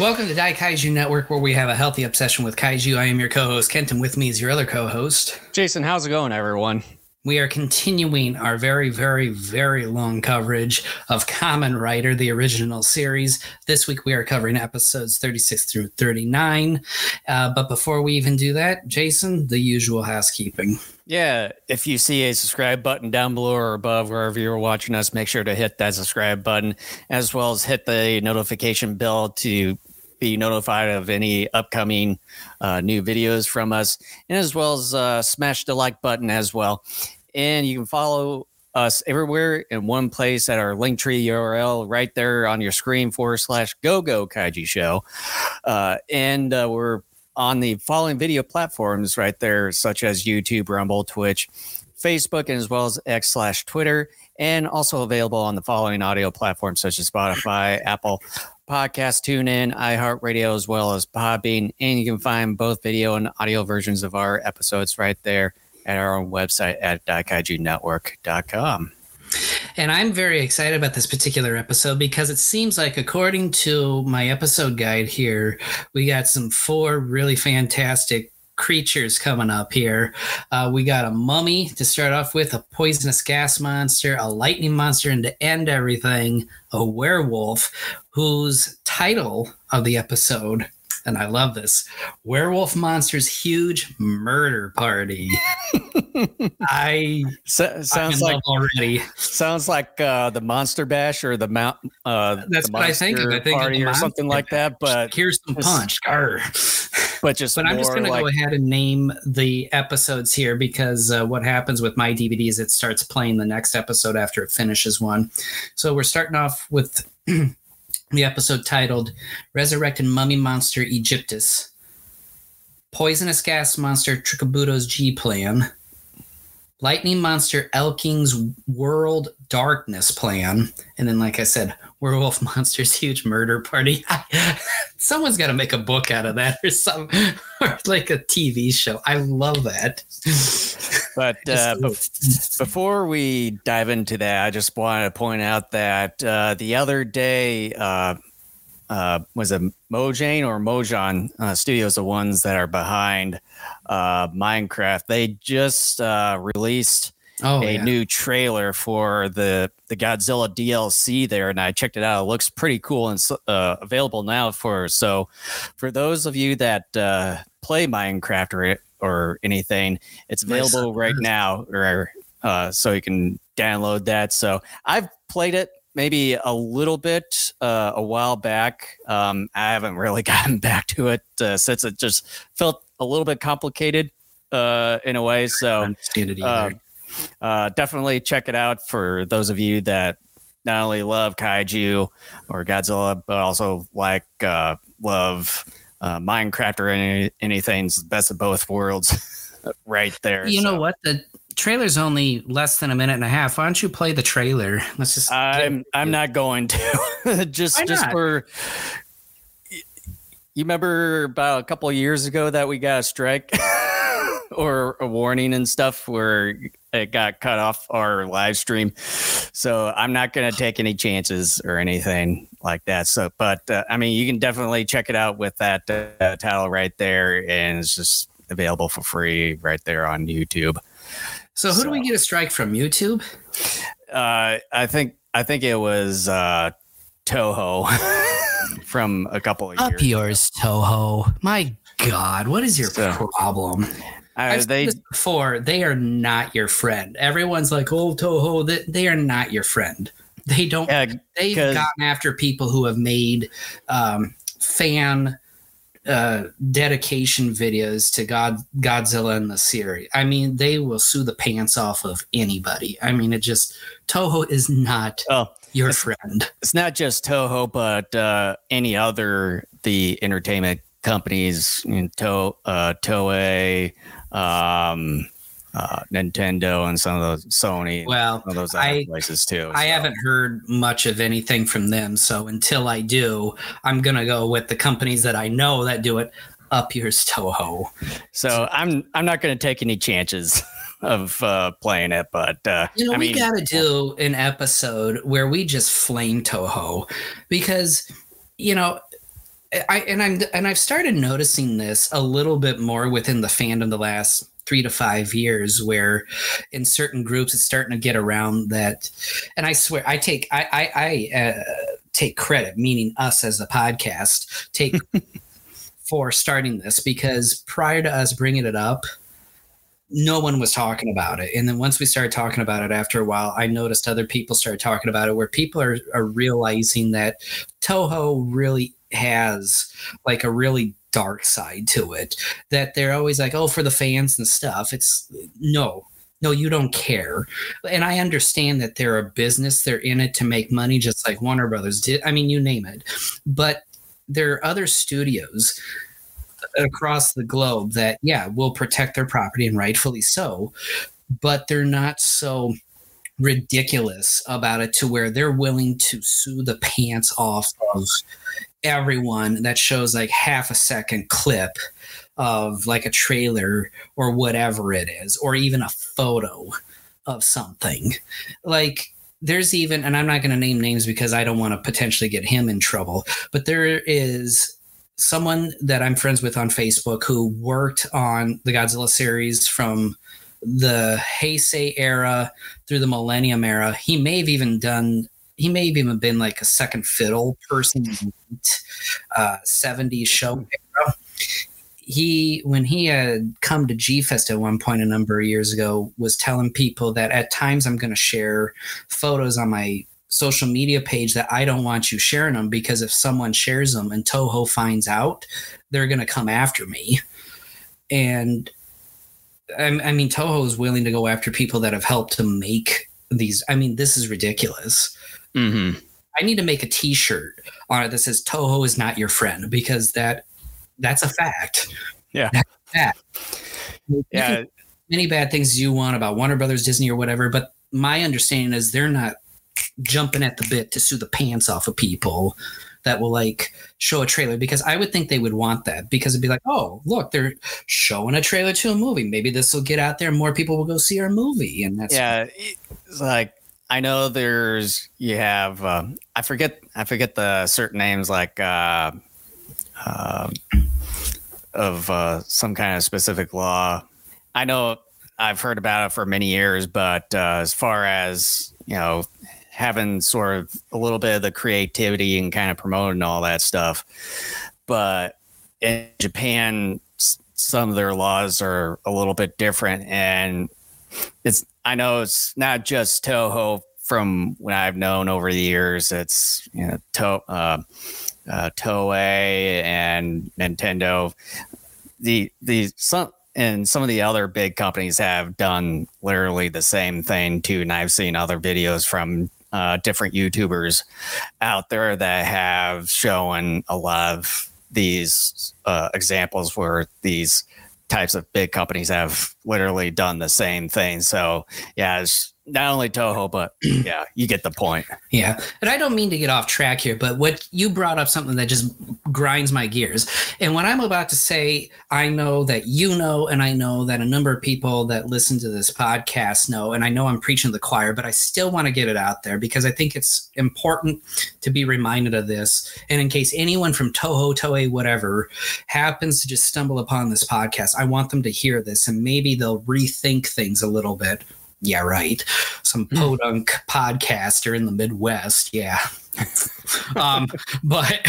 Welcome to Dai Kaiju Network, where we have a healthy obsession with kaiju. I am your co-host, Kent, and with me is your other co-host, Jason. How's it going, everyone? We are continuing our very, very, very long coverage of Kamen Rider, the original series. This week we are covering episodes 36 through 39. But before we even do that, Jason, the usual housekeeping. Yeah, if you see a subscribe button down below or above wherever you're watching us, make sure to hit that subscribe button, as well as hit the notification bell to be notified of any upcoming new videos from us, and as well as smash the like button as well. And you can follow us everywhere in one place at our Linktree URL right there on your screen, /GoGoKaijiShow. And we're on the following video platforms right there, such as YouTube, Rumble, Twitch, Facebook, and as well as X/Twitter, and also available on the following audio platforms such as Spotify, Apple Podcast, TuneIn, iHeartRadio, as well as Podbean. And you can find both video and audio versions of our episodes right there at our own website at DaikaijuNetwork.com. And I'm very excited about this particular episode because it seems like, according to my episode guide here, we got four really fantastic creatures coming up here. We got a mummy to start off with, a poisonous gas monster, a lightning monster, and to end everything, a werewolf, whose title of the episode, and I love this, Werewolf Monster's Huge Murder Party. Sounds like the Monster Bash or the Mount. That's what I think of. I think party or something like that. But here's some punch. But I'm just going to go ahead and name the episodes here, because what happens with my DVD is it starts playing the next episode after it finishes one. So we're starting off with the episode titled "Resurrected Mummy Monster Egyptus," poisonous gas monster Tricabuto's G Plan, lightning monster Elking's World Darkness Plan, and then, like I said, Werewolf Monster's Huge Murder Party. Someone's got to make a book out of that, or some, or like a TV show. I love that. But before we dive into that, I just want to point out that the other day was a Mojang Studios, the ones that are behind Minecraft. They just released new trailer for the Godzilla DLC there, and I checked it out. It looks pretty cool, and available now. For those of you that play Minecraft or anything, it's available right now, so you can download that. So I've played it maybe a little bit a while back. I haven't really gotten back to it since. It just felt a little bit complicated in a way. So definitely check it out for those of you that not only love kaiju or Godzilla, but also like love Minecraft or anything. It's the best of both worlds right there. You know what? The trailer's only less than a minute and a half. Why don't you play the trailer? Let's just. I'm not going to. Just for. You remember about a couple of years ago that we got a strike or a warning and stuff where it got cut off our live stream. So I'm not going to take any chances or anything like that. So, but you can definitely check it out with that title right there. And it's just available for free right there on YouTube. So who do we get a strike from? YouTube? I think it was Toho from a couple of years. Up yours, Toho. My God, what is your problem? I've said this before. They are not your friend. Everyone's like, "Oh, Toho," they are not your friend. They don't. Yeah, they've gotten after people who have made fan dedication videos to Godzilla and the series. I mean, they will sue the pants off of anybody. I mean, it just Toho is not your friend. It's not just Toho, but any other entertainment companies, Toei, Nintendo, and some of those, Sony, some of those other places too. I haven't heard much of anything from them, so until I do, I'm gonna go with the companies that I know that do it. Up yours, Toho. So I'm not gonna take any chances of playing it, but we gotta do an episode where we just flame Toho, because I've started noticing this a little bit more within the fandom the last 3 to 5 years, where in certain groups it's starting to get around that. And I swear, I take credit, meaning us as a podcast, for starting this, because prior to us bringing it up, no one was talking about it. And then once we started talking about it after a while, I noticed other people started talking about it, where people are realizing that Toho really has like a really dark side to it, that they're always like, oh, for the fans and stuff. It's no, you don't care. And I understand that they're a business. They're in it to make money, just like Warner Brothers did. I mean, you name it. But there are other studios across the globe that, yeah, will protect their property, and rightfully so, but they're not so ridiculous about it to where they're willing to sue the pants off of everyone that shows like half a second clip of like a trailer or whatever it is, or even a photo of something. Like, there's even, and I'm not going to name names because I don't want to potentially get him in trouble, but there is someone that I'm friends with on Facebook who worked on the Godzilla series from the Heisei era through the Millennium era. He may have even been like a second fiddle person in the 70s show era. When he had come to G-Fest at one point a number of years ago, was telling people that at times I'm going to share photos on my social media page that I don't want you sharing them, because if someone shares them and Toho finds out, they're going to come after me. And I mean, Toho is willing to go after people that have helped to make these. I mean, this is ridiculous. Mm-hmm. I need to make a t-shirt on it that says Toho is not your friend, because that's a fact. Yeah. That's a fact. Yeah. Many bad things you want about Warner Brothers, Disney, or whatever, but my understanding is they're not jumping at the bit to sue the pants off of people that will like show a trailer, because I would think they would want that, because it'd be like, oh, look, they're showing a trailer to a movie. Maybe this will get out there and more people will go see our movie. And that's, yeah, it's like, I know there's, you have, I forget the certain names, like, of some kind of specific law. I know I've heard about it for many years, but as far as, you know, having sort of a little bit of the creativity and kind of promoting all that stuff. But in Japan, some of their laws are a little bit different. And I know it's not just Toho from what I've known over the years. It's, you know, Toei and Nintendo, some of the other big companies have done literally the same thing too. And I've seen other videos from different YouTubers out there that have shown a lot of these examples where these types of big companies have literally done the same thing. So yeah, it's not only Toho, but yeah, you get the point. Yeah. And I don't mean to get off track here, but what you brought up, something that just grinds my gears. And what I'm about to say, I know that you know, and I know that a number of people that listen to this podcast know, and I know I'm preaching to the choir, but I still want to get it out there because I think it's important to be reminded of this. And in case anyone from Toho, Toei, whatever, happens to just stumble upon this podcast, I want them to hear this and maybe they'll rethink things a little bit. Yeah, right. Some podunk podcaster in the Midwest. Yeah. But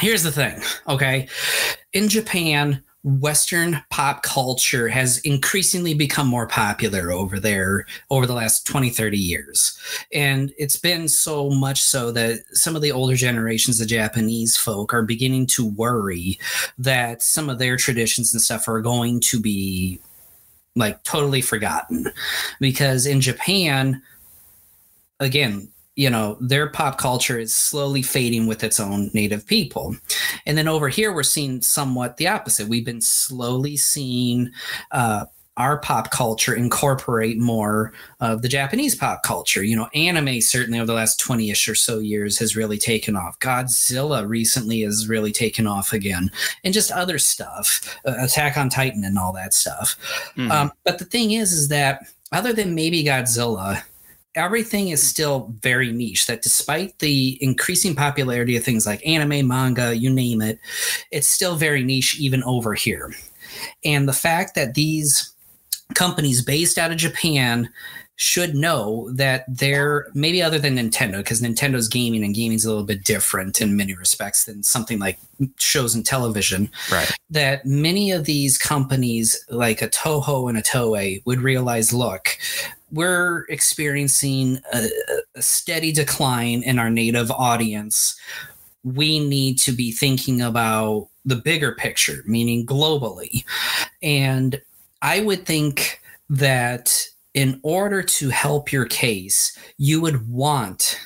here's the thing. Okay. In Japan, Western pop culture has increasingly become more popular over there over the last 20, 30 years. And it's been so much so that some of the older generations of Japanese folk are beginning to worry that some of their traditions and stuff are going to be like totally forgotten, because in Japan, again, you know, their pop culture is slowly fading with its own native people. And then over here, we're seeing somewhat the opposite. We've been slowly seeing our pop culture incorporate more of the Japanese pop culture. You know, anime certainly over the last 20-ish or so years has really taken off. Godzilla recently has really taken off again, and just other stuff, Attack on Titan and all that stuff. Mm-hmm. But the thing is that other than maybe Godzilla, everything is still very niche, that despite the increasing popularity of things like anime, manga, you name it, it's still very niche even over here. And the fact that these companies based out of Japan should know that they're, maybe other than Nintendo, because Nintendo's gaming and gaming's a little bit different in many respects than something like shows and television, right? That many of these companies like a Toho and a Toei would realize, look, we're experiencing a steady decline in our native audience. We need to be thinking about the bigger picture, meaning globally. And I would think that in order to help your case, you would want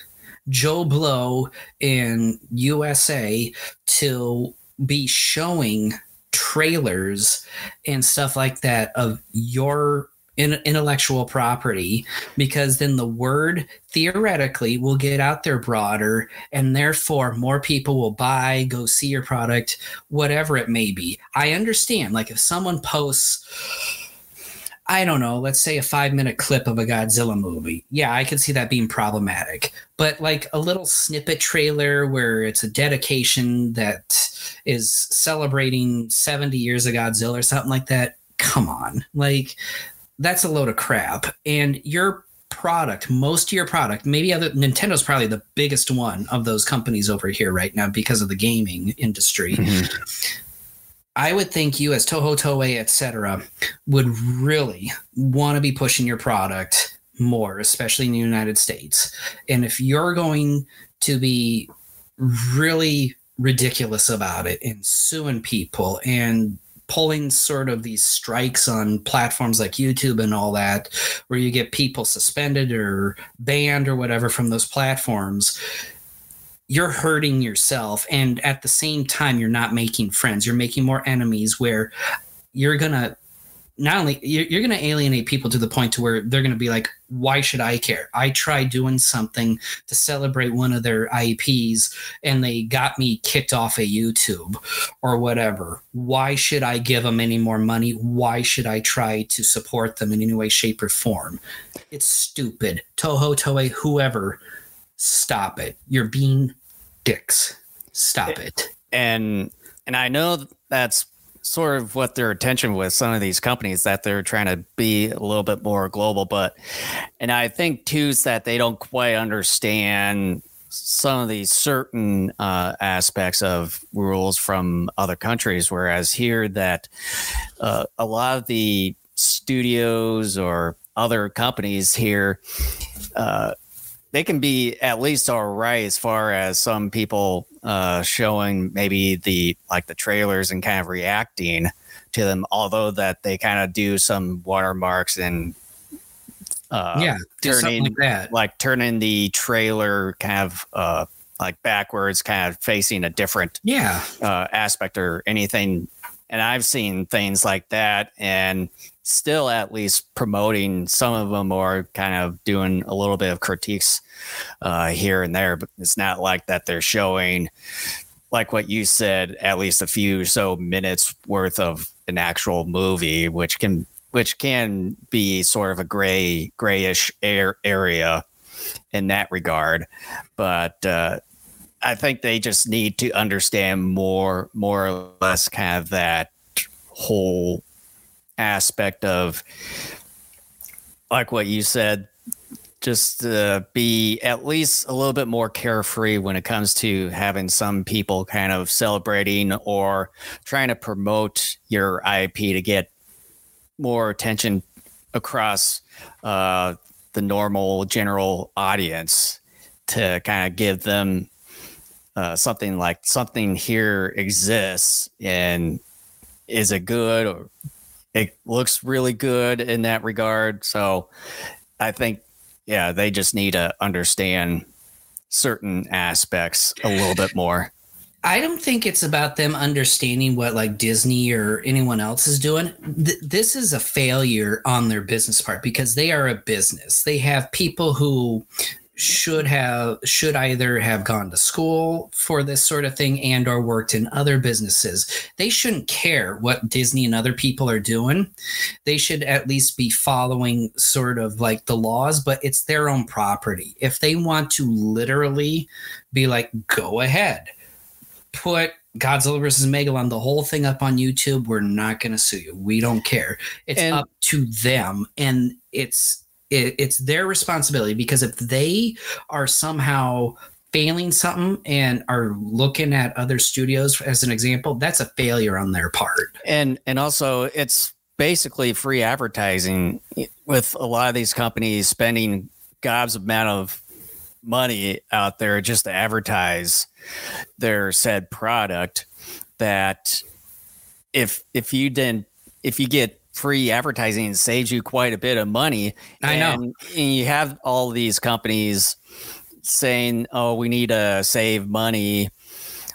Joe Blow in USA to be showing trailers and stuff like that of your intellectual property, because then the word theoretically will get out there broader, and therefore more people will buy, go see your product, whatever it may be. I understand, like if someone posts, I don't know, let's say a 5-minute clip of a Godzilla movie. Yeah, I can see that being problematic. But like a little snippet trailer where it's a dedication that is celebrating 70 years of Godzilla or something like that, come on. Like, that's a load of crap. And your product, most of your product, maybe other, Nintendo's probably the biggest one of those companies over here right now because of the gaming industry. Mm-hmm. I would think you as Toho, Toei, et cetera, would really want to be pushing your product more, especially in the United States. And if you're going to be really ridiculous about it and suing people and pulling sort of these strikes on platforms like YouTube and all that, where you get people suspended or banned or whatever from those platforms, you're hurting yourself. And at the same time, you're not making friends. You're making more enemies, where you're going to not only, you're going to alienate people to the point to where they're going to be like, why should I care? I tried doing something to celebrate one of their IEPs and they got me kicked off of YouTube or whatever. Why should I give them any more money? Why should I try to support them in any way, shape, or form? It's stupid. Toho, Toei, whoever, stop it. You're being dicks. Stop it. And I know that's sort of what their attention with some of these companies, that they're trying to be a little bit more global. And I think too is that they don't quite understand some of these certain aspects of rules from other countries. Whereas here, that a lot of the studios or other companies here, they can be at least all right as far as some people showing maybe the trailers and kind of reacting to them, although that they kind of do some watermarks and turning the trailer kind of backwards, kind of facing a different aspect or anything. And I've seen things like that, and still at least promoting some of them or kind of doing a little bit of critiques here and there. But it's not like that they're showing, like what you said, at least a few minutes worth of an actual movie, which can be sort of a grayish area in that regard. But I think they just need to understand more or less kind of that whole aspect of, like what you said, just be at least a little bit more carefree when it comes to having some people kind of celebrating or trying to promote your IP to get more attention across the normal general audience, to kind of give them something here exists and is it good, or it looks really good in that regard. So I think, they just need to understand certain aspects a little bit more. I don't think it's about them understanding what Disney or anyone else is doing. This is a failure on their business part, because they are a business. They have people who should either have gone to school for this sort of thing and or worked in other businesses. They shouldn't care what Disney and other people are doing. They should at least be following sort of like the laws, but it's their own property. If they want to literally be like, go ahead, put Godzilla versus Megalon, the whole thing up on YouTube, we're not going to sue you. We don't care. It's up to them. And it's their responsibility, because if they are somehow failing something and are looking at other studios as an example, that's a failure on their part. And also it's basically free advertising, with a lot of these companies spending gobs amount of money out there just to advertise their said product, that if you get free advertising, saves you quite a bit of money. I know. And you have all these companies saying, oh, we need to save money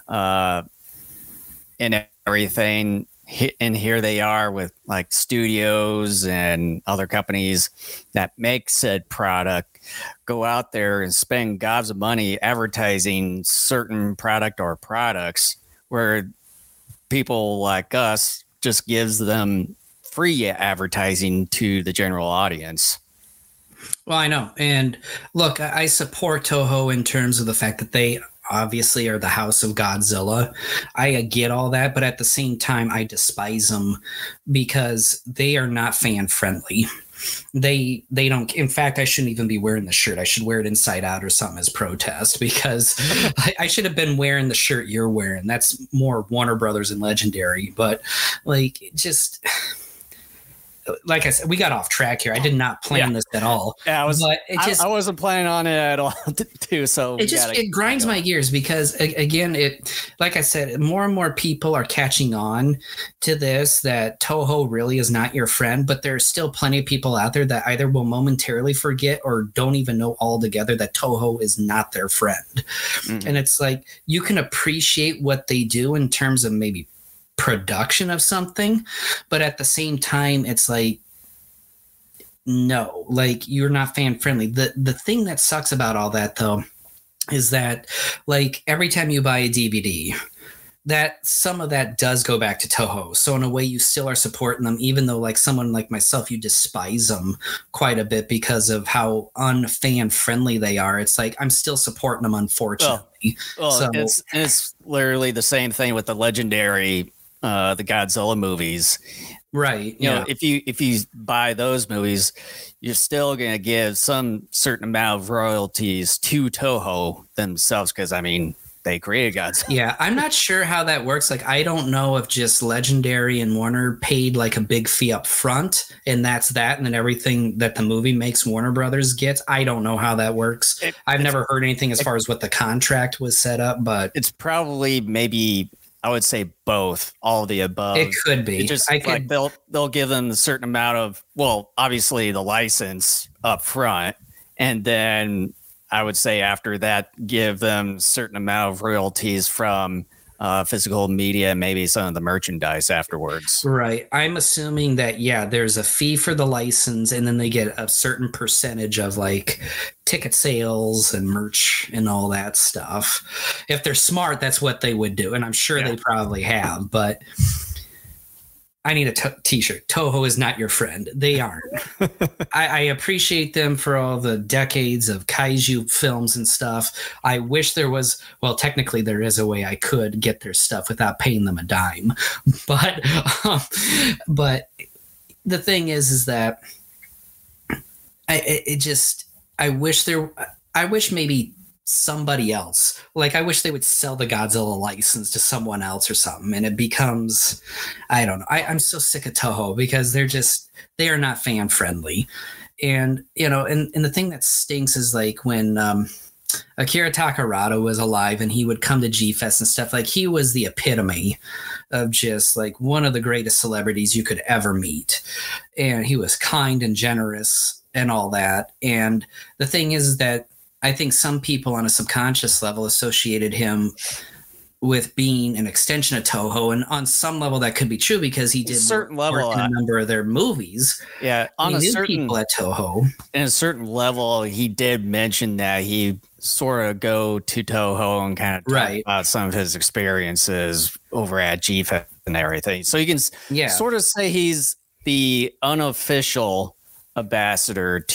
and everything. And here they are with like studios and other companies that make said product go out there and spend gobs of money advertising certain product or products, where people like us just gives them free advertising to the general audience. Well, I know. And look, I support Toho in terms of the fact that they obviously are the house of Godzilla. I get all that, but at the same time, I despise them because they are not fan friendly. They don't. In fact, I shouldn't even be wearing the shirt. I should wear it inside out or something as protest, because I should have been wearing the shirt you're wearing. That's more Warner Brothers and Legendary, but like, just like I said, we got off track here. I did not plan this at all. Yeah, I wasn't planning on it at all too. So it grinds my gears, because again, like I said, more and more people are catching on to this, that Toho really is not your friend, but there's still plenty of people out there that either will momentarily forget or don't even know altogether that Toho is not their friend. Mm-hmm. And it's like, you can appreciate what they do in terms of maybe production of something, but at the same time, it's like, no, like, you're not fan friendly. The thing that sucks about all that though is that, like, every time you buy a DVD, that some of that does go back to Toho. So in a way, you still are supporting them, even though, like, someone like myself, you despise them quite a bit because of how unfan friendly they are. It's like, I'm still supporting them, unfortunately. Well, it's literally the same thing with the Legendary, the Godzilla movies, right? You know, if you buy those movies, you're still going to give some certain amount of royalties to Toho themselves, because I mean, they created Godzilla. Yeah, I'm not sure how that works. Like, I don't know if just Legendary and Warner paid like a big fee up front, and that's that, and then everything that the movie makes, Warner Brothers gets. I don't know how that works. I've never heard anything as far as what the contract was set up, but it's probably maybe, I would say, both, all of the above. It could be. It just, they'll give them a certain amount of, well, obviously the license up front, and then I would say after that, give them a certain amount of royalties from physical media, maybe some of the merchandise afterwards. Right. I'm assuming that, yeah, there's a fee for the license, and then they get a certain percentage of like ticket sales and merch and all that stuff. If they're smart, that's what they would do. And I'm sure they probably have, but I need a t-shirt. Toho is not your friend. They aren't. I appreciate them for all the decades of kaiju films and stuff. I wish there was, well, technically there is a way I could get their stuff without paying them a dime. But the thing is that I wish maybe somebody else, like, I wish they would sell the Godzilla license to someone else or something, and it becomes, I don't know. I'm so sick of Toho, because they are not fan friendly. And you know, and the thing that stinks is like when Akira Takarada was alive and he would come to G-Fest and stuff, like, he was the epitome of just like one of the greatest celebrities you could ever meet, and he was kind and generous and all that. And the thing is that I think some people on a subconscious level associated him with being an extension of Toho, and on some level that could be true because he did work in a number of their movies. Yeah, on a certain people at Toho, in a certain level, he did mention that he sort of go to Toho and kind of talk about some of his experiences over at G-Fest and everything. So you can sort of say he's the unofficial ambassador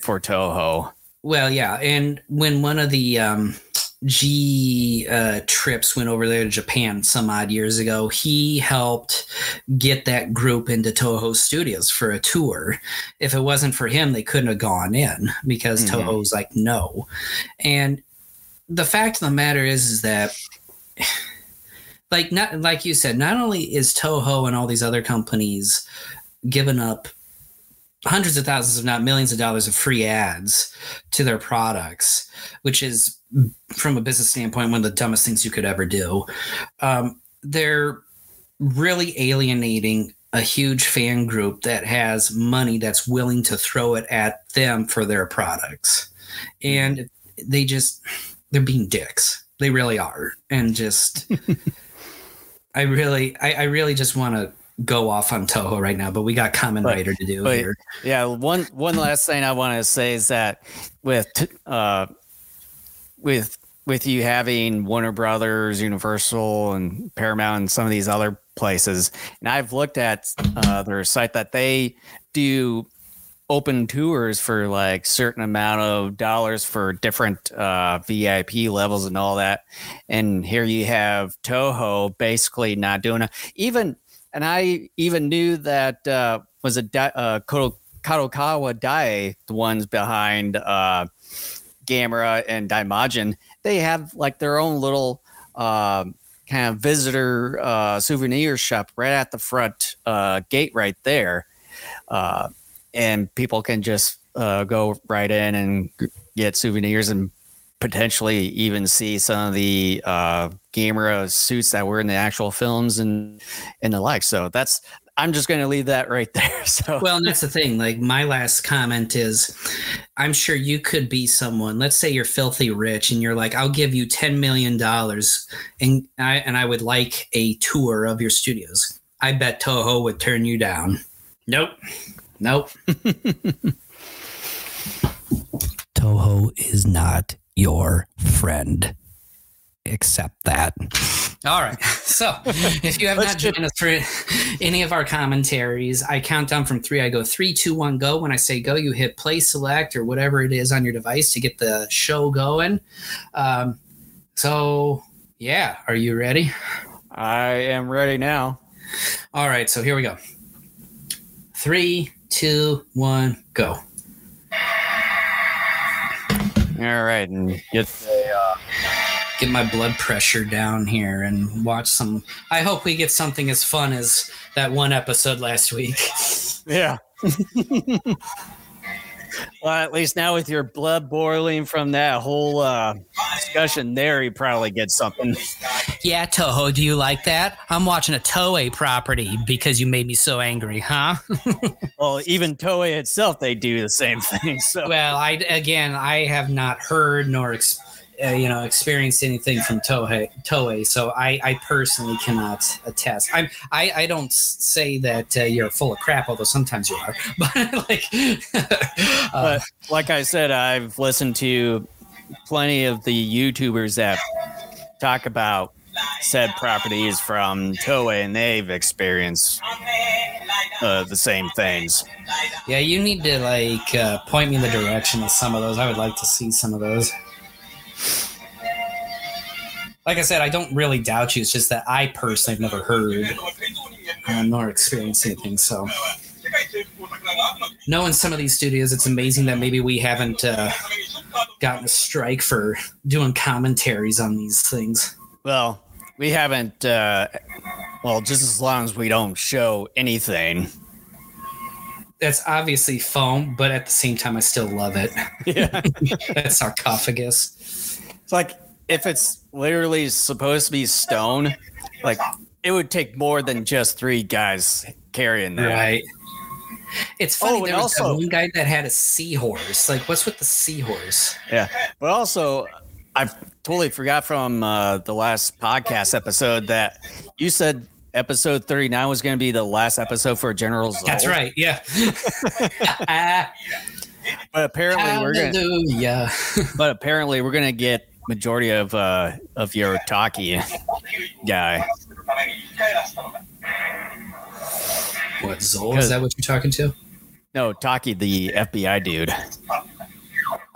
for Toho. Well, yeah, and when one of the trips went over there to Japan some odd years ago, he helped get that group into Toho Studios for a tour. If it wasn't for him, they couldn't have gone in because Toho's like, no. And the fact of the matter is that like you said, not only is Toho and all these other companies giving up hundreds of thousands, if not millions of dollars of free ads to their products, which is from a business standpoint, one of the dumbest things you could ever do. They're really alienating a huge fan group that has money that's willing to throw it at them for their products. And they're being dicks. They really are. And just, I really just want to go off on Toho right now, but we got Kamen Rider to do here. Yeah. One last thing I want to say is that with you having Warner Brothers, Universal, and Paramount, and some of these other places, and I've looked at their site that they do open tours for like certain amount of dollars for different VIP levels and all that. And here you have Toho basically not doing it. And I even knew that was Kadokawa Dai, the ones behind Gamera and Daimajin, they have like their own little kind of visitor souvenir shop right at the front gate right there. And people can just go right in and get souvenirs and potentially even see some of the Gamera suits that were in the actual films and the like. So I'm just going to leave that right there. So, well, and that's the thing. Like, my last comment is, I'm sure you could be someone, let's say you're filthy rich and you're like, I'll give you $10 million and I would like a tour of your studios. I bet Toho would turn you down. Nope. Toho is not your friend. Accept that. All right. So if you have not joined us for any of our commentaries, I count down from 3. I go 3, 2, 1, go. When I say go, you hit play, select, or whatever it is on your device to get the show going. Are you ready? I am ready now. All right. So here we go. 3, 2, 1, go. All right. And get my blood pressure down here and watch some. I hope we get something as fun as that one episode last week. Yeah. Well, at least now with your blood boiling from that whole discussion there, you probably get something. Yeah, Toho, do you like that? I'm watching a Toei property because you made me so angry, huh? Well, even Toei itself, they do the same thing. So. Well, I have not heard nor experienced anything from Toei, so I personally cannot attest. I don't say that you're full of crap, although sometimes you are. But but like I said, I've listened to plenty of the YouTubers that talk about said properties from Toei, and they've experienced the same things. Yeah, you need to point me in the direction of some of those. I would like to see some of those. Like I said, I don't really doubt you. It's just that I personally have never heard nor experienced anything. So, knowing some of these studios, it's amazing that maybe we haven't gotten a strike for doing commentaries on these things. Well, we haven't. Just as long as we don't show anything. That's obviously foam, but at the same time, I still love it. Yeah, that sarcophagus. It's like, if it's literally supposed to be stone, like, it would take more than just 3 guys carrying that. Right. It's funny. There was also one guy that had a seahorse. Like, what's with the seahorse? Yeah. But also, I totally forgot from the last podcast episode that you said episode 39 was going to be the last episode for General Zol. That's right. Yeah. But apparently we're going to get majority of your Taki guy. What, Zol? Is that what you're talking to? No, Taki, the FBI dude.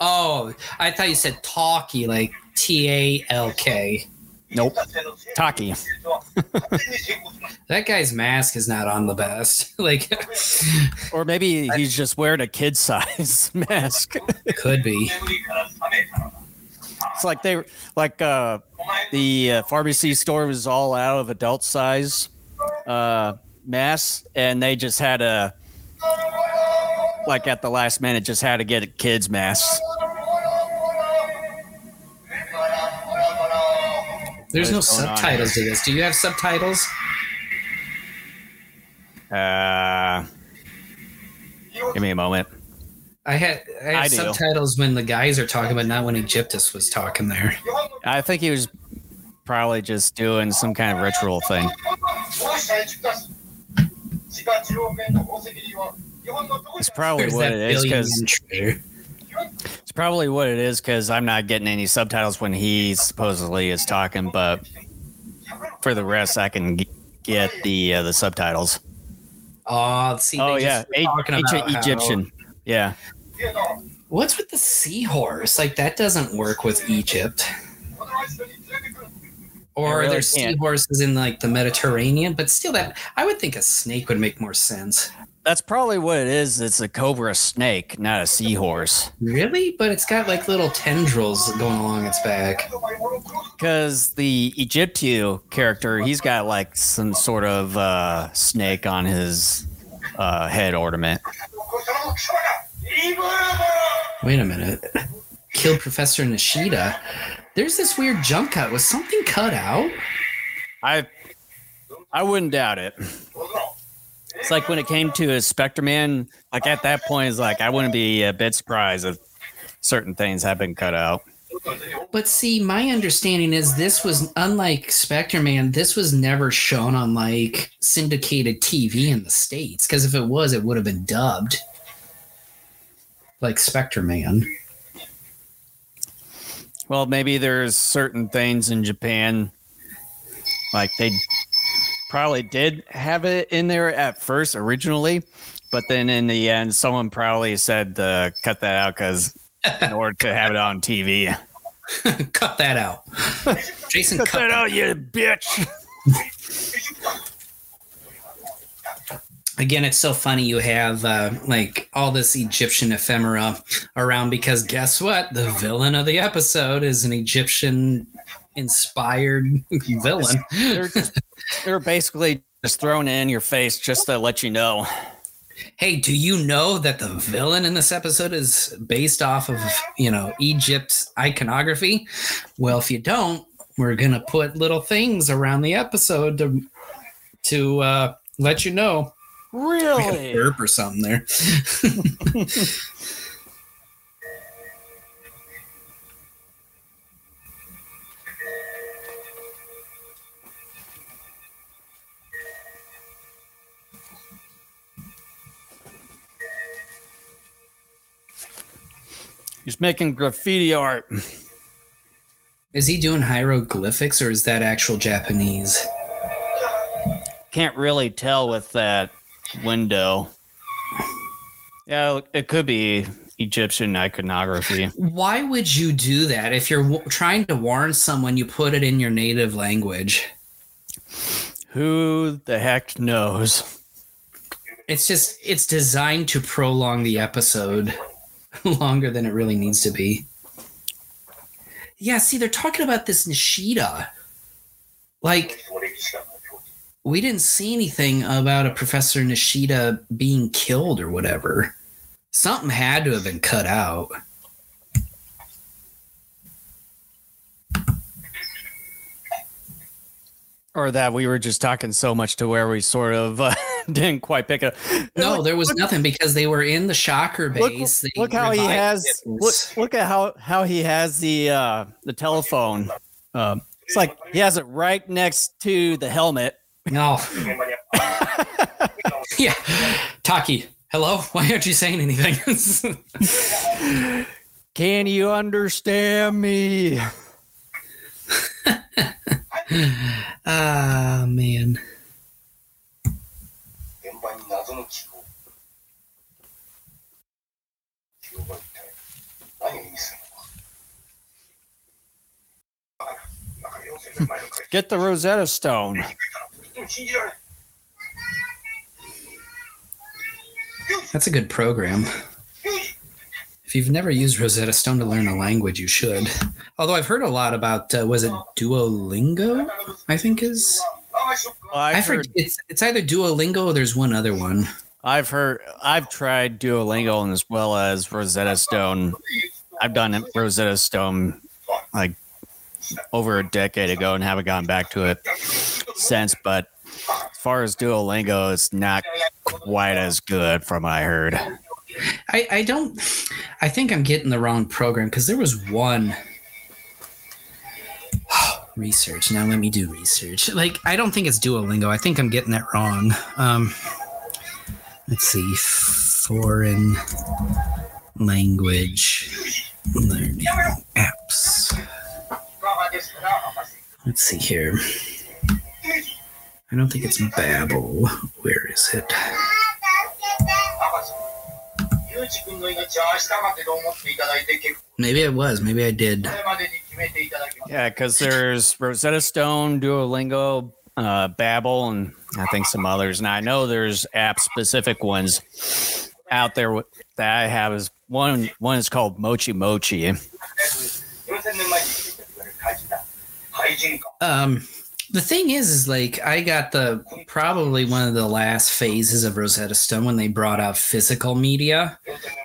Oh, I thought you said Talkie, like T-A-L-K. Nope. Taki. That guy's mask is not on the best. Like, or maybe he's just wearing a kid size mask. Could be. It's like they the pharmacy store was all out of adult size masks, and they just had a like at the last minute just had to get a kids masks. There's no subtitles to this. Do you have subtitles? Give me a moment. I had subtitles when the guys are talking, but not when Egyptus was talking there. I think he was probably just doing some kind of ritual thing. It's probably what it is because I'm not getting any subtitles when he supposedly is talking, but for the rest, I can get the subtitles. Oh, see, oh yeah, Egyptian. Yeah. What's with the seahorse? Like, that doesn't work with Egypt. Or really there's seahorses in, like, the Mediterranean. But still, that I would think a snake would make more sense. That's probably what it is. It's a cobra snake, not a seahorse. Really? But it's got, like, little tendrils going along its back. Because the Egyptio character, he's got, like, some sort of snake on his head ornament. Wait a minute. Killed Professor Nishida. There's this weird jump cut. Was something cut out? I wouldn't doubt it. It's like when it came to a Spectreman, like at that point, it's like I wouldn't be a bit surprised if certain things have been cut out. But see, my understanding is this was, unlike Spectreman, this was never shown on like syndicated TV in the States, because if it was, it would have been dubbed. Like Spectreman. Well, maybe there's certain things in Japan, like they probably did have it in there at first originally, but then in the end, someone probably said cut that out because in order to have it on TV. Cut that out. Jason, cut that out, you bitch. Again, it's so funny you have like all this Egyptian ephemera around because guess what? The villain of the episode is an Egyptian-inspired villain. They're basically just thrown in your face just to let you know. Hey, do you know that the villain in this episode is based off of, you know, Egypt's iconography? Well, if you don't, we're going to put little things around the episode to let you know. Really? Like a burp or something there. He's making graffiti art. Is he doing hieroglyphics or is that actual Japanese? Can't really tell with that window. Yeah, it could be Egyptian iconography. Why would you do that? If you're trying to warn someone, you put it in your native language. Who the heck knows? It's designed to prolong the episode longer than it really needs to be. Yeah, see, they're talking about this Nishida. Like, we didn't see anything about a Professor Nishida being killed or whatever. Something had to have been cut out. Or that we were just talking so much to where we sort of didn't quite pick it up. No, like, there was nothing because they were in the shocker base. Look how he has. Look at how he has the telephone. It's like he has it right next to the helmet. No. Yeah, Taki. Hello. Why aren't you saying anything? Can you understand me? Ah, man. Get the Rosetta Stone. That's a good program. If you've never used Rosetta Stone to learn a language, you should. Although I've heard a lot about, was it Duolingo? I think is. I've heard it's either Duolingo or there's one other one. I've tried Duolingo and as well as Rosetta Stone. I've done Rosetta Stone like over a decade ago and haven't gone back to it since. But as far as Duolingo, it's not quite as good from what I heard. I think I'm getting the wrong program because there was one research. Now let me do research. Like, I don't think it's Duolingo. I think I'm getting that wrong. Let's see. Foreign language learning apps. Let's see here. I don't think it's Babbel. Where is it? Maybe it was. Maybe I did. Yeah, because there's Rosetta Stone, Duolingo, Babbel, and I think some others. And I know there's app-specific ones out there that I have. Is one is called Mochi Mochi. The thing is like I got the probably one of the last phases of Rosetta Stone when they brought out physical media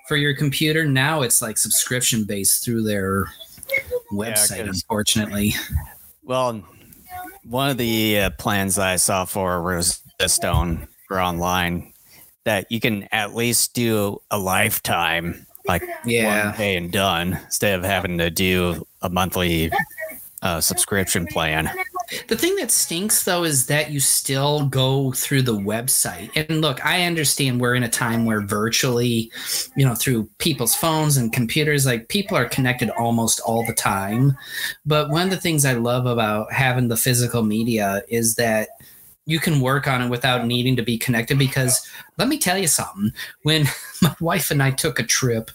for your computer. Now it's like subscription based through their website, unfortunately. Well, one of the plans I saw for Rosetta Stone for online that you can at least do a lifetime, like one pay and done, instead of having to do a monthly subscription plan. The thing that stinks, though, is that you still go through the website. And look, I understand we're in a time where virtually, through people's phones and computers, like people are connected almost all the time. But one of the things I love about having the physical media is that you can work on it without needing to be connected, because let me tell you something. When my wife and I took a trip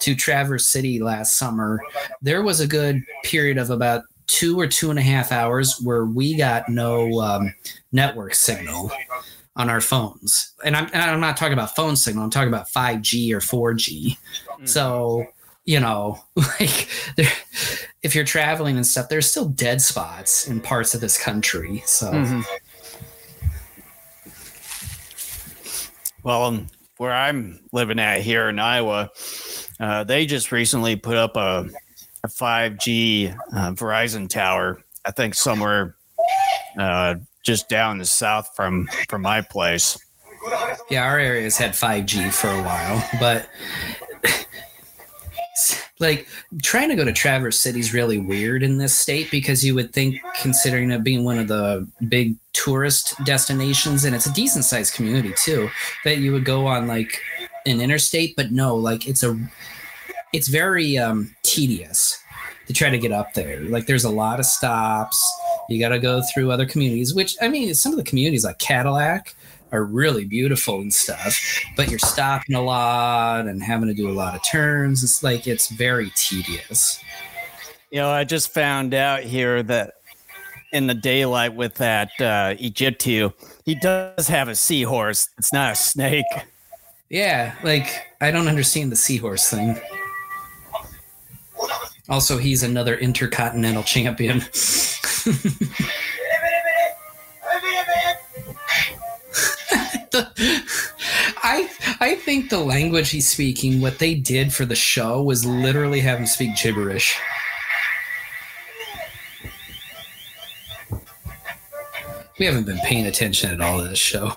to Traverse City last summer, there was a good period of about 2 or 2.5 hours where we got no network signal on our phones. And I'm not talking about phone signal. I'm talking about 5G or 4G. So, like if you're traveling and stuff, there's still dead spots in parts of this country. So, well, where I'm living at here in Iowa, they just recently put up a 5G Verizon tower, I think somewhere just down the south from my place. Yeah, our area's had 5G for a while, but like trying to go to Traverse City is really weird in this state, because you would think, considering it being one of the big tourist destinations, and it's a decent sized community too, that you would go on like an interstate, but no, like it's very tedious to try to get up there. Like there's a lot of stops. You got to go through other communities, which I mean, some of the communities like Cadillac are really beautiful and stuff, but you're stopping a lot and having to do a lot of turns. It's like, it's very tedious. I just found out here that in the daylight with that Egyptus, he does have a seahorse. It's not a snake. Yeah. Like I don't understand the seahorse thing. Also, he's another intercontinental champion. I think the language he's speaking, what they did for the show was literally have him speak gibberish. We haven't been paying attention at all to this show.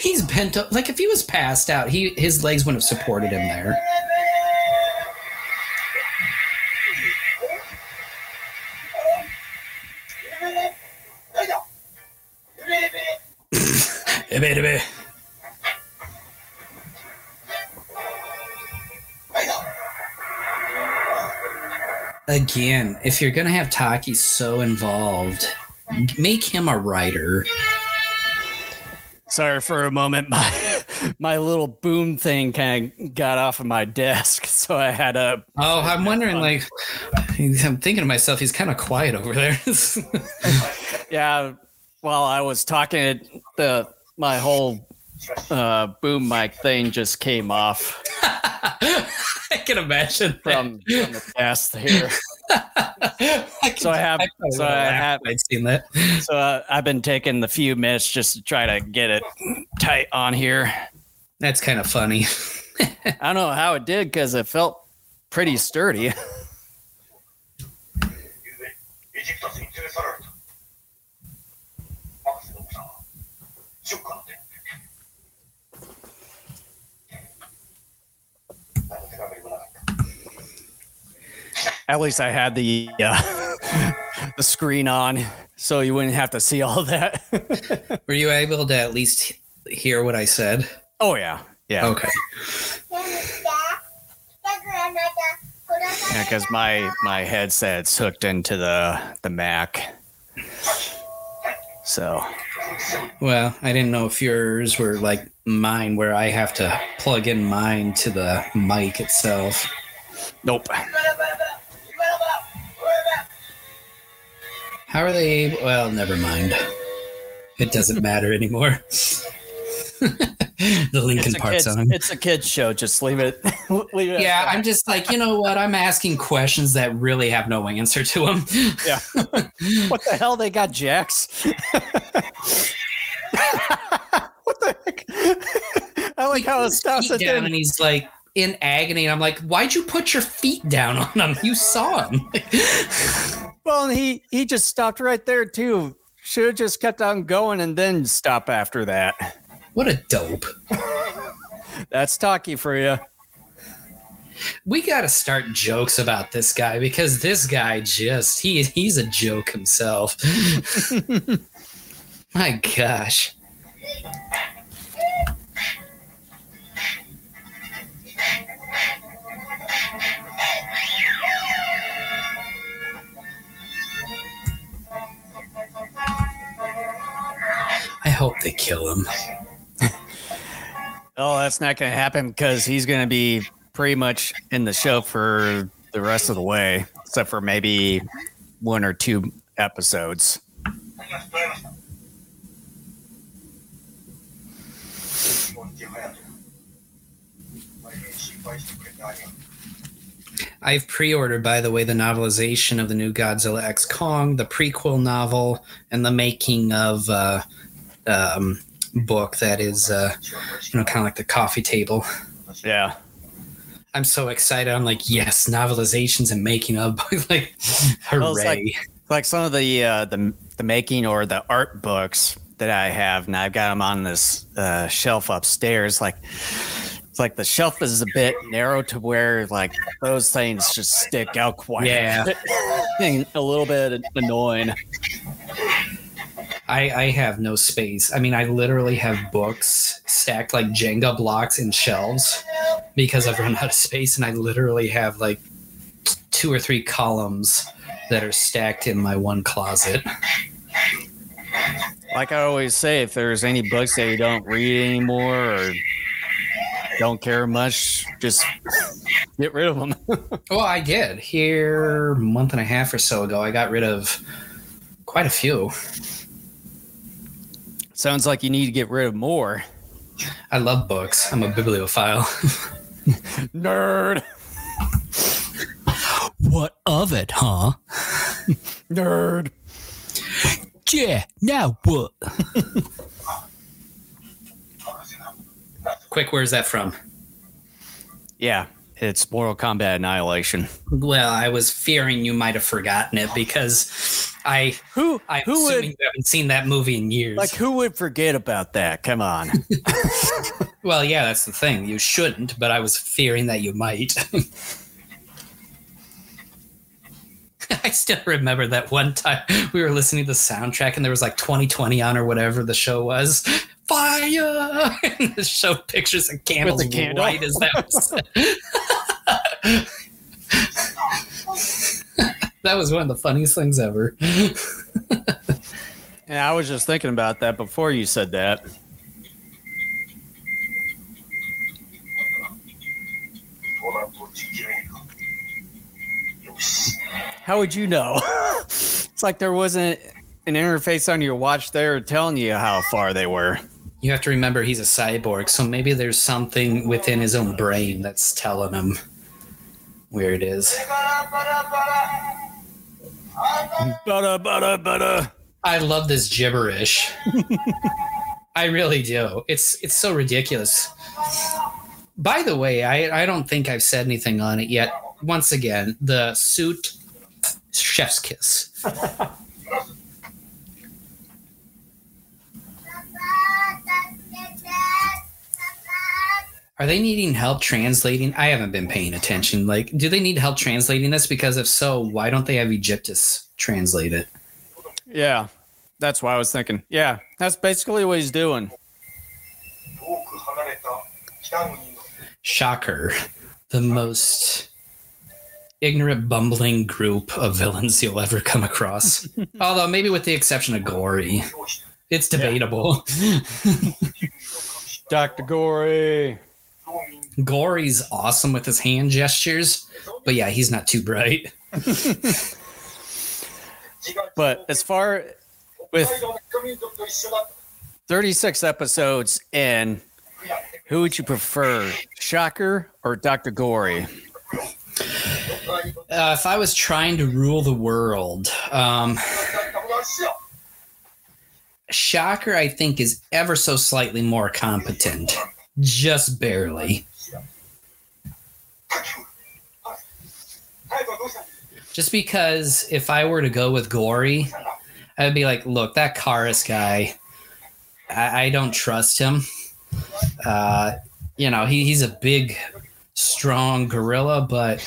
He's bent up. Like, if he was passed out, his legs wouldn't have supported him there. Again, if you're going to have Taki so involved, make him a writer. Sorry for a moment. My little boom thing kind of got off of my desk, so I had a... Oh, I'm wondering, like, I'm thinking to myself, he's kind of quiet over there. Yeah, while I was talking, my whole boom mic thing just came off. I can imagine from the past here. I've been taking the few minutes just to try to get it tight on here. That's kind of funny. I don't know how it did because it felt pretty sturdy. At least I had the screen on, so you wouldn't have to see all that. Were you able to at least hear what I said? Oh, yeah. Yeah. Okay. Yeah, because my headset's hooked into the Mac. So. Well, I didn't know if yours were like mine, where I have to plug in mine to the mic itself. Nope. How are they? Well, never mind. It doesn't matter anymore. The Linkin Park song. It's a kid's show. Just leave it. Yeah, I'm just like, you know what? I'm asking questions that really have no answer to them. Yeah. What the hell? They got jacks. What the heck? I like how it stops at down, and he's like in agony. And I'm like, why'd you put your feet down on him? You saw him. Well, and he just stopped right there, too. Should have just kept on going and then stop after that. What a dope. That's Taki for you. We got to start jokes about this guy, because this guy just, he's a joke himself. My gosh. I hope they kill him. Oh, that's not going to happen, because he's going to be pretty much in the show for the rest of the way, except for maybe one or two episodes. I've pre-ordered, by the way, the novelization of the new Godzilla X Kong, the prequel novel, and the making of... book that is kind of like the coffee table. Yeah, I'm so excited. I'm like, yes, novelizations and making of. Like, hooray. Well, like some of the making or the art books that I have, and I've got them on this shelf upstairs. Like, it's like the shelf is a bit narrow to where like those things just stick out quite a little bit annoying. I have no space. I mean, I literally have books stacked like Jenga blocks in shelves because I've run out of space, and I literally have like two or three columns that are stacked in my one closet. Like I always say, if there's any books that you don't read anymore or don't care much, just get rid of them. Well, I did. Here a month and a half or so ago, I got rid of quite a few. Sounds like you need to get rid of more. I love books. I'm a bibliophile. Nerd. What of it, huh? Nerd. Yeah, now what? Quick, where's that from? Yeah, It's Mortal Kombat Annihilation. Well, I was fearing you might have forgotten it because I'm assuming you haven't seen that movie in years. Like, who would forget about that? Come on. Well, yeah, that's the thing. You shouldn't, but I was fearing that you might. I still remember that one time we were listening to the soundtrack and there was like 2020 on or whatever the show was. Fire! And the show pictures of candles with the candle. Right as that was said. That was one of the funniest things ever. Yeah, I was just thinking about that before you said that. How would you know? It's like there wasn't an interface on your watch there telling you how far they were. You have to remember he's a cyborg, so maybe there's something within his own brain that's telling him where it is. I love this gibberish. I really do. It's so ridiculous. By the way, I don't think I've said anything on it yet. Once again, the suit, chef's kiss. Are they needing help translating? I haven't been paying attention. Like, do they need help translating this? Because if so, why don't they have Egyptus translate it? Yeah, that's what I was thinking. Yeah, that's basically what he's doing. Shocker. The most ignorant, bumbling group of villains you'll ever come across. Although maybe with the exception of Gory. It's debatable. Yeah. Dr. Gory. Gory's awesome with his hand gestures, but yeah, he's not too bright. But as far with 36 episodes in, who would you prefer, Shocker or Dr. Gory? If I was trying to rule the world, Shocker, I think, is ever so slightly more competent. Just barely. Just because if I were to go with Gory, I'd be like, look, that Karis guy, I don't trust him. You know, he's a big, strong gorilla, but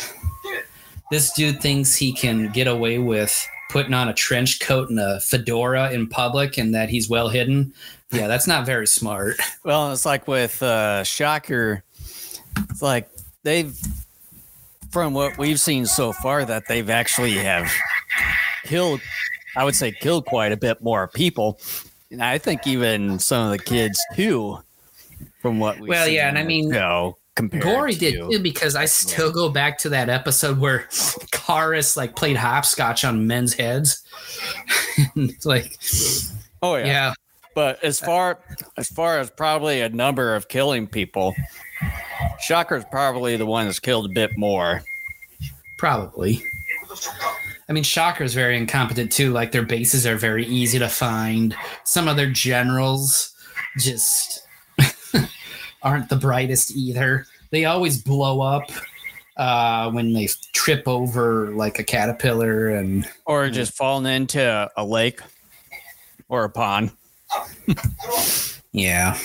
this dude thinks he can get away with putting on a trench coat and a fedora in public and that he's well hidden. Yeah, that's not very smart. Well, it's like with Shocker, it's like they've, from what we've seen so far, that they've actually have killed, I would say killed quite a bit more people. And I think even some of the kids too, from what we've seen. Yeah, and I mean, Gory did too, because I still go back to that episode where Karis like played hopscotch on men's heads. Like, oh yeah. But as far as probably a number of killing people, Shocker's probably the one that's killed a bit more. Probably. I mean, Shocker's very incompetent too. Like, their bases are very easy to find. Some of their generals just aren't the brightest either. They always blow up when they trip over like a caterpillar or just falling into a lake or a pond. Yeah.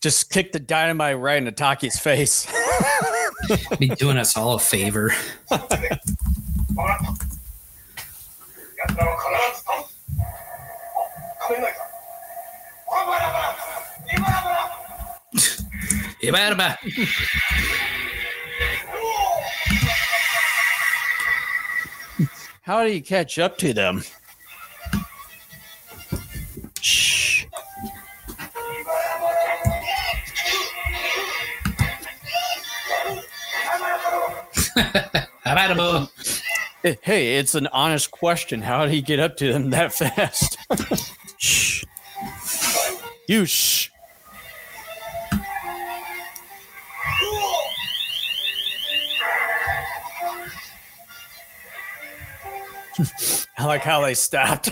Just kick the dynamite right into Taki's face. Be doing us all a favor. How do you catch up to them? Shh. Hey, it's an honest question. How did he get up to them that fast? Shh. like how they stopped.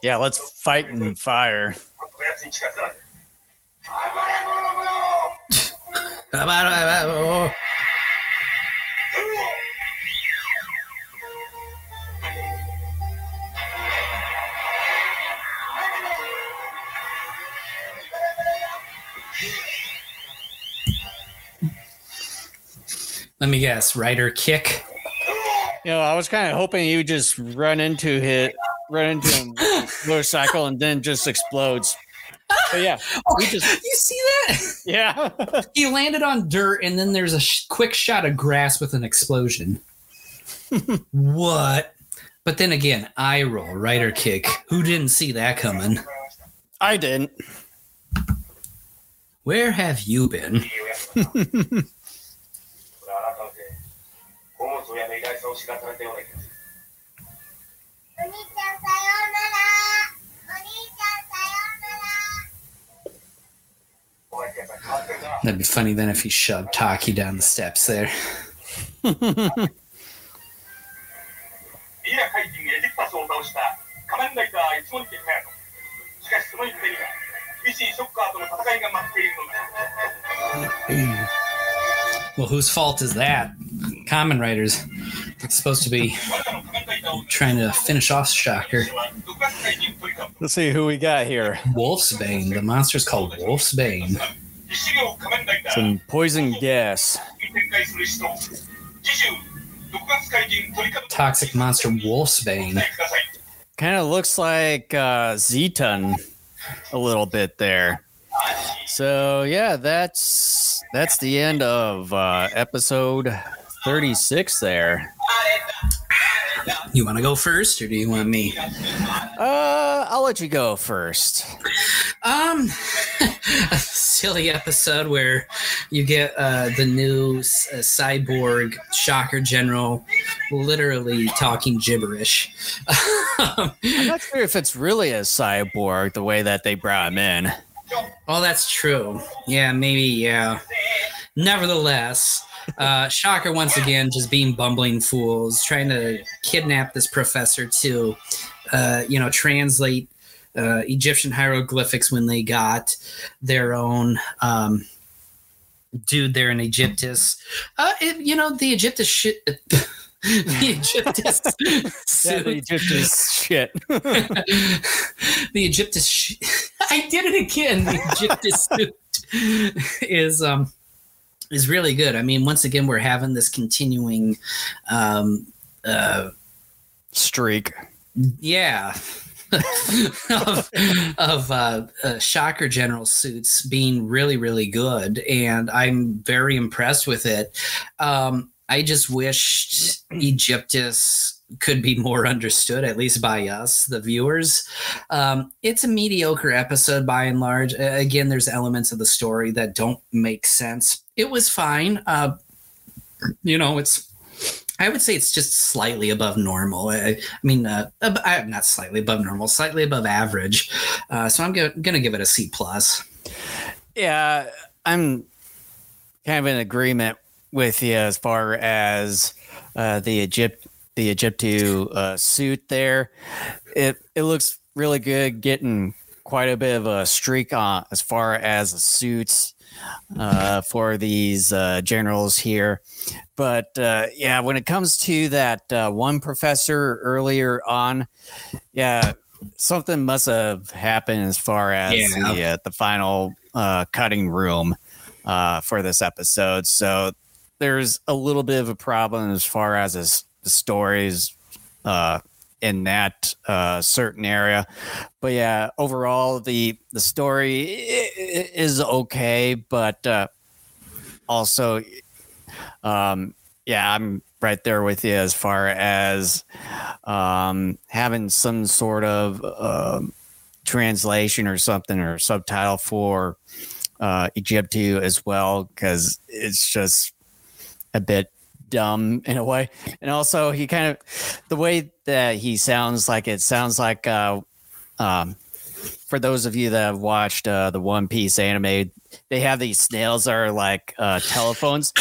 Yeah, let's fight in fire. Let me guess, Rider Kick. You know, I was kind of hoping you would just run into him with his motorcycle and then just explodes. But yeah. You see that? Yeah. He landed on dirt and then there's a quick shot of grass with an explosion. What? But then again, eye roll, Rider Kick. Who didn't see that coming? I didn't. Where have you been? That'd be funny then if he shoved Taki down the steps there. Well, whose fault is that? Kamen Riders. It's supposed to be trying to finish off Shocker. Let's see who we got here. Wolfsbane. The monster's called Wolfsbane. Some poison gas. Toxic monster Wolfsbane. Kind of looks like Zeton a little bit there. So yeah, that's the end of episode 36 there. You want to go first or do you want me? I'll let you go first. A silly episode where you get the new cyborg Shocker General literally talking gibberish. I'm not sure if it's really a cyborg the way that they brought him in. Oh, that's true. Yeah, maybe, yeah. Nevertheless, Shocker once again just being bumbling fools, trying to kidnap this professor to, translate Egyptian hieroglyphics when they got their own dude there in Egyptus. The Egyptus shit... The Egyptus shit. I did it again. The Egyptus suit is really good. I mean, once again, we're having this continuing streak. Yeah. of Shocker General suits being really, really good, and I'm very impressed with it. I just wished Egyptus could be more understood, at least by us, the viewers. It's a mediocre episode by and large. Again, there's elements of the story that don't make sense. It was fine. I would say it's just slightly above normal. Not slightly above normal, slightly above average. So I'm going to give it a C+. Yeah, I'm kind of in agreement with you as far as the Egyptu suit there. It looks really good, getting quite a bit of a streak on as far as the suits for these generals here. But yeah, when it comes to that one professor earlier on, yeah, something must have happened as far as the final cutting room for this episode. So there's a little bit of a problem as far as the stories in that certain area. But yeah, overall, the story is okay. But also, I'm right there with you as far as having some sort of translation or something or subtitle for Egyptus as well, because it's just a bit dumb in a way. And also he kind of, the way that he sounds like, it sounds like for those of you that have watched the One Piece anime, they have these snails that are like telephones.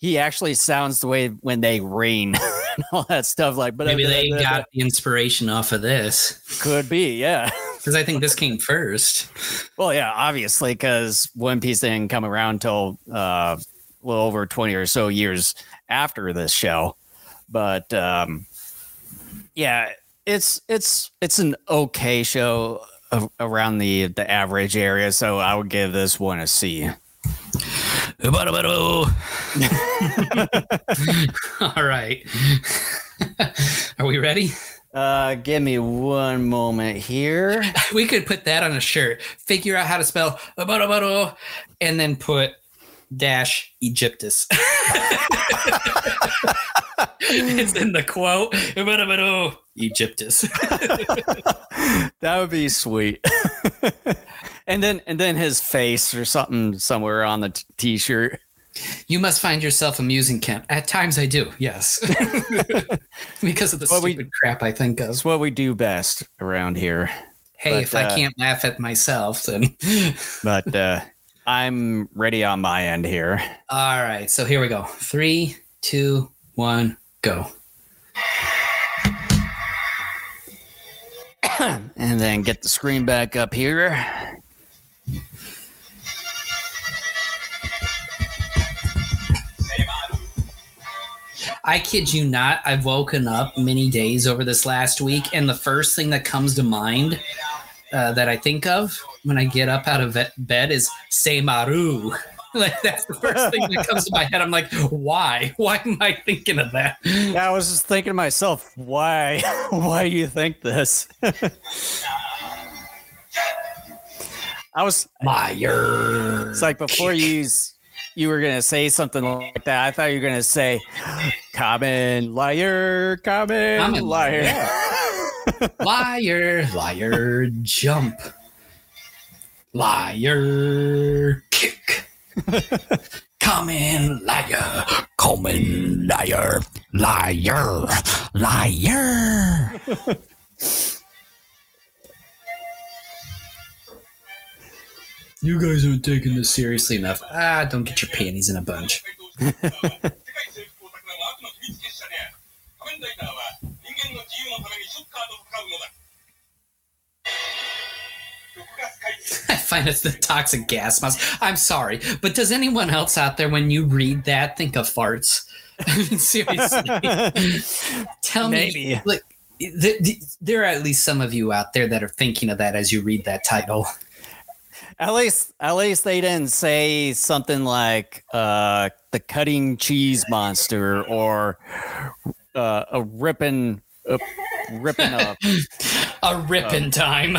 He actually sounds the way when they rain and all that stuff. Like, but maybe they got the inspiration off of this. Could be, yeah. Because I think this came first. Well, yeah, obviously, because One Piece didn't come around till a little over 20 or so years after this show. But yeah, it's an okay show around the average area. So I would give this one a C. All right. Are we ready? Give me one moment here. We could put that on a shirt. Figure out how to spell and then put dash Egyptus. It's in the quote. Egyptus. That would be sweet. And then his face or something somewhere on the t-shirt. You must find yourself amusing, Kent. At times I do, yes. Because of the stupid crap I think of. It's what we do best around here. Hey, but, if I can't laugh at myself, then... But I'm ready on my end here. All right, so here we go. 3, 2, 1, go. And then get the screen back up here. I kid you not, I've woken up many days over this last week, and the first thing that comes to mind that I think of when I get up out of bed is Seimaru. Like, that's the first thing that comes to my head. I'm like, why? Why am I thinking of that? Yeah, I was just thinking to myself, why? Why do you think this? I was... Meyer. It's like before you were going to say something like that. I thought you were going to say, common liar. Yeah. liar, jump. Liar, kick. Common liar, liar. You guys aren't taking this seriously enough. Don't get your panties in a bunch. I find it's the toxic gas mask. I'm sorry, but does anyone else out there, when you read that, think of farts? I mean, seriously. Tell me. Look, there are at least some of you out there that are thinking of that as you read that title. At least they didn't say something like the cutting cheese monster or a ripping up. A ripping time.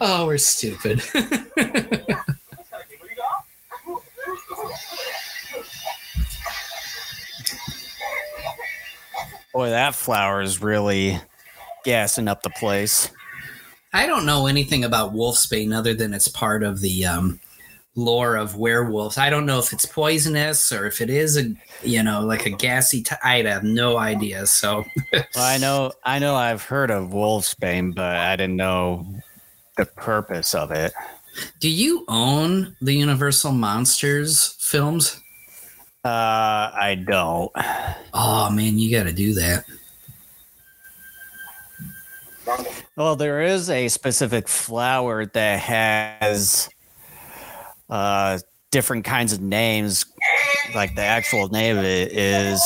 Oh, we're stupid. Boy, that flower is really... gassing up the place. I don't know anything about Wolfsbane other than it's part of the lore of werewolves. I don't know if it's poisonous or if it is a gassy. I have no idea. So well, I know I've heard of Wolfsbane, but I didn't know the purpose of it. Do you own the Universal Monsters films? I don't. Oh man, you got to do that. Well, there is a specific flower that has different kinds of names. Like the actual name of it is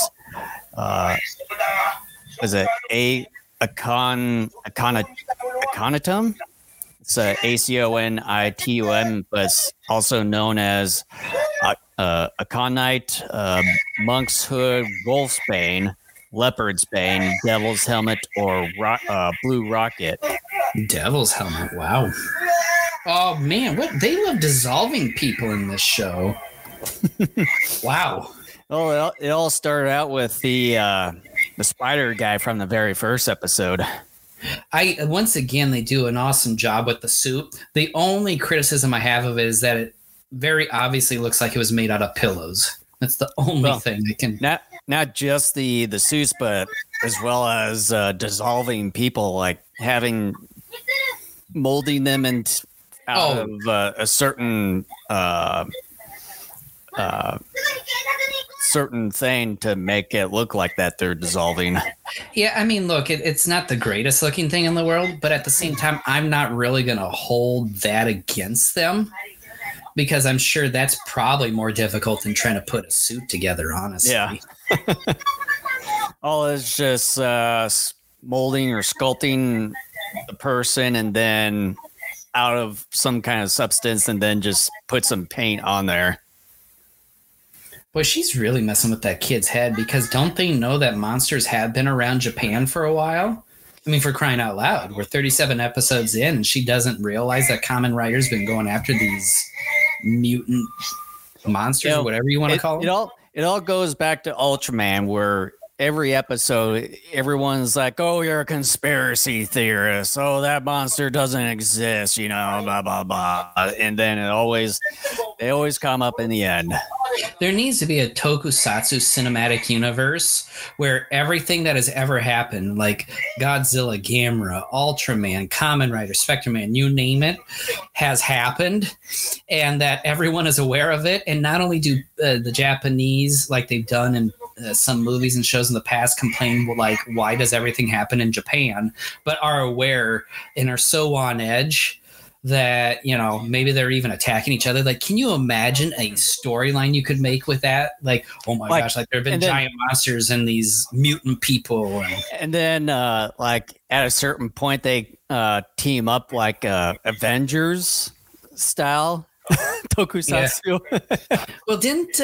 it aconitum? It's aconitum, but it's also known as aconite, monk's hood, wolf's bane, leopard's bane, devil's helmet, or blue rocket. Devil's helmet. Wow. Oh man, what they love dissolving people in this show. Wow. Oh, it all started out with the spider guy from the very first episode. Once again, they do an awesome job with the soup. The only criticism I have of it is that it very obviously looks like it was made out of pillows. That's the only thing they can. Not just the suits, but as well as dissolving people, like molding them out of a certain thing to make it look like that they're dissolving. Yeah, I mean, look, it's not the greatest looking thing in the world, but at the same time, I'm not really going to hold that against them because I'm sure that's probably more difficult than trying to put a suit together, honestly. Yeah. All is just molding or sculpting the person and then out of some kind of substance and then just put some paint on there. Boy, she's really messing with that kid's head because don't they know that monsters have been around Japan for a while? I mean, for crying out loud, we're 37 episodes in and she doesn't realize that Kamen Rider's been going after these mutant monsters, or whatever you want to call them. It all goes back to Ultraman where every episode, everyone's like, oh, you're a conspiracy theorist. Oh, that monster doesn't exist, blah, blah, blah. And then they always come up in the end. There needs to be a tokusatsu cinematic universe where everything that has ever happened, like Godzilla, Gamera, Ultraman, Kamen Rider, Spectreman, you name it, has happened and that everyone is aware of it. And not only do the Japanese, like they've done in some movies and shows in the past complain like, why does everything happen in Japan? But are aware and are so on edge that, maybe they're even attacking each other. Like, can you imagine a storyline you could make with that? Like, oh my gosh, like there have been giant monsters and these mutant people. And then like at a certain point, they team up like Avengers style. Tokusatsu. Yeah. Well, didn't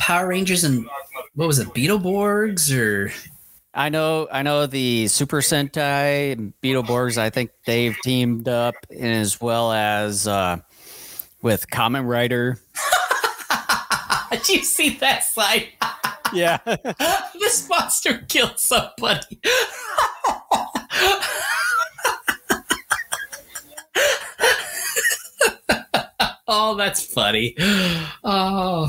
Power Rangers and what was it, Beetleborgs or? I know the Super Sentai and Beetleborgs. I think they've teamed up, as well as with Kamen Rider. Did you see that slide? Yeah. This monster killed somebody. Oh, that's funny. Oh,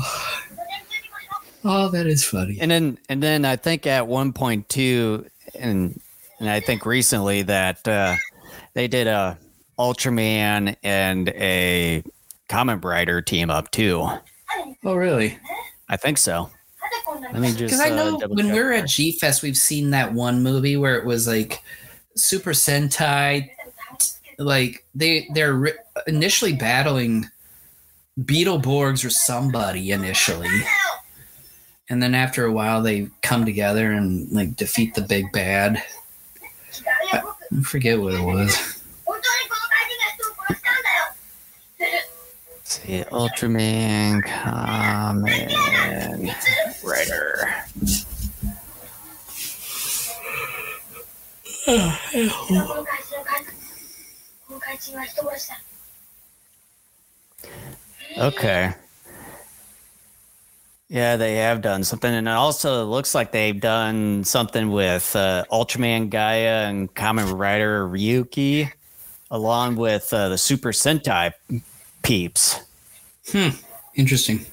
that is funny. And then I think at one point too, and I think recently that they did a Ultraman and a Kamen Rider team up too. Oh, really? I think so. Let me just because I know when we were at G-Fest, we've seen that one movie where it was like Super Sentai. Like they're initially battling Beetleborgs or somebody initially, and then after a while they come together and like defeat the big bad. I forget what it was. Let's see, Ultraman, Kamen Rider. Oh, okay. Yeah, they have done something. And it also looks like they've done something with Ultraman Gaia and Kamen Rider Ryuki, along with the Super Sentai peeps. Interesting.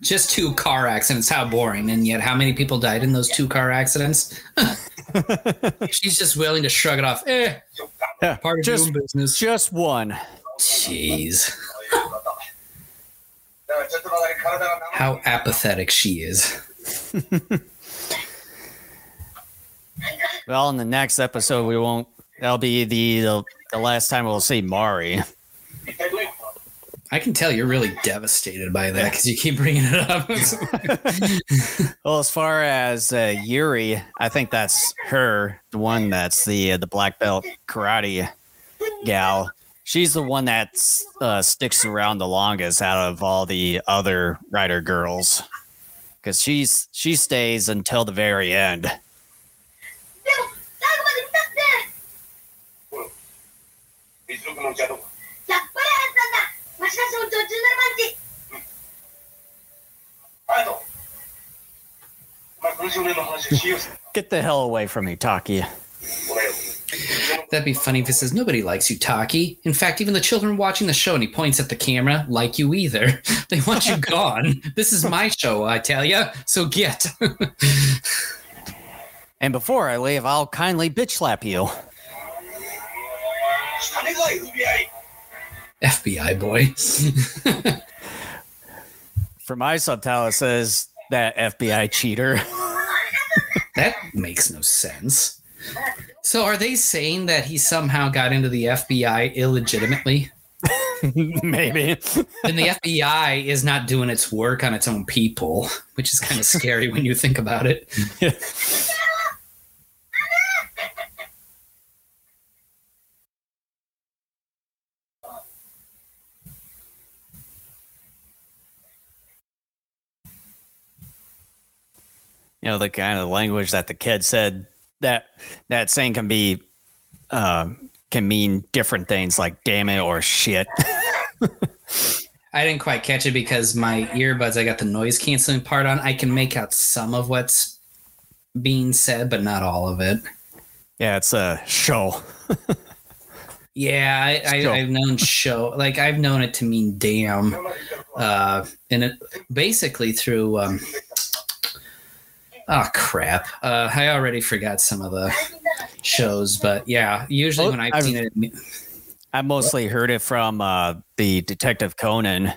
Just two car accidents. How boring. And yet how many people died in those two car accidents? She's just willing to shrug it off. Yeah, part of your business. Just one. Jeez. How apathetic she is. Well, in the next episode, we won't. That'll be the last time we'll see Mari. I can tell you're really devastated by that because you keep bringing it up. Well, as far as Yuri, I think that's her, the one that's the black belt karate gal. She's the one that sticks around the longest out of all the other writer girls, because she stays until the very end. Get the hell away from me, Taki. That'd be funny if it says, nobody likes you, Taki. In fact, even the children watching the show, and he points at the camera, like you either. They want you gone. This is my show, I tell you. So get. And before I leave, I'll kindly bitch slap you. FBI boy. For my subtitle, it says, that FBI cheater. That makes no sense. So are they saying that he somehow got into the FBI illegitimately? Maybe. Then the FBI is not doing its work on its own people, which is kind of scary when you think about it. Yeah. You know, the kind of language that the kid said, that saying can be, can mean different things like damn it or shit. I didn't quite catch it because my earbuds, I got the noise canceling part on. I can make out some of what's being said, but not all of it. Yeah, it's a show. Yeah, I've known show. Like, I've known it to mean damn. And it basically through... Oh, crap. I already forgot some of the shows, but yeah, usually when I've seen it... I mostly heard it from the Detective Conan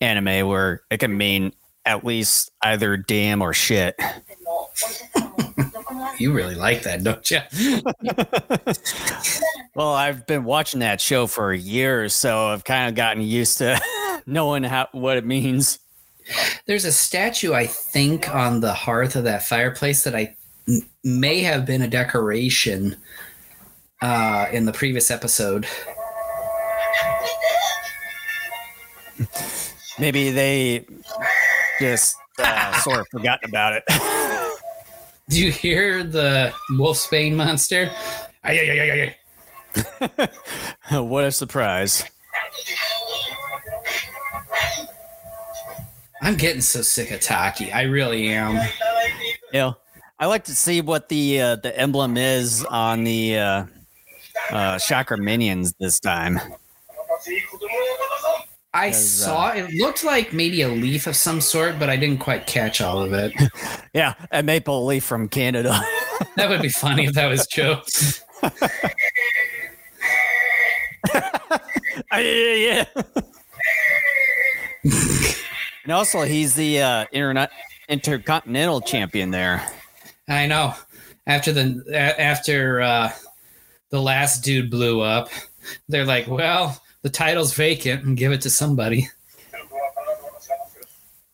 anime, where it can mean at least either damn or shit. You really like that, don't you? Well, I've been watching that show for years, so I've kind of gotten used to knowing what it means. There's a statue, I think, on the hearth of that fireplace that I may have been a decoration in the previous episode. Maybe they just sort of forgotten about it. Do you hear the Wolfsbane monster? What a surprise. I'm getting so sick of Taki. I really am. You know, I like to see what the emblem is on the Shocker Minions this time. I saw it looked like maybe a leaf of some sort, but I didn't quite catch all of it. Yeah, a maple leaf from Canada. That would be funny if that was true. Yeah. And also, he's the intercontinental champion there. I know. After the last dude blew up, they're like, well, the title's vacant and give it to somebody.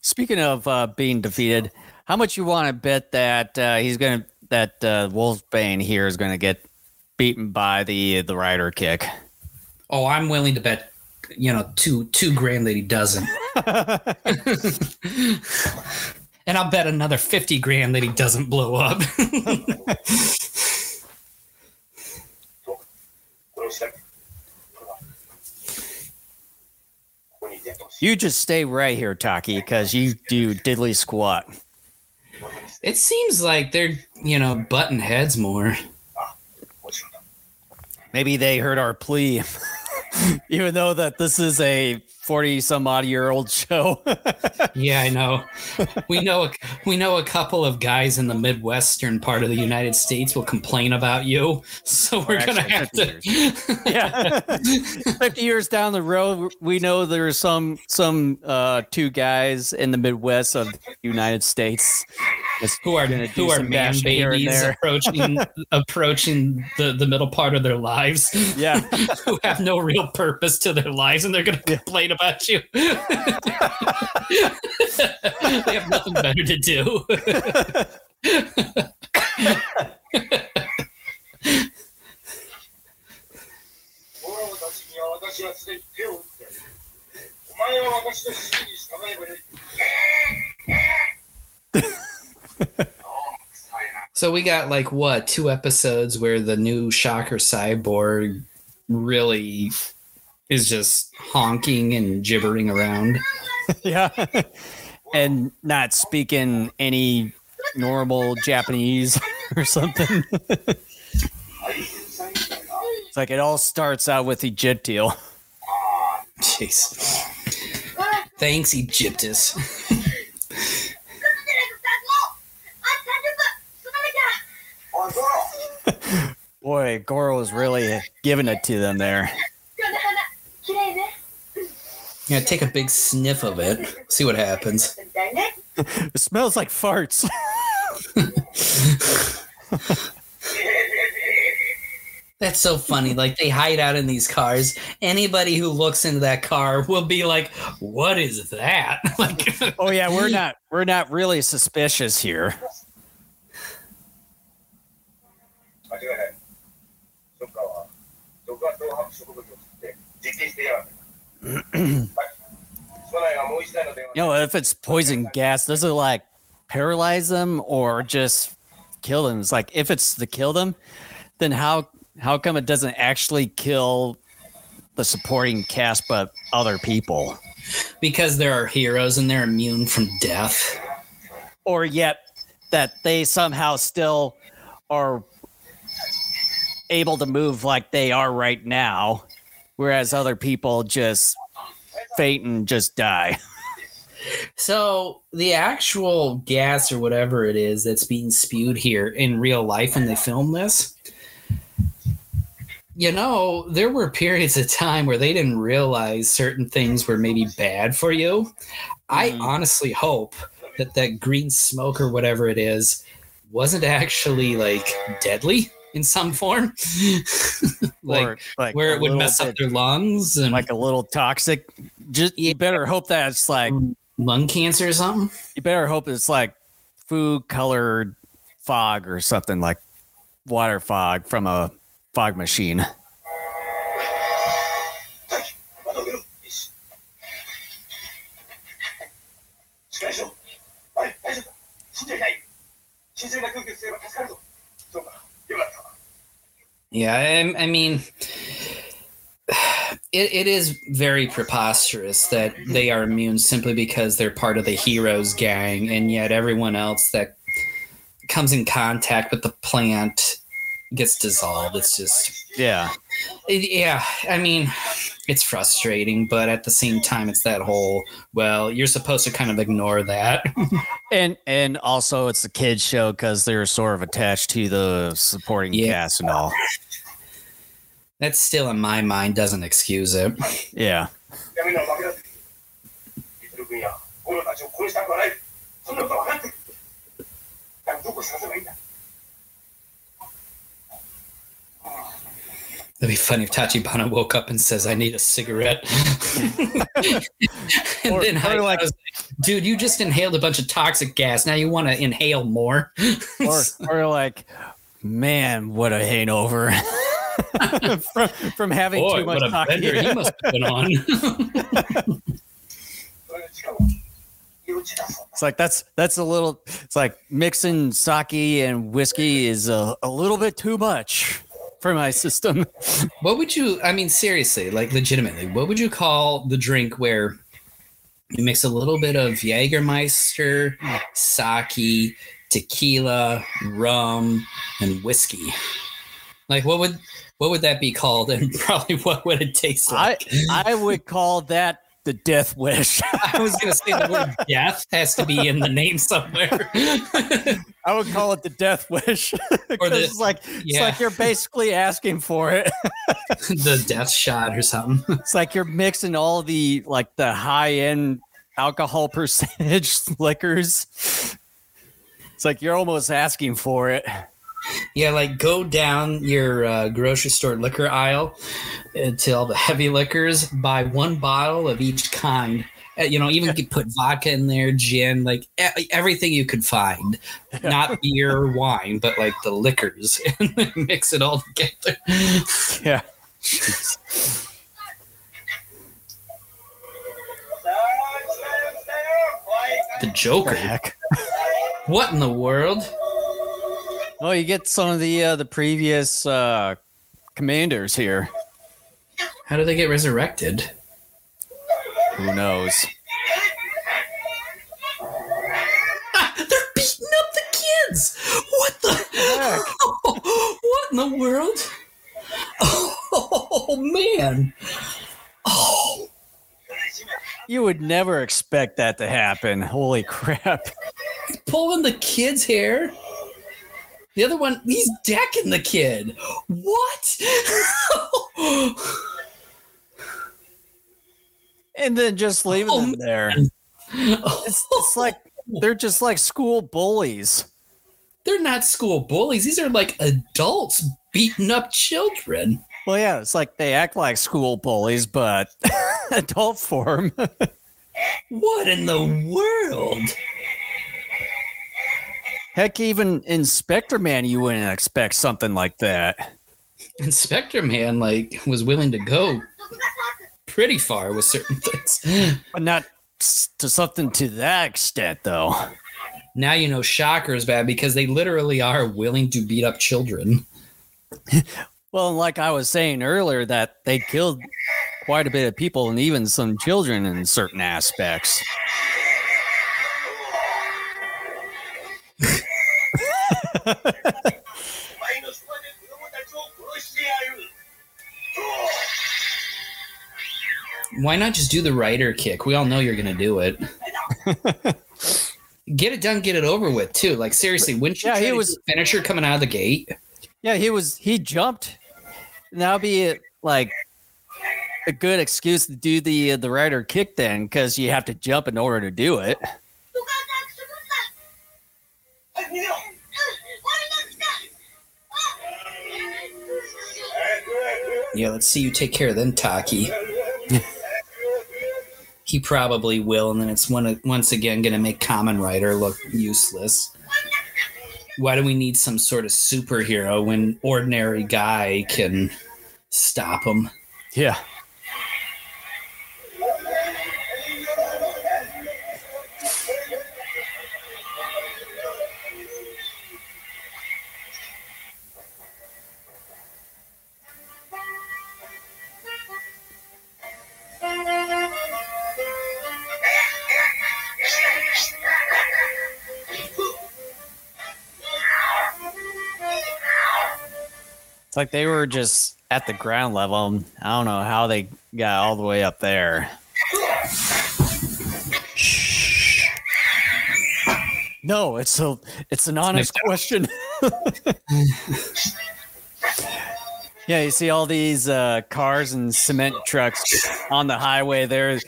Speaking of being defeated, how much you want to bet that Wolfsbane here is going to get beaten by the rider kick? Oh, I'm willing to bet. You know, $2,000 that he doesn't. And I'll bet another $50,000 that he doesn't blow up. You just stay right here, Taki, because you do diddly squat. It seems like they're, butting heads more. Maybe they heard our plea. Even though that this is a 40-some-odd-year-old show. Yeah, I know. We know a couple of guys in the Midwestern part of the United States will complain about you, so we're going to have to... Years. Yeah. 50 years down the road, we know there are some two guys in the Midwest of the United States who are man babies approaching the middle part of their lives. Yeah. Who have no real purpose to their lives, and they're going to complain about you. They have nothing better to do. So we got like what, 2 episodes where the new Shocker Cyborg really is just honking and gibbering around. Yeah. And not speaking any normal Japanese or something. It's like it all starts out with Egyptio. Jeez. Thanks, Egyptus. Boy, Goro was really giving it to them there. Yeah, take a big sniff of it. See what happens. It smells like farts. That's so funny. Like, they hide out in these cars. Anybody who looks into that car will be like, what is that? Like, oh, yeah, we're not really suspicious here. You know, if it's poison gas, does it like paralyze them or just kill them? It's like, if it's to kill them, then how come it doesn't actually kill the supporting cast but other people? Because there are heroes and they're immune from death. Or yet that they somehow still are able to move like they are right now, whereas other people just faint and just die. So the actual gas or whatever it is that's being spewed here in real life when they film this, you know, there were periods of time where they didn't realize certain things were maybe bad for you. I honestly hope that that green smoke or whatever it is wasn't actually like deadly in some form. like where it would mess up their lungs and like a little toxic. Just you better hope that it's like lung cancer or something. You better hope it's like food colored fog or something, like water fog from a fog machine. Yeah, I mean, it is very preposterous that they are immune simply because they're part of the heroes gang, and yet everyone else that comes in contact with the plant gets dissolved. It's just, yeah. I mean, it's frustrating, but at the same time, it's that whole, well, you're supposed to kind of ignore that. and also it's a kids show because they're sort of attached to the supporting cast and all. That still, in my mind, doesn't excuse it. Yeah. It'd be funny if Tachibana woke up and says, I need a cigarette. And then I was like, dude, you just inhaled a bunch of toxic gas. Now you want to inhale more? or like, man, what a hangover. from having too much toxic gas. He must have been on. It's like that's a little, it's like mixing sake and whiskey is a little bit too much for my system. What would you, I mean, seriously, like legitimately, what would you call the drink where you mix a little bit of Jägermeister, sake, tequila, rum, and whiskey? Like what would that be called, and probably what would it taste like? I would call that the death wish. I was going to say the word death has to be in the name somewhere. I would call it the death wish. Or the, it's like you're basically asking for it. The death shot or something. It's like you're mixing all the like the high end alcohol percentage liquors. It's like you're almost asking for it. Yeah, like go down your grocery store liquor aisle to all the heavy liquors, buy one bottle of each kind. You know, even put vodka in there, gin, like everything you could find. Not beer or wine, but like the liquors, and mix it all together. Yeah. The Joker? What the heck? What in the world? Oh, you get some of the previous commanders here. How do they get resurrected? Who knows? Ah, they're beating up the kids! What the heck? Oh, what in the world? Oh, man. Oh. You would never expect that to happen. Holy crap. He's pulling the kid's hair. The other one, he's decking the kid. What? And then just leaving them there. It's like they're just like school bullies. They're not school bullies. These are like adults beating up children. Well, yeah, it's like they act like school bullies, but adult form. What in the world? Heck, even in Spectreman, you wouldn't expect something like that. And Spectreman, like, was willing to go pretty far with certain things. But not to something to that extent, though. Now you know Shocker is bad because they literally are willing to beat up children. Well, like I was saying earlier, that they killed quite a bit of people and even some children in certain aspects. Why not just do the Rider kick? We all know you're going to do it. Get it done, get it over with, too. Like, seriously, wouldn't you try to do a finisher coming out of the gate? Yeah, he jumped. And that'll be like a good excuse to do the Rider kick then, because you have to jump in order to do it. Yeah, let's see you take care of them, Taki. He probably will, and then it's once again going to make Kamen Rider look useless. Why do we need some sort of superhero when ordinary guy can stop him? Yeah. Like they were just at the ground level. I don't know how they got all the way up there. Shh. No, it's an honest question. Yeah, you see all these cars and cement trucks on the highway there.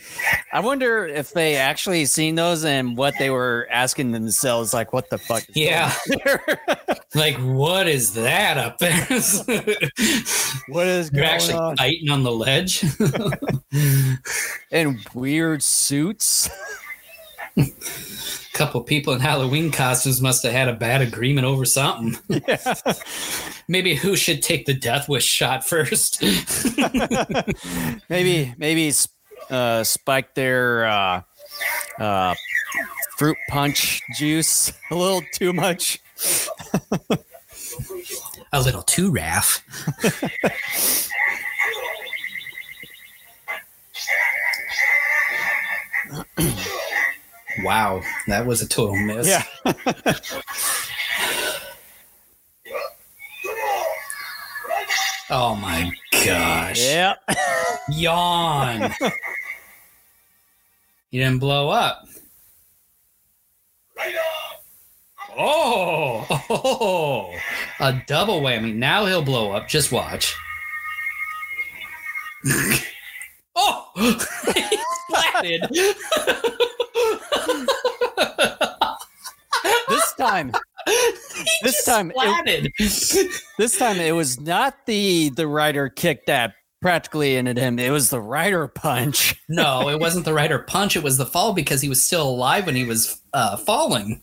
I wonder if they actually seen those and what they were asking themselves, like, what the fuck? Yeah. Like, what is that up there? What is going actually on? Fighting on the ledge? In weird suits. A couple people in Halloween costumes must have had a bad agreement over something. Yeah. Maybe who should take the death wish shot first? maybe spike their fruit punch juice a little too much. A little too raff. Wow, that was a total miss. Yeah. Oh my gosh. Yep. Yawn. You didn't blow up. Oh, a double whammy. Now he'll blow up. Just watch. Oh, he splatted. This time it was not the Rider kick that practically ended him. It was the Rider punch. No, it wasn't the Rider punch. It was the fall because he was still alive when he was falling.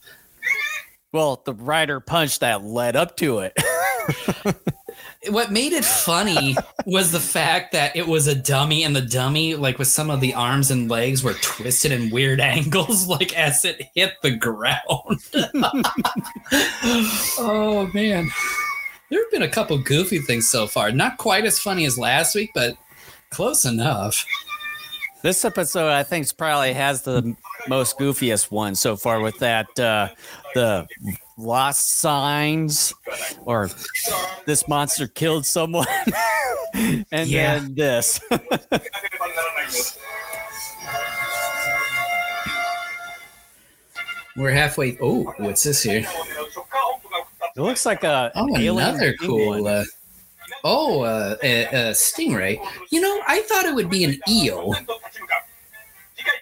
Well, the Rider punch that led up to it. what made it funny was the fact that it was a dummy, and the dummy, like with some of the arms and legs, were twisted in weird angles, like as it hit the ground. Oh man, there have been a couple goofy things so far. Not quite as funny as last week, but close enough. This episode, I think, probably has the most goofiest one so far with that the lost signs, or this monster killed someone, and then this. We're halfway. Oh, what's this here? It looks like a alien. Another cool. A stingray. You know, I thought it would be an eel.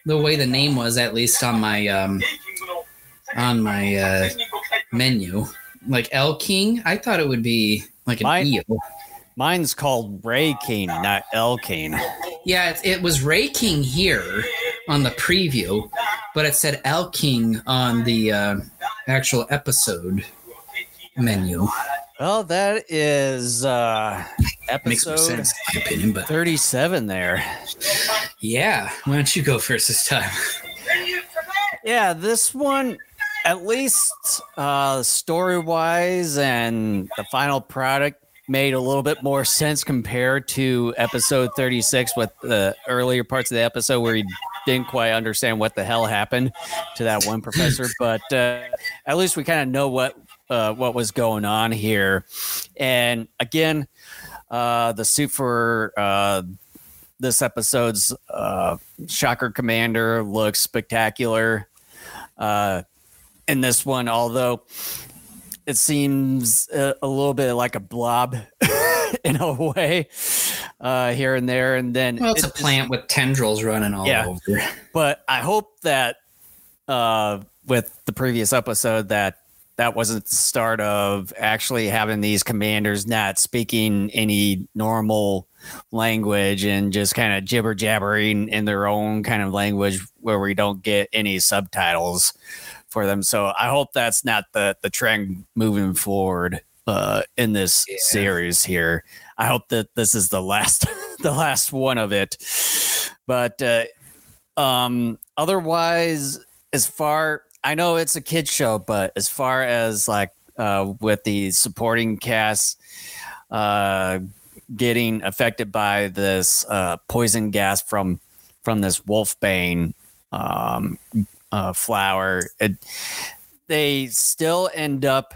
The way the name was, at least on my menu, like Elking, I thought it would be like an eel. Mine's called Ray King, not Elking. Yeah, it was Ray King here on the preview, but it said Elking on the actual episode menu. Well, that is episode sense, in my opinion, but 37 there. Yeah, why don't you go first this time? Yeah, this one, at least story-wise and the final product, made a little bit more sense compared to episode 36 with the earlier parts of the episode where he didn't quite understand what the hell happened to that one professor. But at least we kind of know what was going on here. And again, the suit for this episode's Shocker Commander looks spectacular in this one, although it seems a little bit like a blob in a way here and there. And then it's a plant with tendrils running all over. But I hope that with the previous episode that wasn't the start of actually having these commanders not speaking any normal language and just kind of jibber jabbering in their own kind of language where we don't get any subtitles for them. So I hope that's not the trend moving forward in this series here. I hope that this is the last the last one of it. But otherwise, as far... I know it's a kid's show, but as far as like with the supporting cast getting affected by this poison gas from this Wolfsbane flower, they still end up,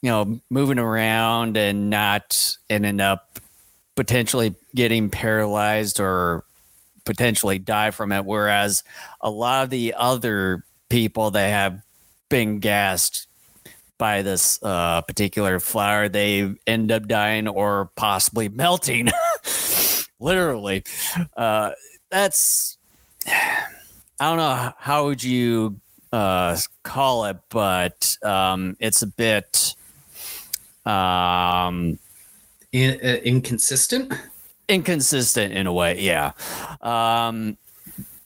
you know, moving around and not ending up potentially getting paralyzed or potentially die from it. Whereas a lot of the other people that have been gassed by this particular flower, they end up dying or possibly melting. Literally. I don't know how would you call it, but it's a bit inconsistent. Inconsistent in a way, yeah.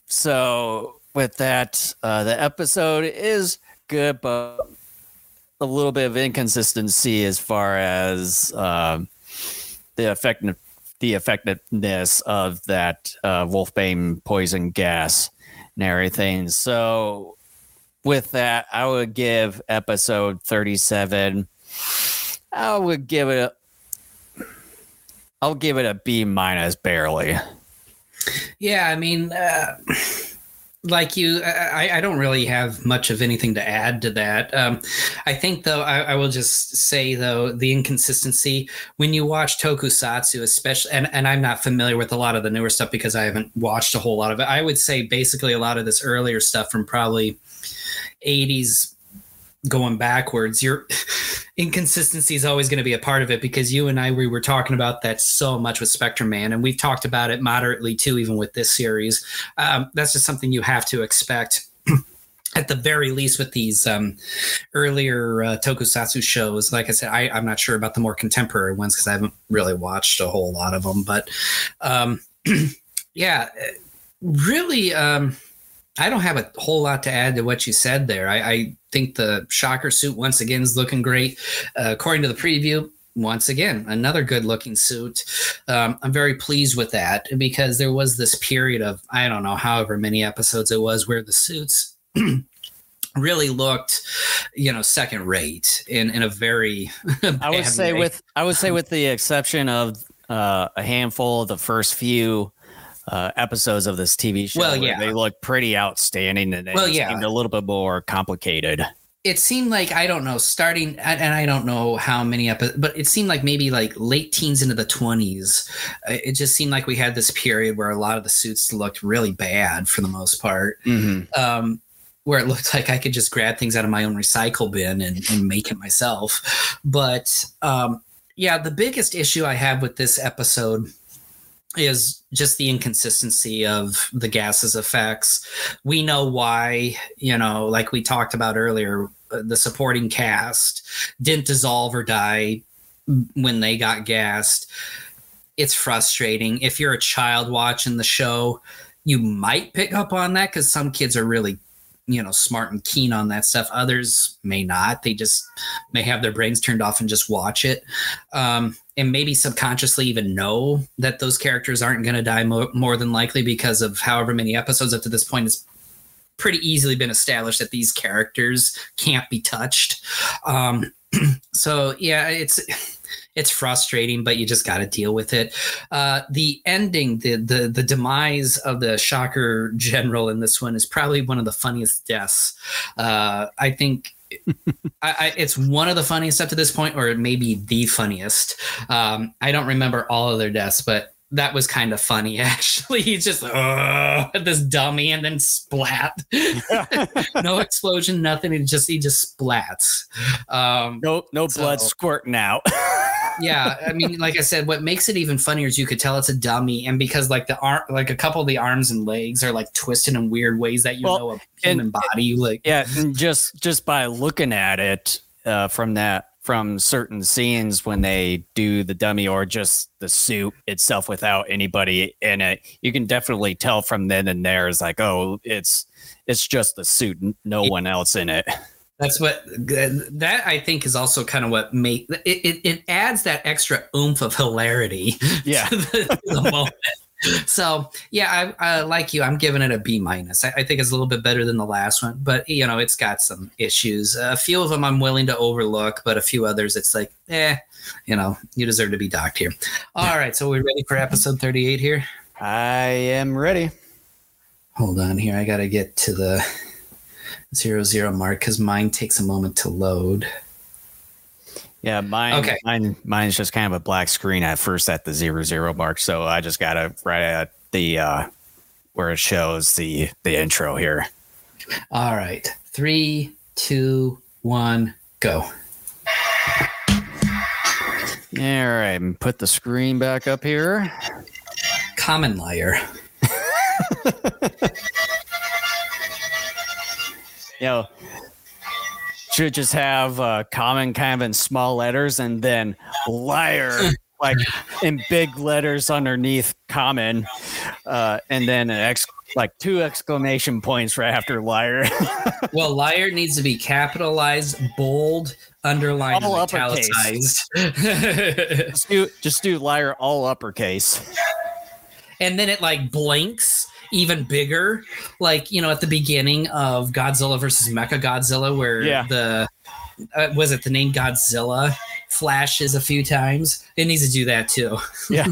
So with that, the episode is good, but a little bit of inconsistency as far as the effectiveness of that Wolfsbane poison gas and everything. So with that, I would give episode 37. I'll give it a B- barely. Yeah, I mean... Like you, I don't really have much of anything to add to that. I think, though, I will just say, though, the inconsistency when you watch tokusatsu, especially, and I'm not familiar with a lot of the newer stuff because I haven't watched a whole lot of it. I would say basically a lot of this earlier stuff from probably 80s going backwards, your inconsistency is always going to be a part of it, because you and I, we were talking about that so much with Spectreman, and we've talked about it moderately too, even with this series. That's just something you have to expect at the very least with these earlier tokusatsu shows. Like I said, I'm not sure about the more contemporary ones because I haven't really watched a whole lot of them, but yeah, really, I don't have a whole lot to add to what you said there. I think the shocker suit once again is looking great. According to the preview, once again, another good looking suit. I'm very pleased with that because there was this period of, I don't know, however many episodes it was where the suits really looked, you know, second rate in a very, I would say with the exception of a handful of the first few episodes of this TV show. Well, yeah, they look pretty outstanding and seemed a little bit more complicated. It seemed like, I don't know, starting, and I don't know how many episodes, but it seemed like maybe like late teens into the 20s. It just seemed like we had this period where a lot of the suits looked really bad for the most part. Mm-hmm. Where it looked like I could just grab things out of my own recycle bin and make it myself. But yeah, the biggest issue I have with this episode is just the inconsistency of the gases effects. We know why, you know, like we talked about earlier, the supporting cast didn't dissolve or die when they got gassed. It's frustrating. If you're a child watching the show, you might pick up on that because some kids are really, you know, smart and keen on that stuff. Others may not. They just may have their brains turned off and just watch it. And maybe subconsciously even know that those characters aren't going to die more than likely because of however many episodes up to this point. It's pretty easily been established that these characters can't be touched. So yeah, it's frustrating, but you just got to deal with it. The ending, the demise of the Shocker General in this one is probably one of the funniest deaths. I think it's one of the funniest up to this point, or it may be the funniest. I don't remember all of their deaths, but that was kind of funny, actually. He's just this dummy and then splat. No explosion, nothing. He just splats. No blood squirting out. Yeah, I mean, like I said, what makes it even funnier is you could tell it's a dummy, and because like a couple of the arms and legs are like twisted in weird ways that you know a human body like. Yeah, and just by looking at it from certain scenes when they do the dummy or just the suit itself without anybody in it, you can definitely tell from then and there is like, oh, it's just the suit, no one else in it. That's what that I think is also kind of what make it adds that extra oomph of hilarity to the moment. So yeah, I like you. I'm giving it a B-. I think it's a little bit better than the last one, but you know, it's got some issues. A few of them I'm willing to overlook, but a few others it's like, you know, you deserve to be docked here. All right, so we're ready for episode 38 here. I am ready. Hold on here. I got to get to the 0-0 mark because mine takes a moment to load. Yeah, mine's just kind of a black screen at first at the 0-0 mark. So I just got to right at the where it shows the intro here. All right. 3, 2, 1, go. All right. Put the screen back up here. Common liar. Yo. Should just have common kind of in small letters and then liar like in big letters underneath common, and then like 2 exclamation points right after liar. Well, liar needs to be capitalized, bold, underlined, all and italicized. just do liar all uppercase. And then it like blinks even bigger, like, you know, at the beginning of Godzilla versus Mechagodzilla, where was it the name Godzilla flashes a few times? It needs to do that too. Yeah.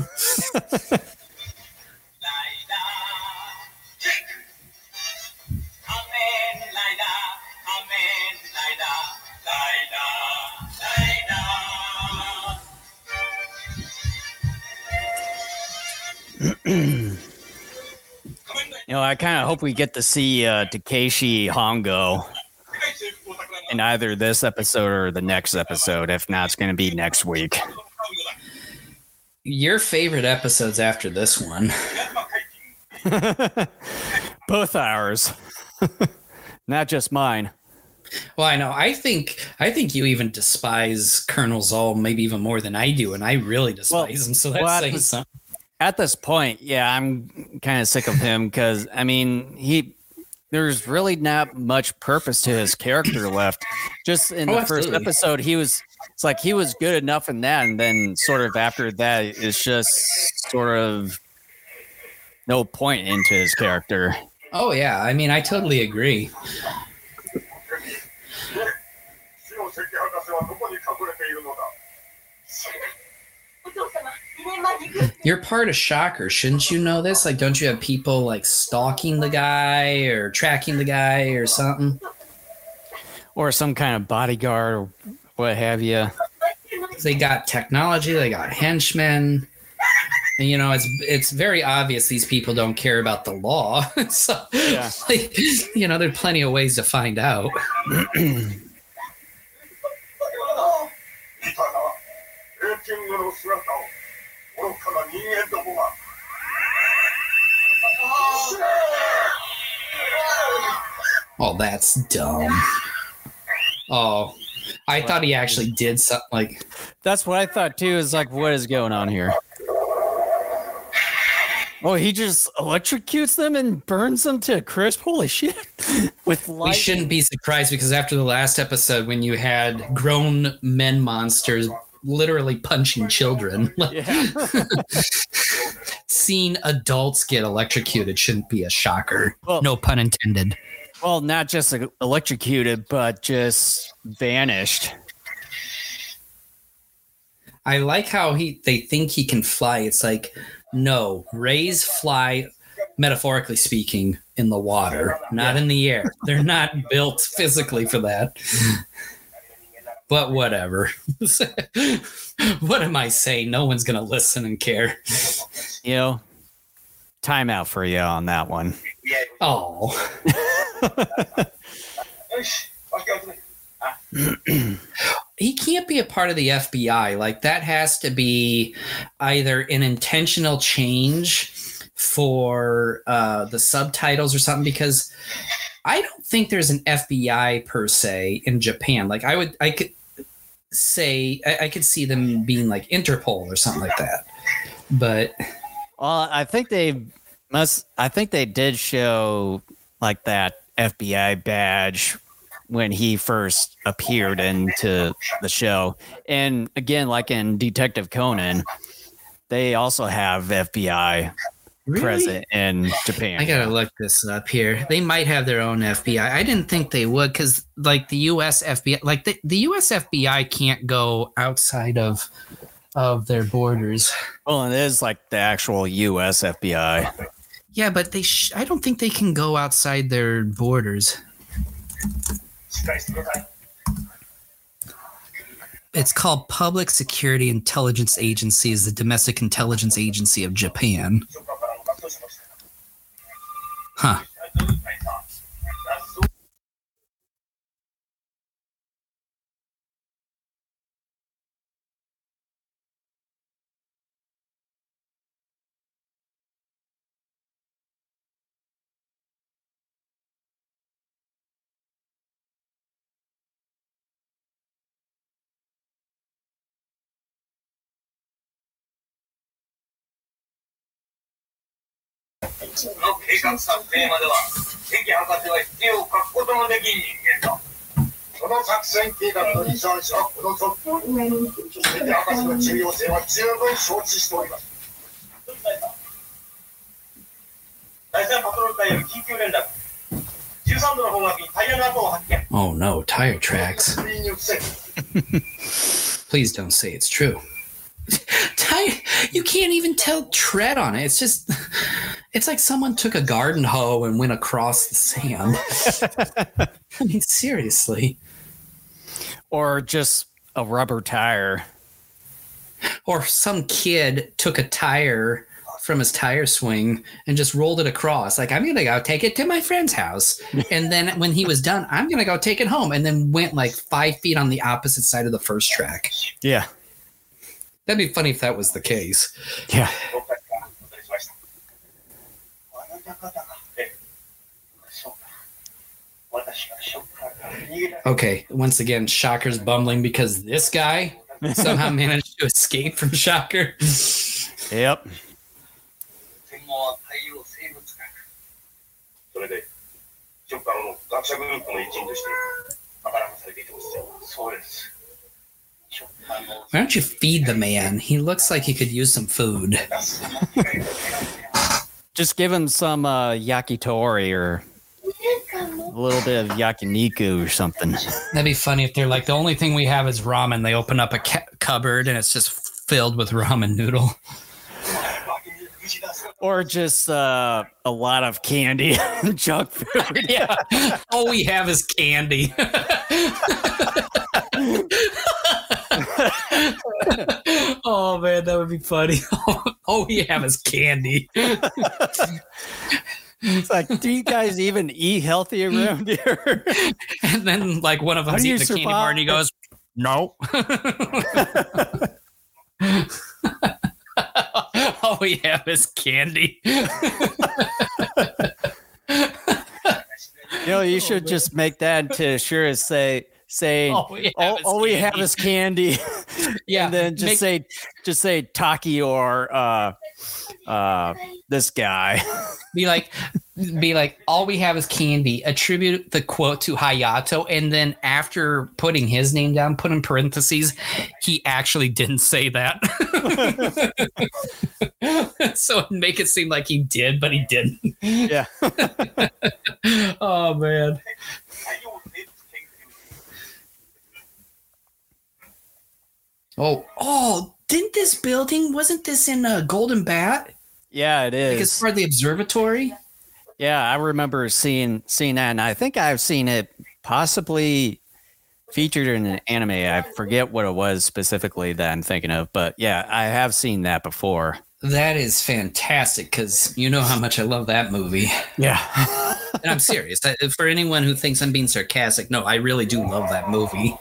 You know, I kind of hope we get to see Takeshi Hongo in either this episode or the next episode. If not, it's going to be next week. Your favorite episodes after this one? Both ours. Not just mine. Well, I know. I think you even despise Colonel Zol maybe even more than I do, and I really despise him. So that's saying something. At this point, yeah, I'm kind of sick of him because, I mean, there's really not much purpose to his character left. Just in the first episode, he was it's like he was good enough in that, and then sort of after that, it's just sort of no point into his character. Oh, yeah. I mean, I totally agree. You're part of Shocker. Shouldn't you know this? Like, don't you have people, like, stalking the guy or tracking the guy or something? Or some kind of bodyguard or what have you. They got technology. They got henchmen. And, you know, it's very obvious these people don't care about the law. So, yeah. Like, you know, there are plenty of ways to find out. Oh, that's dumb. Oh, I thought he actually did something. Like, that's what I thought too. Is like, what is going on here? Oh, he just electrocutes them and burns them to a crisp. Holy shit! With light. We shouldn't be surprised, because after the last episode, when you had grown men monsters literally punching children, yeah. Seeing adults get electrocuted shouldn't be a shocker. Well, no pun intended. Well, not just electrocuted, but just vanished. I like how they think he can fly. It's like, no, rays fly, metaphorically speaking, in the water, not in the air. They're not built physically for that. But whatever. What am I saying? No one's going to listen and care. You know, time out for you on that one. Oh. He can't be a part of the FBI. Like, that has to be either an intentional change for the subtitles or something, because I don't think there's an FBI per se in Japan. Like, I could see them being like Interpol or something like that. But I think they did show like that FBI badge when he first appeared into the show. And again, like in Detective Conan, they also have FBI present in Japan. I gotta look this up here. They might have their own FBI. I didn't think they would, because like the US FBI, like the US FBI can't go outside of their borders. Well, it is like the actual US FBI. Yeah, but I don't think they can go outside their borders. It's called Public Security Intelligence Agency, is the domestic intelligence agency of Japan. Huh. Oh no, tire tracks. Please don't say it's true. You can't even tell tread on it. It's just, it's like someone took a garden hoe and went across the sand. I mean, seriously. Or just a rubber tire. Or some kid took a tire from his tire swing and just rolled it across. Like, I'm going to go take it to my friend's house. And then when he was done, I'm going to go take it home. And then went like 5 feet on the opposite side of the first track. Yeah. That'd be funny if that was the case. Yeah. Okay, once again, Shocker's bumbling because this guy somehow managed to escape from Shocker. Yep. Why don't you feed the man? He looks like he could use some food. Just give him some yakitori or a little bit of yakiniku or something. That'd be funny if they're like, the only thing we have is ramen. They open up a cupboard and it's just filled with ramen noodle. Or just a lot of candy and junk food. Yeah. All we have is candy. Oh, man, that would be funny. All we have is candy. It's like, do you guys even eat healthy around here? And then, like, one of us eats a candy bar and he goes, no. All we have is candy. You know, you should just make that into sure is saying all we have is candy. Yeah. And then just say Taki or this guy. Be like all we have is candy. Attribute the quote to Hayato, and then after putting his name down, put in parentheses, he actually didn't say that. So make it seem like he did, but he didn't. Yeah. Oh man. Oh, didn't this building, wasn't this in Golden Bat? Yeah, it is. Like it's part of the observatory? Yeah, I remember seeing that, and I think I've seen it possibly featured in an anime. I forget what it was specifically that I'm thinking of, but yeah, I have seen that before. That is fantastic, because you know how much I love that movie. Yeah. And I'm serious. For anyone who thinks I'm being sarcastic, no, I really do love that movie.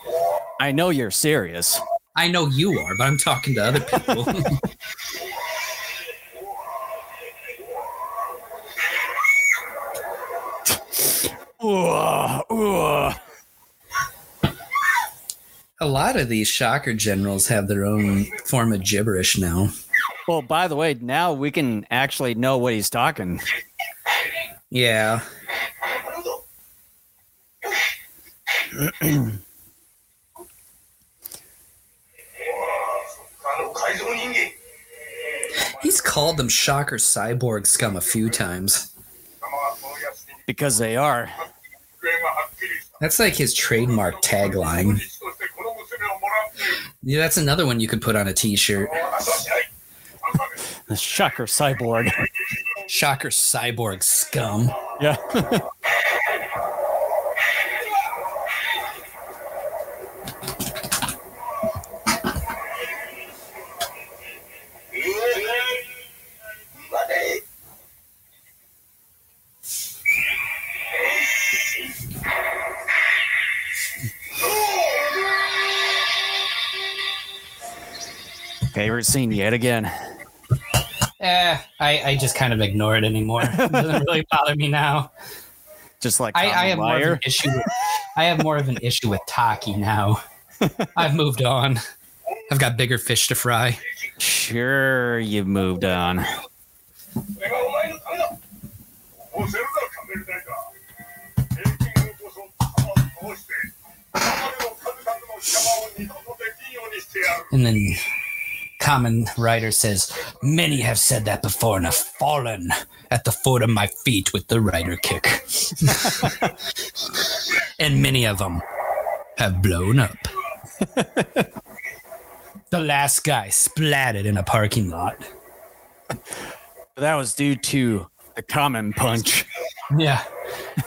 I know you're serious. I know you are, but I'm talking to other people. A lot of these shocker generals have their own form of gibberish now. Well, by the way, now we can actually know what he's talking. Yeah. He's called them shocker cyborg scum a few times. Because they are. That's like his trademark tagline. Yeah, that's another one you could put on a t-shirt. The shocker cyborg. Shocker cyborg scum. Yeah. Favorite scene yet again. I just kind of ignore it anymore. It doesn't really bother me now. Just like I have more of an issue with Taki now. I've moved on. I've got bigger fish to fry. Sure, you've moved on. And then Kamen Rider says, many have said that before and have fallen at the foot of my feet with the rider kick. And many of them have blown up. The last guy splatted in a parking lot. That was due to the common punch. Yeah.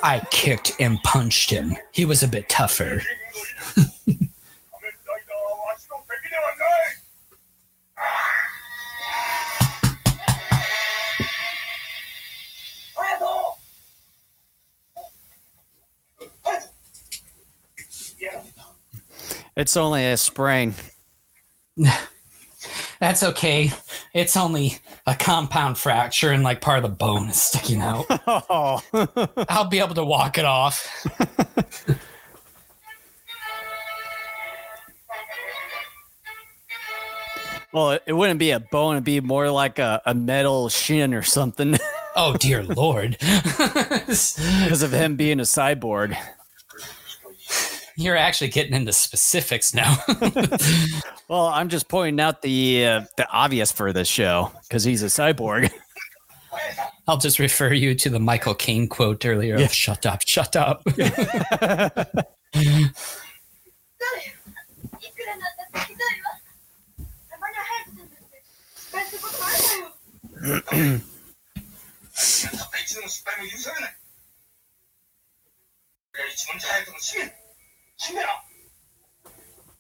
I kicked and punched him. He was a bit tougher. It's only a sprain. That's okay. It's only a compound fracture and like part of the bone is sticking out. Oh. I'll be able to walk it off. Well, it wouldn't be a bone. It'd be more like a metal shin or something. Oh, dear Lord. Because of him being a cyborg. You're actually getting into specifics now. Well, I'm just pointing out the obvious for this show because he's a cyborg. I'll just refer you to the Michael Caine quote earlier. Yeah. Of, shut up, shut up.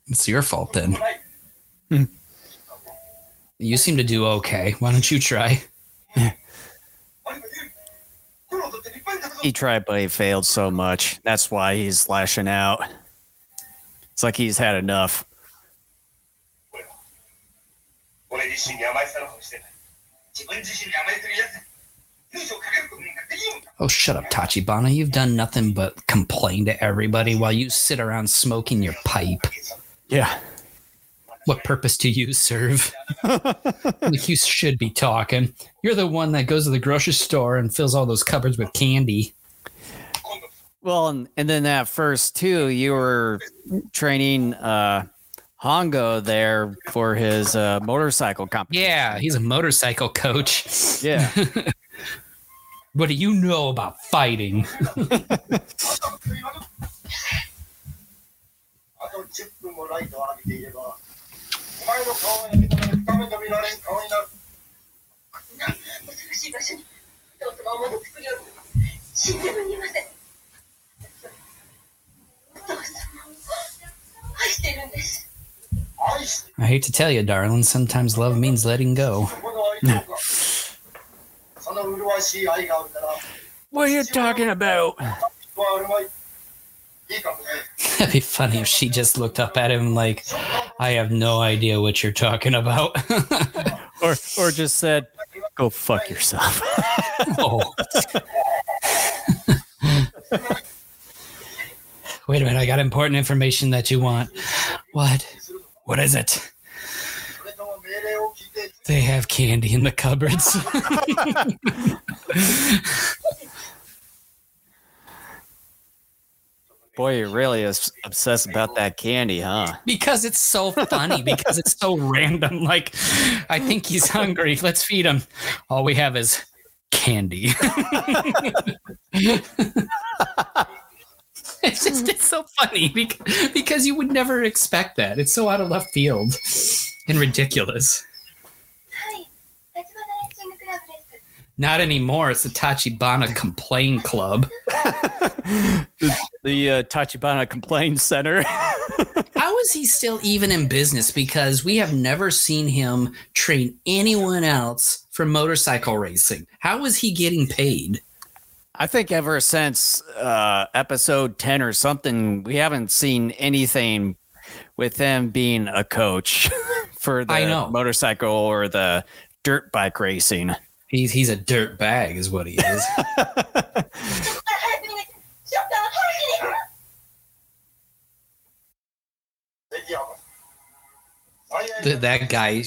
It's your fault then. You seem to do okay. Why don't you try? He tried, but he failed so much. That's why he's lashing out. It's like he's had enough. Oh, shut up, Tachibana. You've done nothing but complain to everybody while you sit around smoking your pipe. Yeah. What purpose do you serve? Like, you should be talking. You're the one that goes to the grocery store and fills all those cupboards with candy. Well, and then at first, too, you were training Hongo there for his motorcycle competition. Yeah, he's a motorcycle coach. Yeah. What do you know about fighting? I hate to tell you, darling, sometimes love means letting go. What are you talking about? That'd be funny if she just looked up at him like, I have no idea what you're talking about. or just said, go fuck yourself. Oh. Wait a minute, I got important information that you want. What? What is it? They have candy in the cupboards. Boy, you're really obsessed about that candy, huh? Because it's so funny, because it's so random. Like, I think he's hungry. Let's feed him. All we have is candy. It's so funny because you would never expect that. It's so out of left field and ridiculous. Not anymore. It's the Tachibana Complain Club. the Tachibana Complain Center. How is he still even in business? Because we have never seen him train anyone else for motorcycle racing. How is he getting paid? I think ever since episode 10 or something, we haven't seen anything with him being a coach for the motorcycle or the dirt bike racing. He's a dirt bag is what he is. That guy,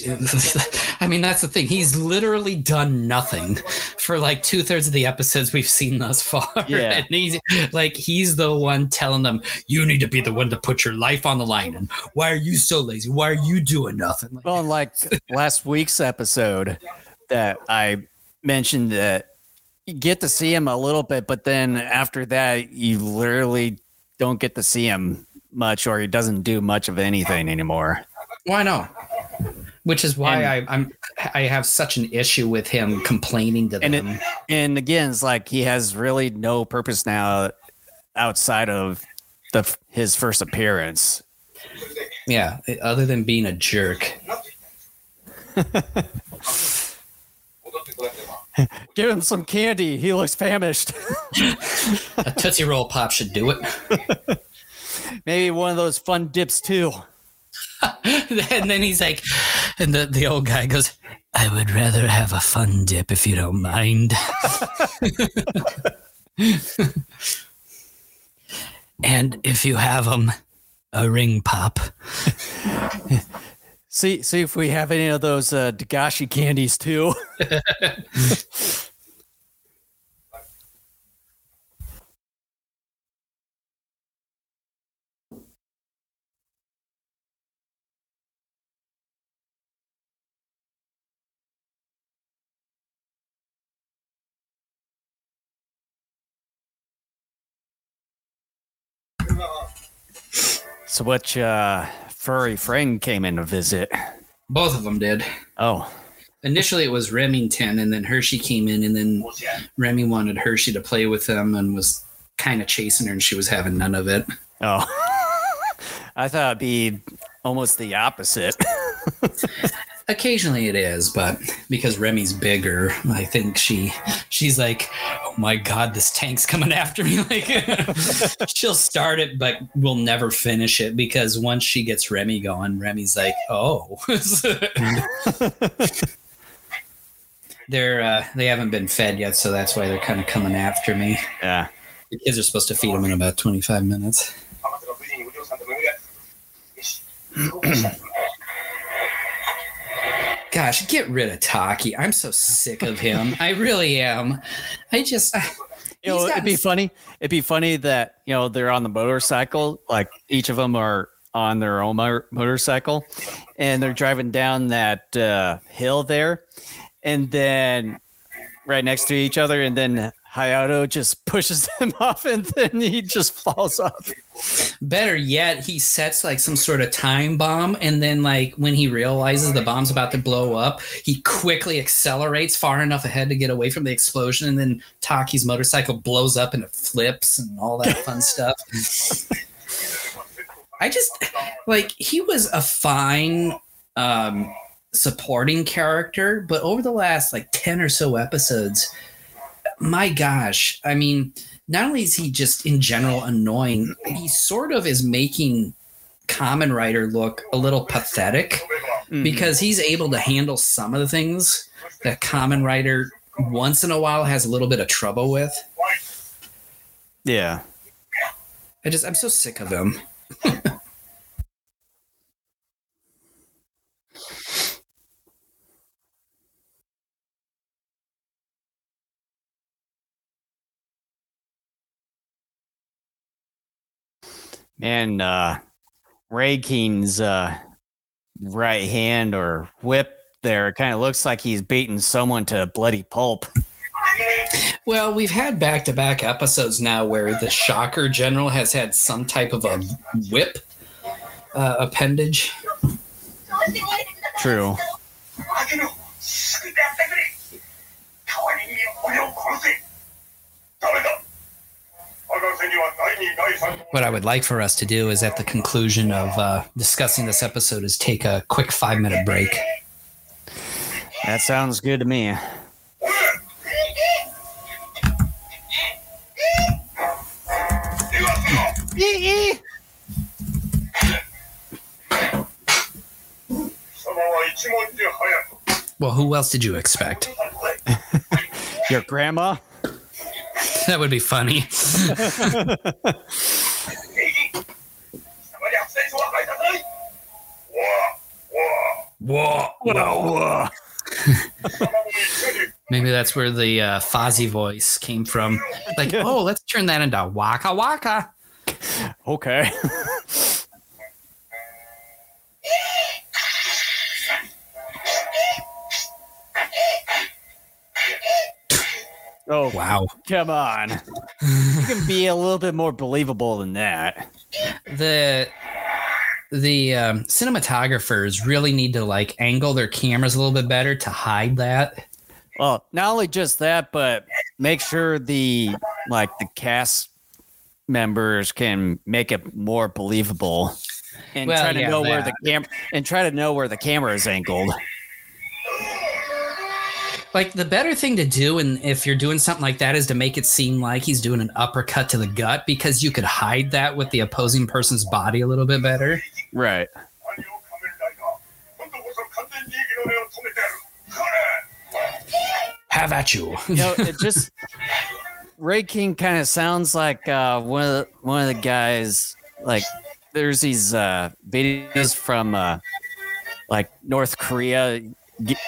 I mean, that's the thing. He's literally done nothing for like 2/3 of the episodes we've seen thus far. Yeah. And he's the one telling them, you need to be the one to put your life on the line. And why are you so lazy? Why are you doing nothing? Well, like last week's episode that I mentioned that you get to see him a little bit, but then after that, you literally don't get to see him much, or he doesn't do much of anything anymore. Why not? Which is why I have such an issue with him complaining to them. And again, it's like he has really no purpose now outside of his first appearance. Yeah, other than being a jerk. Give him some candy. He looks famished. A Tootsie Roll Pop should do it. Maybe one of those fun dips too. And then he's like, and the old guy goes, I would rather have a fun dip if you don't mind. And if you have them, a ring pop. See if we have any of those Dagashi candies too. So which furry friend came in to visit? Both of them did. Oh. Initially, it was Remington, and then Hershey came in, and then Remy wanted Hershey to play with him and was kind of chasing her, and she was having none of it. Oh. I thought it'd be almost the opposite. Occasionally it is, but because Remy's bigger, I think she's like, oh my God, this tank's coming after me. Like she'll start it, but we'll never finish it because once she gets Remy going, Remy's like, oh. They haven't been fed yet, so that's why they're kind of coming after me. Yeah, the kids are supposed to feed them in about 25 minutes. Gosh, get rid of Taki. I'm so sick of him. I really am. It'd be funny. It'd be funny that, you know, they're on the motorcycle. Like each of them are on their own motorcycle and they're driving down that hill there. And then right next to each other. And then Hayato just pushes him off and then he just falls off. Better yet, he sets like some sort of time bomb and then like when he realizes the bomb's about to blow up, he quickly accelerates far enough ahead to get away from the explosion and then Taki's motorcycle blows up and it flips and all that fun stuff. I just like he was a fine supporting character, but over the last like 10 or so episodes, my gosh, I mean, not only is he just in general annoying, he sort of is making Kamen Rider look a little pathetic because he's able to handle some of the things that Kamen Rider once in a while has a little bit of trouble with. Yeah. I'm so sick of him. And Ray King's right hand or whip there kind of looks like he's beating someone to bloody pulp. Well, we've had back-to-back episodes now where the Shocker General has had some type of a whip appendage. True. What I would like for us to do is at the conclusion of discussing this episode is take a quick 5-minute break. That sounds good to me. Well, who else did you expect? Your grandma? That would be funny. Whoa. Maybe that's where the Fozzie voice came from. Like, oh, let's turn that into Waka Waka. Okay. Oh, wow. Come on. You can be a little bit more believable than that. The cinematographers really need to like angle their cameras a little bit better to hide that. Well, not only just that, but make sure the cast members can make it more believable and try to know where the camera is angled. Like, the better thing to do, and if you're doing something like that, is to make it seem like he's doing an uppercut to the gut because you could hide that with the opposing person's body a little bit better. Right. Have at you. It just... Ray King kind of sounds like one of the guys, like, there's these videos from, like, North Korea...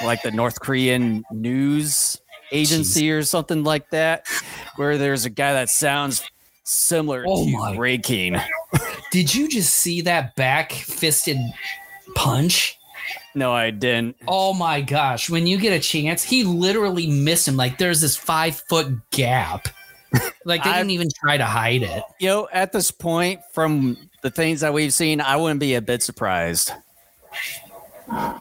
like the North Korean news agency or something like that, where there's a guy that sounds similar to Ray King. Did you just see that back-fisted punch? No, I didn't. Oh, my gosh. When you get a chance, he literally missed him. Like, there's this 5-foot gap. Like, they didn't even try to hide it. You know, at this point, from the things that we've seen, I wouldn't be a bit surprised.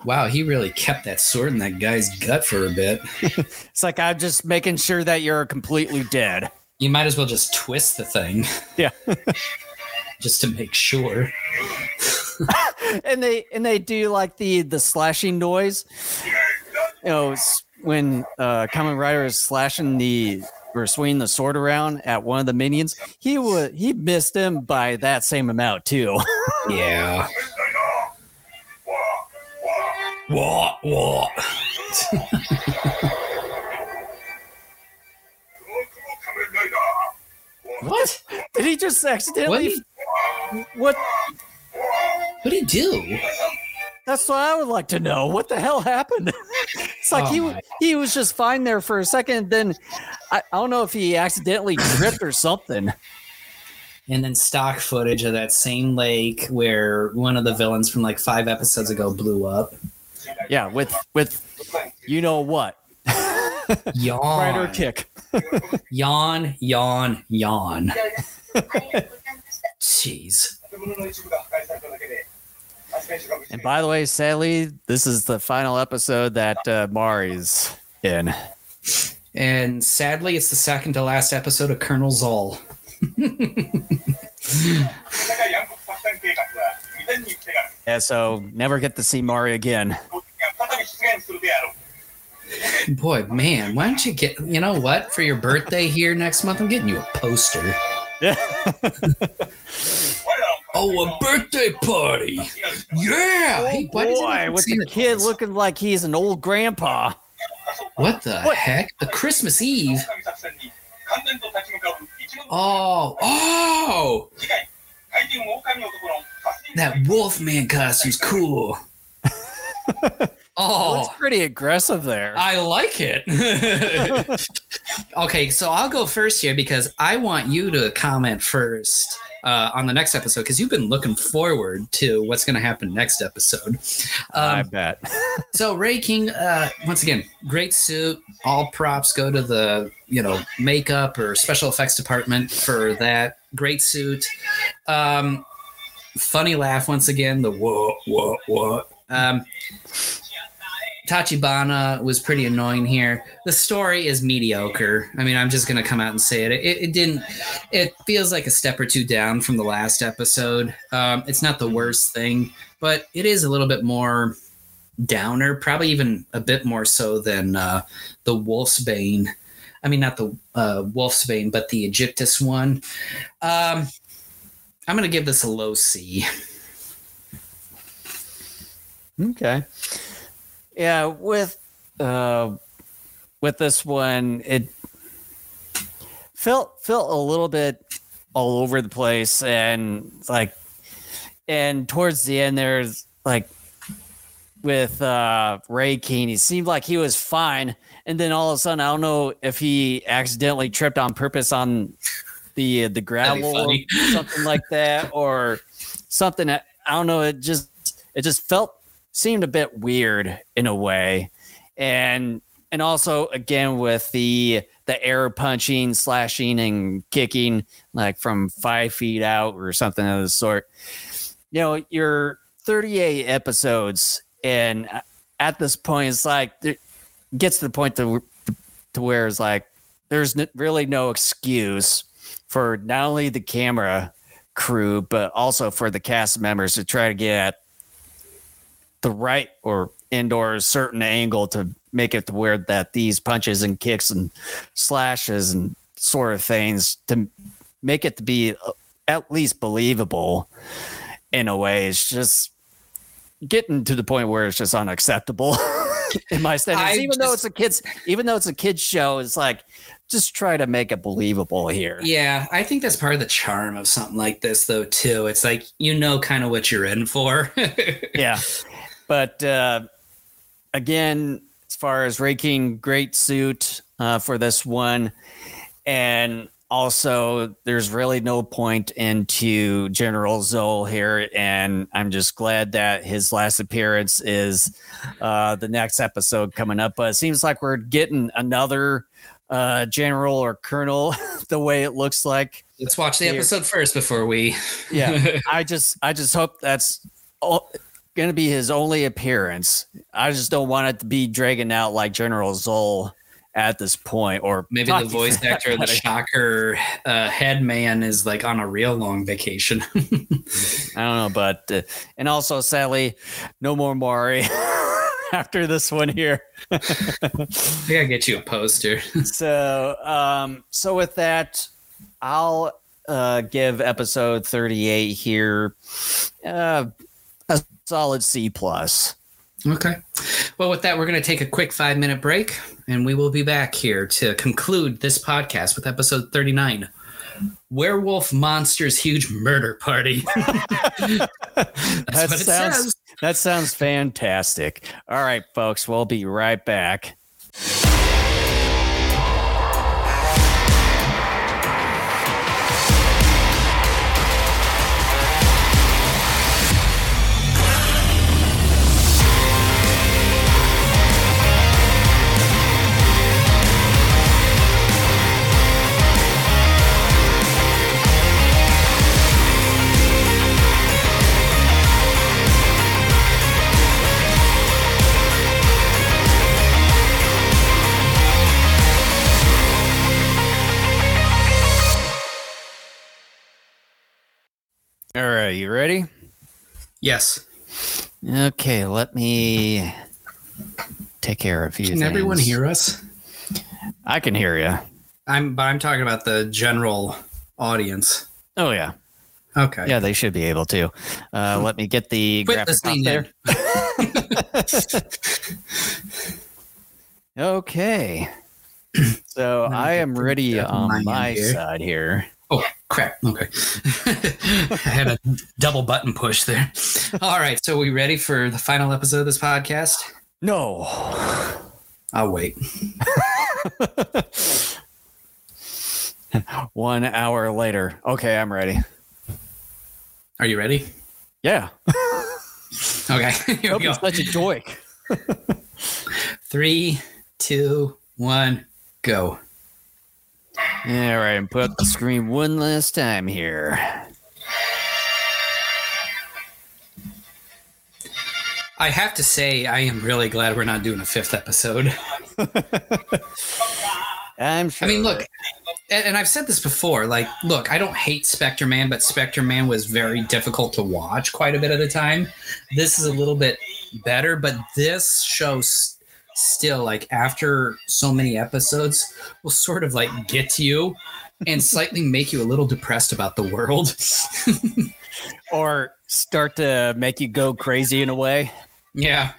Wow, he really kept that sword in that guy's gut for a bit. It's like, I'm just making sure that you're completely dead. You might as well just twist the thing. Yeah. Just to make sure. and they do like the slashing noise. You know, when Kamen Rider is slashing or swinging the sword around at one of the minions, he missed him by that same amount too. Yeah. What? What? Did he just accidentally? What? What did he do? That's what I would like to know. What the hell happened? It's like he was just fine there for a second. Then I don't know if he accidentally tripped or something. And then stock footage of that same lake where one of the villains from like 5 episodes ago blew up. Yeah, with you know what? Yawn. Rider kick. Yawn. Jeez. And by the way, sadly, this is the final episode that Mari's in. And sadly, it's the second to last episode of Colonel Zol. Yeah, so never get to see Mari again. Boy, man, why don't you get, you know what, for your birthday here next month, I'm getting you a poster. Yeah. Oh, a birthday party. Yeah. Oh, hey, boy, with the kid looking like he's an old grandpa. What the heck? The Christmas Eve? Oh. That Wolfman costume's cool. Oh, it's pretty aggressive there. I like it. Okay, so I'll go first here because I want you to comment first on the next episode because you've been looking forward to what's going to happen next episode. I bet. So Ray King, once again, great suit. All props go to the makeup or special effects department for that great suit. Funny laugh once again. The what. Tachibana was pretty annoying here. The story is mediocre. I mean, I'm just going to come out and say it. It feels like a step or two down from the last episode. It's not the worst thing, but it is a little bit more downer, probably even a bit more so than the Wolfsbane. I mean, not the Wolfsbane, but the Egyptus one. I'm going to give this a low C. Okay. Yeah, with this one, it felt a little bit all over the place, and towards the end, there's like with Ray King, he seemed like he was fine, and then all of a sudden, I don't know if he accidentally tripped on purpose on the gravel or something like that, or something. I don't know. It just seemed a bit weird in a way. And also again with the air punching, slashing and kicking like from 5 feet out or something of the sort. You know, you're 38 episodes and at this point it's like it gets to the point to where it's like there's really no excuse for not only the camera crew but also for the cast members to try to get at the right or indoor certain angle to make it to where that these punches and kicks and slashes and sort of things to make it to be at least believable in a way. It's just getting to the point where it's just unacceptable in my standards. Even though it's a kids show, it's like just try to make it believable here. Yeah, I think that's part of the charm of something like this though too. It's like kind of what you're in for. Yeah. But again, as far as Ray King, great suit for this one. And also, there's really no point into General Zol here. And I'm just glad that his last appearance is the next episode coming up. But it seems like we're getting another General or Colonel the way it looks like. Let's watch the episode first before we. Yeah, I just hope that's going to be his only appearance. I just don't want it to be dragging out like General Zol at this point, or maybe the voice actor, the shocker head man, is like on a real long vacation. I don't know, but and also sadly, no more Mari. After this one here, I gotta get you a poster. So with that, I'll give episode 38 here a solid C+. Okay. Well, with that, we're going to take a quick 5-minute break, and we will be back here to conclude this podcast with episode 39. Werewolf Monsters Huge Murder Party. That's what it says. That sounds fantastic. All right, folks, we'll be right back. All right, you ready? Yes. Okay, let me take care of you. Can everyone hear us? I can hear you. But I'm talking about the general audience. Oh yeah. Okay. Yeah, they should be able to. Let me get the graphic up there. Okay. So I am ready on my side here. Oh, crap. Okay. I had a double button push there. All right. So we ready for the final episode of this podcast? No. I'll wait. 1 hour later. Okay. I'm ready. Are you ready? Yeah. Okay. Here we go. Such a joik. 3, 2, 1, go. All right, and put up the screen one last time here. I have to say, I am really glad we're not doing a 5th episode. I'm sure. I mean, look, and I've said this before, like, look, I don't hate Spectreman, but Spectreman was very difficult to watch quite a bit of the time. This is a little bit better, but this show still, like, after so many episodes, will sort of like get to you and slightly make you a little depressed about the world, or start to make you go crazy in a way. Yeah.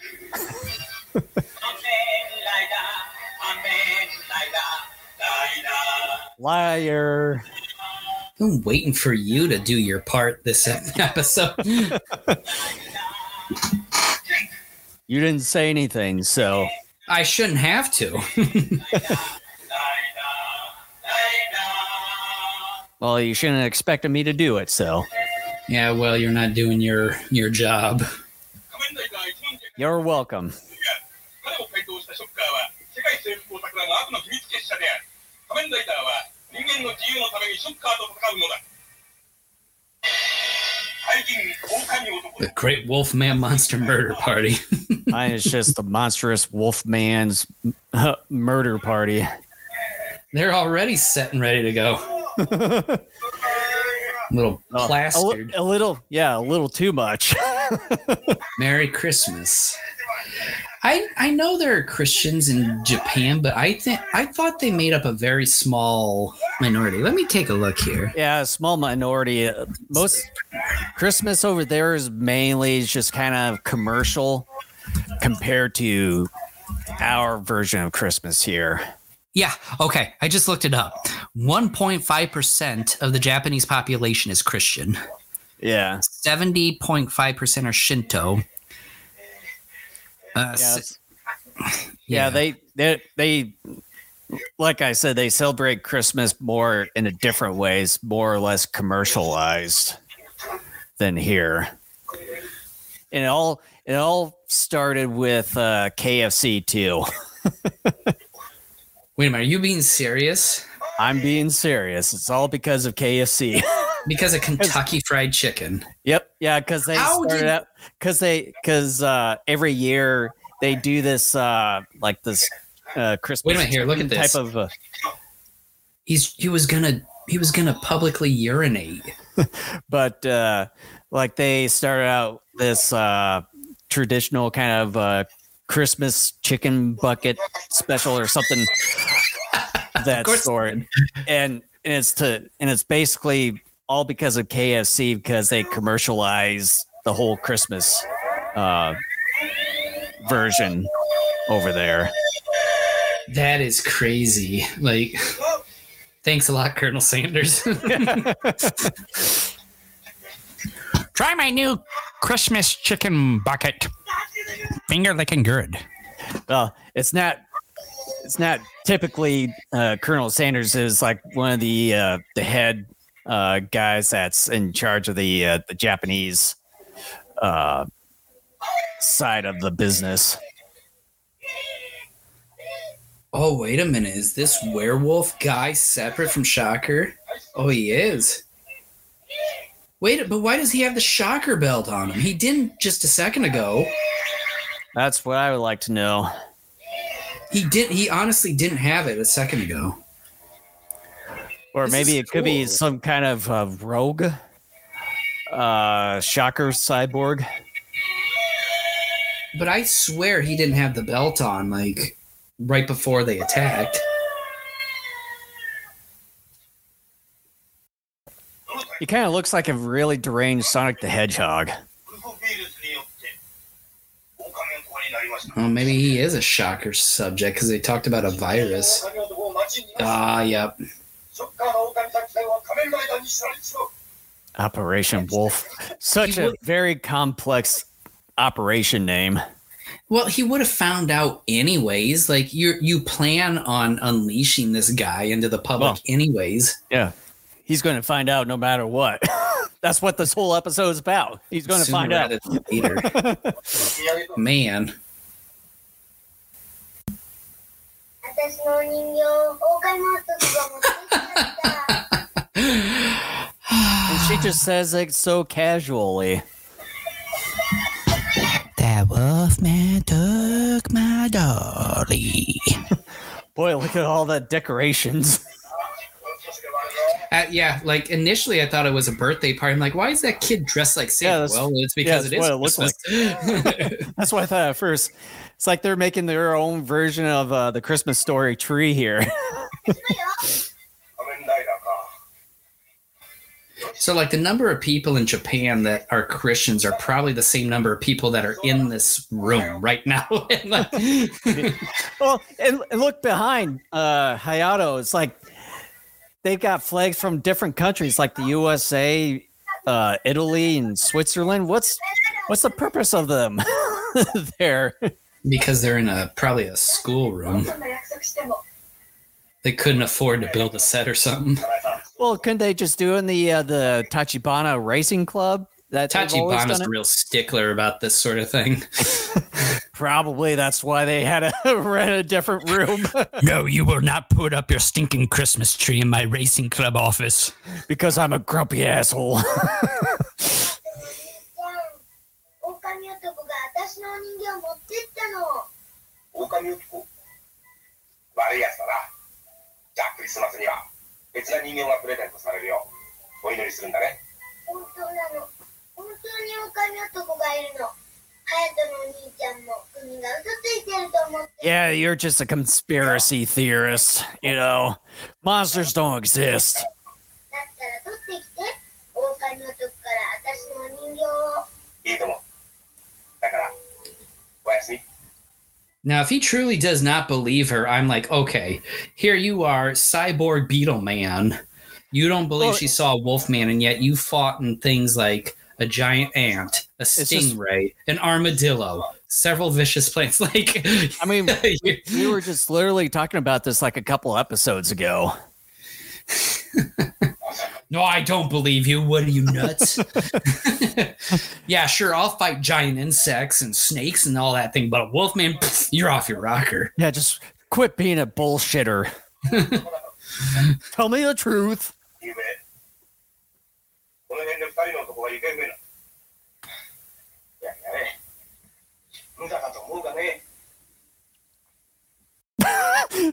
Liar. I'm waiting for you to do your part this episode. You didn't say anything, so. I shouldn't have to. Well, you shouldn't have expected me to do it, so. Yeah, well, you're not doing your job. You're welcome. The Great Wolfman Monster Murder Party. Mine is just the monstrous Wolfman's murder party. They're already set and ready to go. Plastered. A little too much. Merry Christmas. I know there are Christians in Japan, but I thought they made up a very small minority. Let me take a look here. Yeah, a small minority. Most Christmas over there is mainly just kind of commercial compared to our version of Christmas here. Yeah, okay. I just looked it up. 1.5% of the Japanese population is Christian. Yeah. 70.5% are Shinto. Yeah, they like I said, they celebrate Christmas more in a different ways, more or less commercialized than here. And it all started with KFC too. Wait a minute, are you being serious? I'm being serious. It's all because of KFC. Because of Kentucky Fried Chicken. Yep. Yeah, because they started out because every year they do this like this Christmas. Wait a minute here. Look at this type of. He was gonna publicly urinate. But like they started out this traditional kind of Christmas chicken bucket special or something. That sort, and it's basically all because of KFC, because they commercialize the whole Christmas version over there. That is crazy. Like, thanks a lot, Colonel Sanders. Try my new Christmas chicken bucket. Finger licking good. Well, it's not typically Colonel Sanders is like one of the head guys that's in charge of the Japanese side of the business. Oh, wait a minute. Is this werewolf guy separate from Shocker? Oh, he is. Wait, but why does he have the Shocker belt on him? He didn't just a second ago. That's what I would like to know. He honestly didn't have it a second ago. Or maybe it could be some kind of rogue Shocker cyborg. But I swear he didn't have the belt on, like, right before they attacked. He kind of looks like a really deranged Sonic the Hedgehog. Well, maybe he is a Shocker subject because they talked about a virus. Yep. Operation Wolf. Such a very complex operation name. Well, he would have found out anyways. Like, you plan on unleashing this guy into the public anyways. Yeah. He's going to find out no matter what. That's what this whole episode is about. He's going to find out later. Man. And she just says it so casually. That wolf man took my dolly. Boy, look at all the decorations. Yeah, like initially I thought it was a birthday party. I'm like, why is that kid dressed like Santa? Yeah, well, it's because it is Christmas. Like. That's what I thought at first. It's like they're making their own version of the Christmas Story tree here. So, like, the number of people in Japan that are Christians are probably the same number of people that are in this room right now. Well, and look behind Hayato. It's like they've got flags from different countries like the USA, Italy, and Switzerland. What's the purpose of them there? Because they're in probably a schoolroom. They couldn't afford to build a set or something. Well, couldn't they just do in the Tachibana Racing Club? Tachibana's a real stickler about this sort of thing. Probably that's why they had to rent a different room. No, you will not put up your stinking Christmas tree in my racing club office. Because I'm a grumpy asshole. Yeah, you're just a conspiracy theorist, you know. Monsters don't exist. Now, if he truly does not believe her, I'm like, okay, here you are, cyborg beetle man. You don't believe she saw a wolf man, and yet you fought in things like a giant ant, a stingray, an armadillo, several vicious plants. Like, I mean, we were just literally talking about this like a couple episodes ago. No, I don't believe you. What are you, nuts? Yeah, sure, I'll fight giant insects and snakes and all that thing, but a wolf man, you're off your rocker. Yeah, just Quit being a bullshitter. Tell me the truth.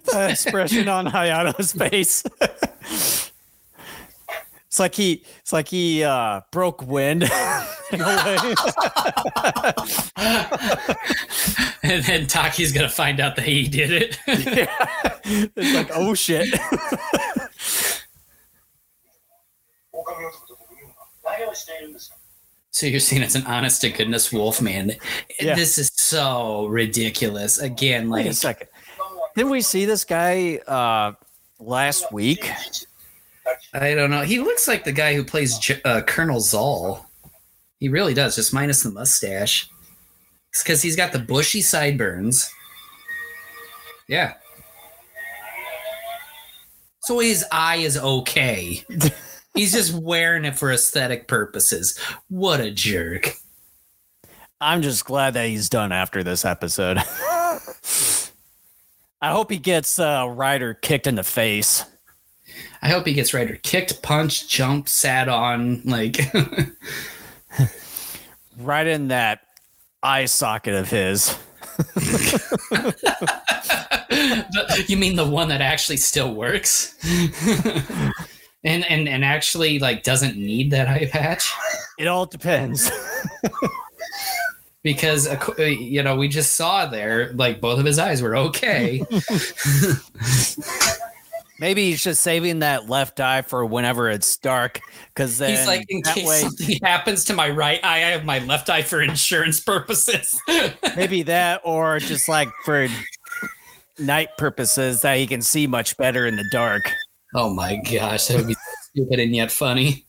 The expression on Hayato's face. It's like he broke wind. And then Taki's gonna find out that he did it. Yeah. It's like, oh shit. So you're saying it's an honest to goodness Wolfman. Yeah. This is so ridiculous. Again, like, wait a second. Didn't we see this guy last week? I don't know. He looks like the guy who plays Colonel Zol. He really does, just minus the mustache. It's because he's got the bushy sideburns. Yeah. So his eye is okay. He's just wearing it for aesthetic purposes. What a jerk. I'm just glad that he's done after this episode. I hope he gets Ryder kicked in the face. I hope he gets Ryder kicked, punched, jumped, sat on, like... right in that eye socket of his. You mean the one that actually still works? and actually, like, doesn't need that eye patch? It all depends. Because, you know, we just saw there, like, both of his eyes were okay. Maybe he's just saving that left eye for whenever it's dark. Because then he's like, in case something happens to my right eye, I have my left eye for insurance purposes. Maybe that, or just like for night purposes, that he can see much better in the dark. Oh my gosh, that would be stupid and yet funny.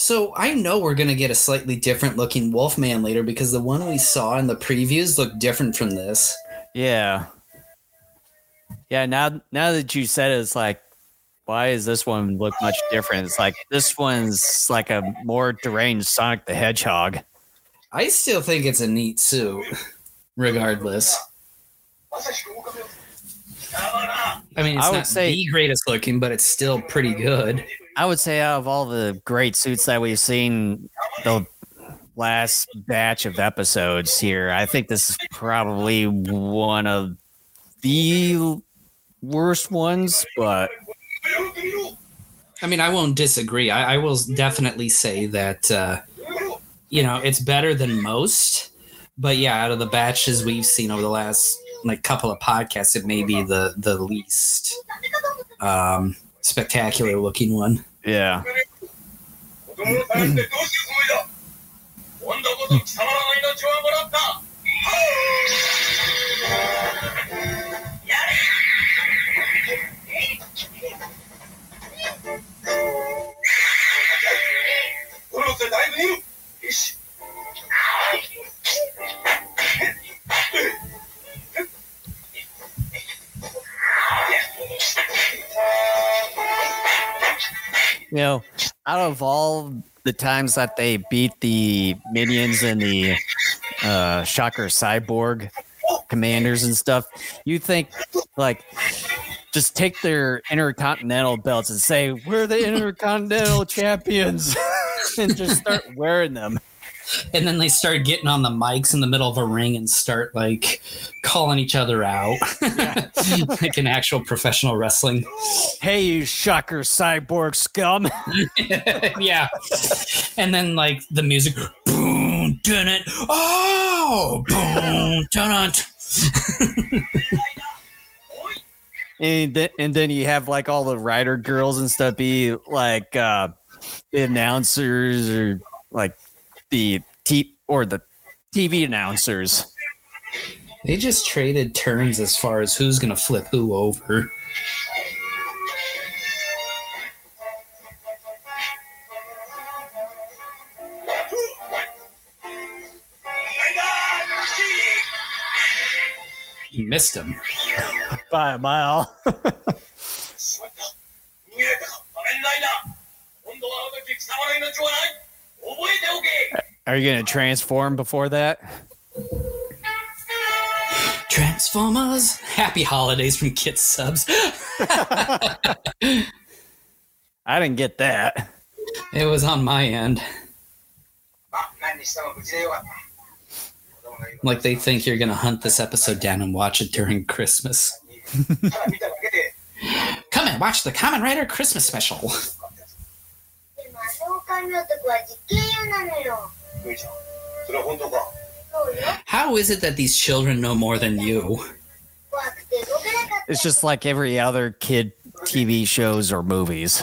So I know we're going to get a slightly different looking Wolfman later, because the one we saw in the previews looked different from this. Yeah. Yeah, now that you said it, it's like, why does this one look much different? It's like, this one's like a more deranged Sonic the Hedgehog. I still think it's a neat suit, regardless. I mean, it's not the greatest looking, but it's still pretty good. I would say out of all the great suits that we've seen the last batch of episodes here, I think this is probably one of the worst ones, but... I mean, I won't disagree. I will definitely say that, you know, it's better than most, but yeah, out of the batches we've seen over the last like couple of podcasts, it may be the least... spectacular looking one. Yeah. You know, out of all the times that they beat the minions and the Shocker Cyborg commanders and stuff, you think, like, just take their intercontinental belts and say, we're the intercontinental champions, and just start wearing them. And then they start getting on the mics in the middle of a ring and start, like, calling each other out. Yeah. Like an actual professional wrestling. Hey, you Shocker Cyborg scum. Yeah. And then, like, the music. Boom, dun it. Oh, boom, dun it. And then you have, like, all the Rider girls and stuff be, like, the announcers or, like, the TV announcers. They just traded turns as far as who's going to flip who over. He missed him. By a mile. Are you going to transform before that? Transformers. Happy holidays from Kit Subs. I didn't get that. It was on my end. Like they think you're going to hunt this episode down and watch it during Christmas. Come and watch the Kamen Rider Christmas special. How is it that these children know more than you? It's just like every other kid TV shows or movies,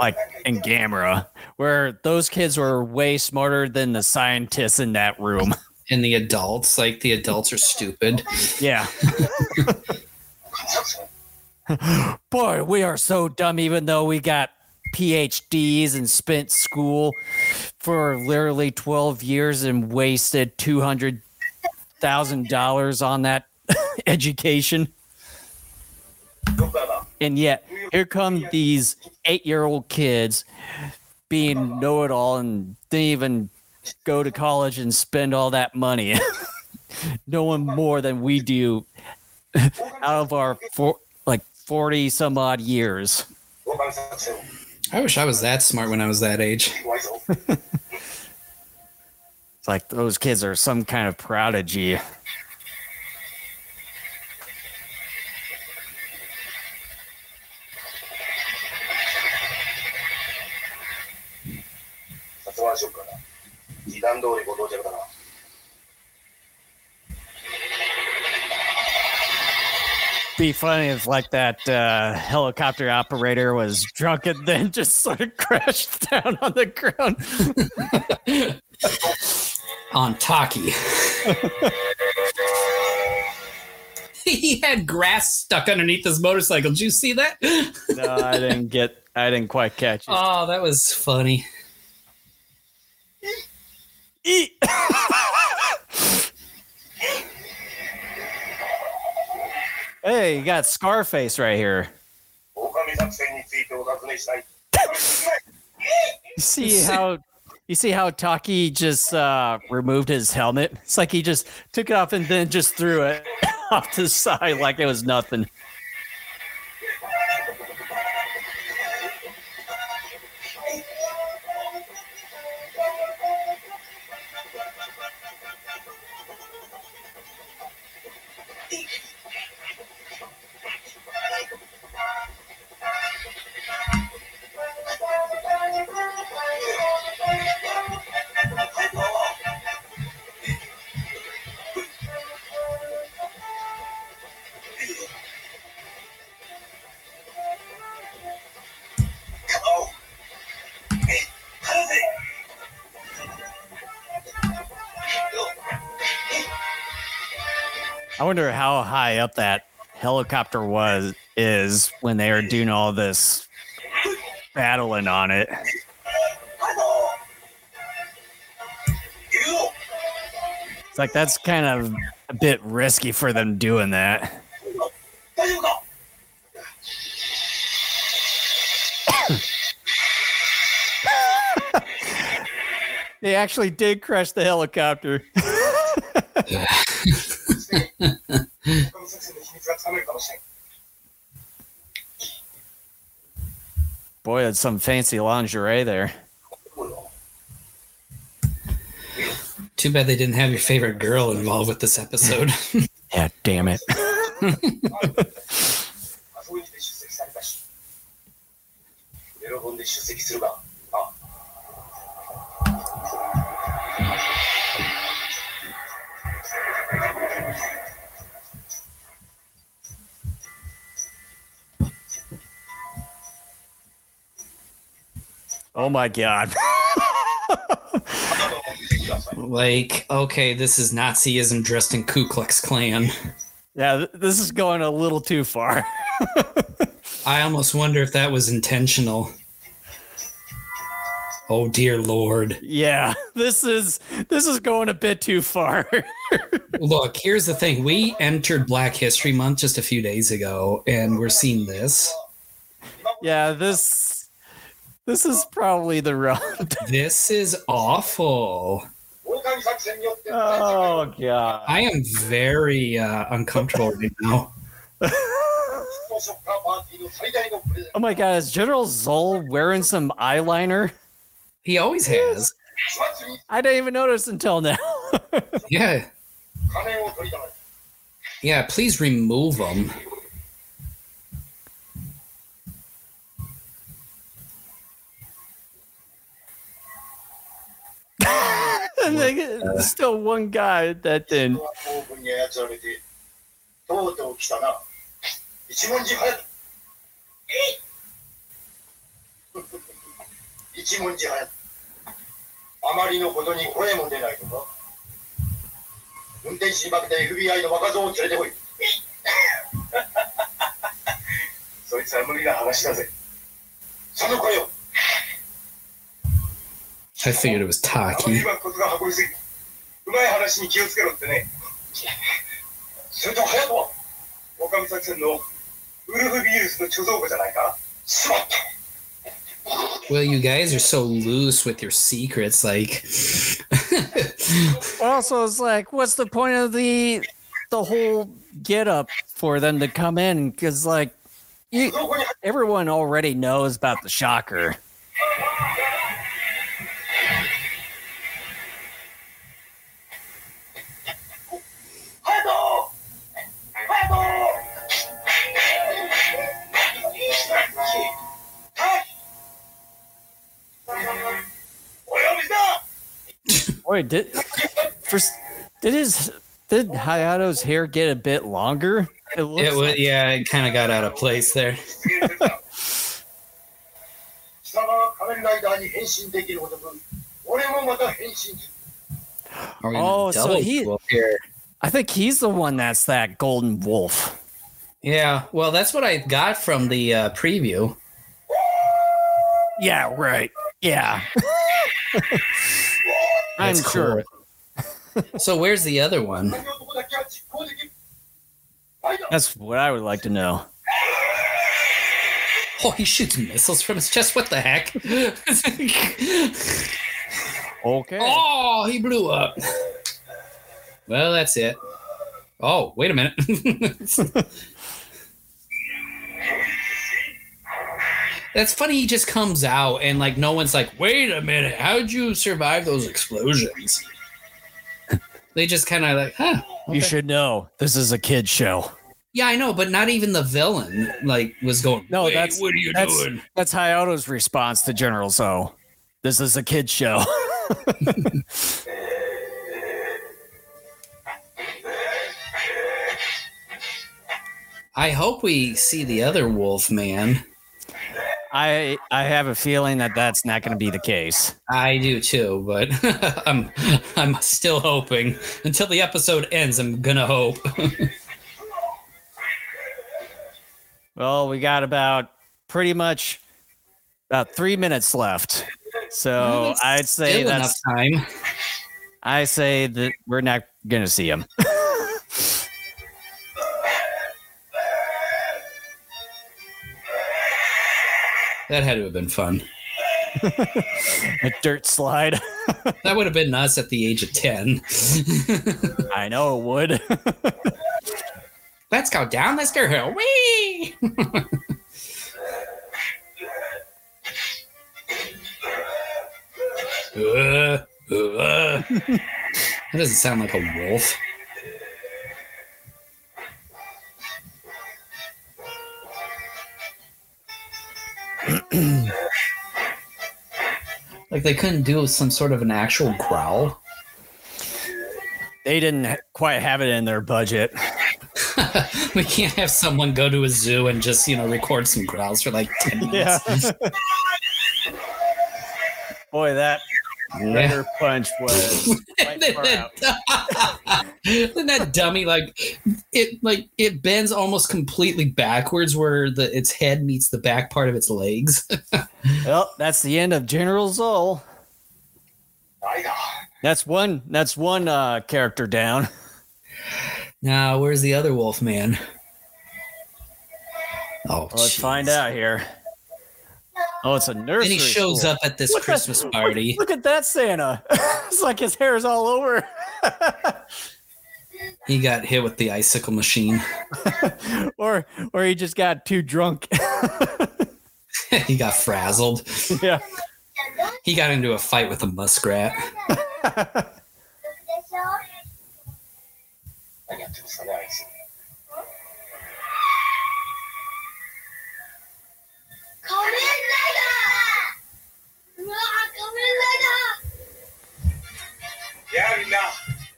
like in Gamera, where those kids were way smarter than the scientists in that room. And the adults, like the adults are stupid. Yeah. Boy, we are so dumb, even though we got PhDs and spent school for literally 12 years and wasted $200,000 on that education. And yet, here come these 8-year-old kids being know-it-all and didn't even go to college and spend all that money, knowing more than we do out of our 40 some odd years. I wish I was that smart when I was that age. It's like those kids are some kind of prodigy. Be funny if like that helicopter operator was drunk and then just sort of crashed down on the ground. On Taki. He had grass stuck underneath his motorcycle. Did you see that? No, I didn't quite catch it. Oh, that was funny. Hey, you got Scarface right here. You see how Taki just removed his helmet? It's like he just took it off and then just threw it off to the side like it was nothing. I wonder how high up that helicopter is when they were doing all this battling on it. It's like that's kind of a bit risky for them doing that. They actually did crash the helicopter. Boy, that's some fancy lingerie there. Too bad they didn't have your favorite girl involved with this episode. Yeah, damn it. Oh my God. Like, okay, this is Nazism dressed in Ku Klux Klan. Yeah, this is going a little too far. I almost wonder if that was intentional. Oh dear Lord. Yeah, this is going a bit too far. Look, here's the thing. We entered Black History Month just a few days ago, and we're seeing this. Yeah, this is probably the round. This is awful. Oh, God. I am very uncomfortable right now. Oh, my God. Is General Zol wearing some eyeliner? He always has. I didn't even notice until now. Yeah. Yeah, please remove them. Still one guy that didn't. I figured it was Taki. Well, you guys are so loose with your secrets, like. Also, it's like, what's the point of the whole get up for them to come in? Because, like, everyone already knows about the shocker. Boy, did Hayato's hair get a bit longer? Yeah, it kind of got out of place there. Oh, so I think he's the one that's that golden wolf. Yeah, well, that's what I got from the preview. Yeah, right. Yeah. I'm sure. Cool. So where's the other one? That's what I would like to know. Oh, he shoots missiles from his chest. What the heck? Okay. Oh, he blew up. Well, that's it. Oh, wait a minute. That's funny, he just comes out and like no one's like, wait a minute, how'd you survive those explosions? They just kind of like, huh. Okay. You should know, this is a kid's show. Yeah, I know, but not even the villain like was going, no, that's what are you doing? That's Hayato's response to General Zol. This is a kid's show. I hope we see the other wolf man. I have a feeling that that's not going to be the case. I do too, but I'm still hoping. Until the episode ends, I'm going to hope. Well, we got about 3 minutes left. So I'd say that's enough time. I say that we're not going to see him. That had to have been fun. A dirt slide. That would have been us at the age of 10. I know it would. Let's go down this dirt hill. Whee! That doesn't sound like a wolf. Like they couldn't do some sort of an actual growl. They didn't quite have it in their budget. We can't have someone go to a zoo and just, record some growls for like 10 minutes. Yeah. Boy, that letter punch was quite far out. Then that dummy, it bends almost completely backwards where its head meets the back part of its legs. Well, that's the end of General Zol. That's one character down. Now, where's the other wolf man? Oh, well, let's find out here. Oh, it's a nursery. And he shows up at this Christmas party. Look at that Santa. It's like his hair's all over. He got hit with the icicle machine. or he just got too drunk. He got frazzled. Yeah. He got into a fight with a muskrat.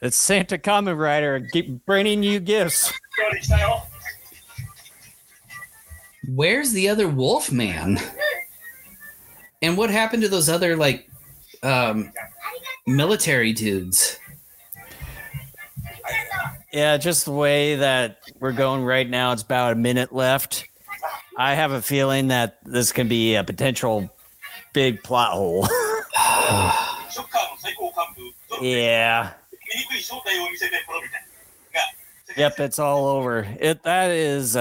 It's Santa Kamen Rider bringing you gifts. Where's the other wolf man? And what happened to those other, like, military dudes? Yeah, just the way that we're going right now, it's about a minute left. I have a feeling that this can be a potential big plot hole. Yeah. Yep, it's all over. That is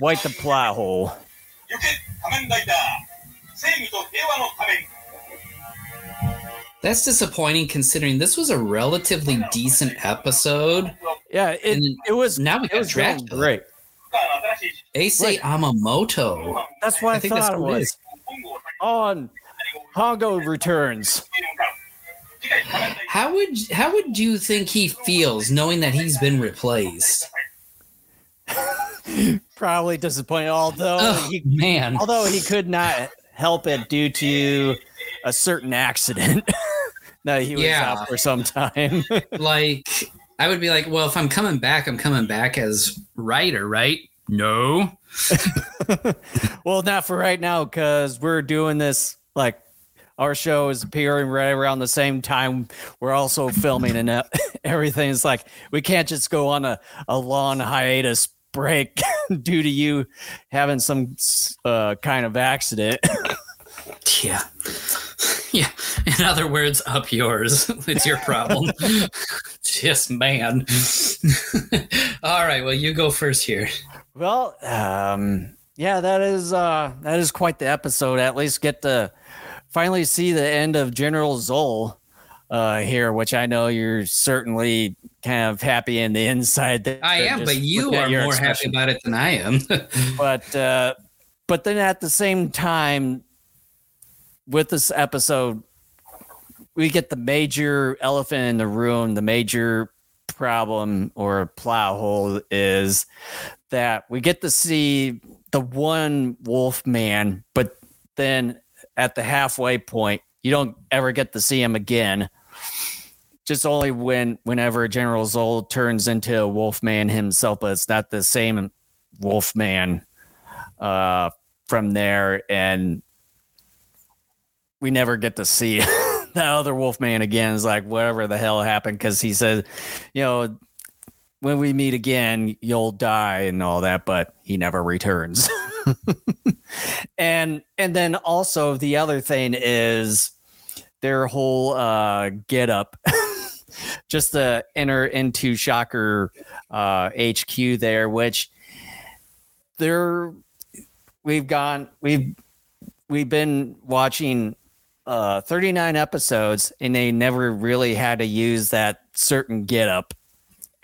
quite the plot hole. That's disappointing, considering this was a relatively decent episode. Yeah, it was. Now we got Dracula. Great. Eisei Yamamoto. That's what I thought it was. On Hongo Returns. How would you think he feels knowing that he's been replaced? Probably disappointed. Although he could not help it due to a certain accident that he was out for some time. Like, I would be like, well, if I'm coming back as writer, right? No. Well, not for right now, because we're doing this, like, our show is appearing right around the same time. We're also filming and everything. It's like, we can't just go on a long hiatus break due to you having some kind of accident. Yeah. Yeah. In other words, up yours. It's your problem. Just man. All right. Well, you go first here. Well, yeah, that is quite the episode. At least get to finally see the end of General Zol here, which I know you're certainly kind of happy in the inside. There. I am, but you are more happy about it than I am. But then at the same time, with this episode, we get the major elephant in the room. The major problem or plow hole is that we get to see the one wolf man, but then at the halfway point, you don't ever get to see him again. Just only whenever General Zol turns into a wolf man himself, but it's not the same wolf man from there. And we never get to see that other Wolfman again. Is like, whatever the hell happened, because he said, you know, when we meet again, you'll die and all that, but he never returns. And then also the other thing is their whole get up. Just to enter into Shocker HQ there, which we've been watching 39 episodes, and they never really had to use that certain get up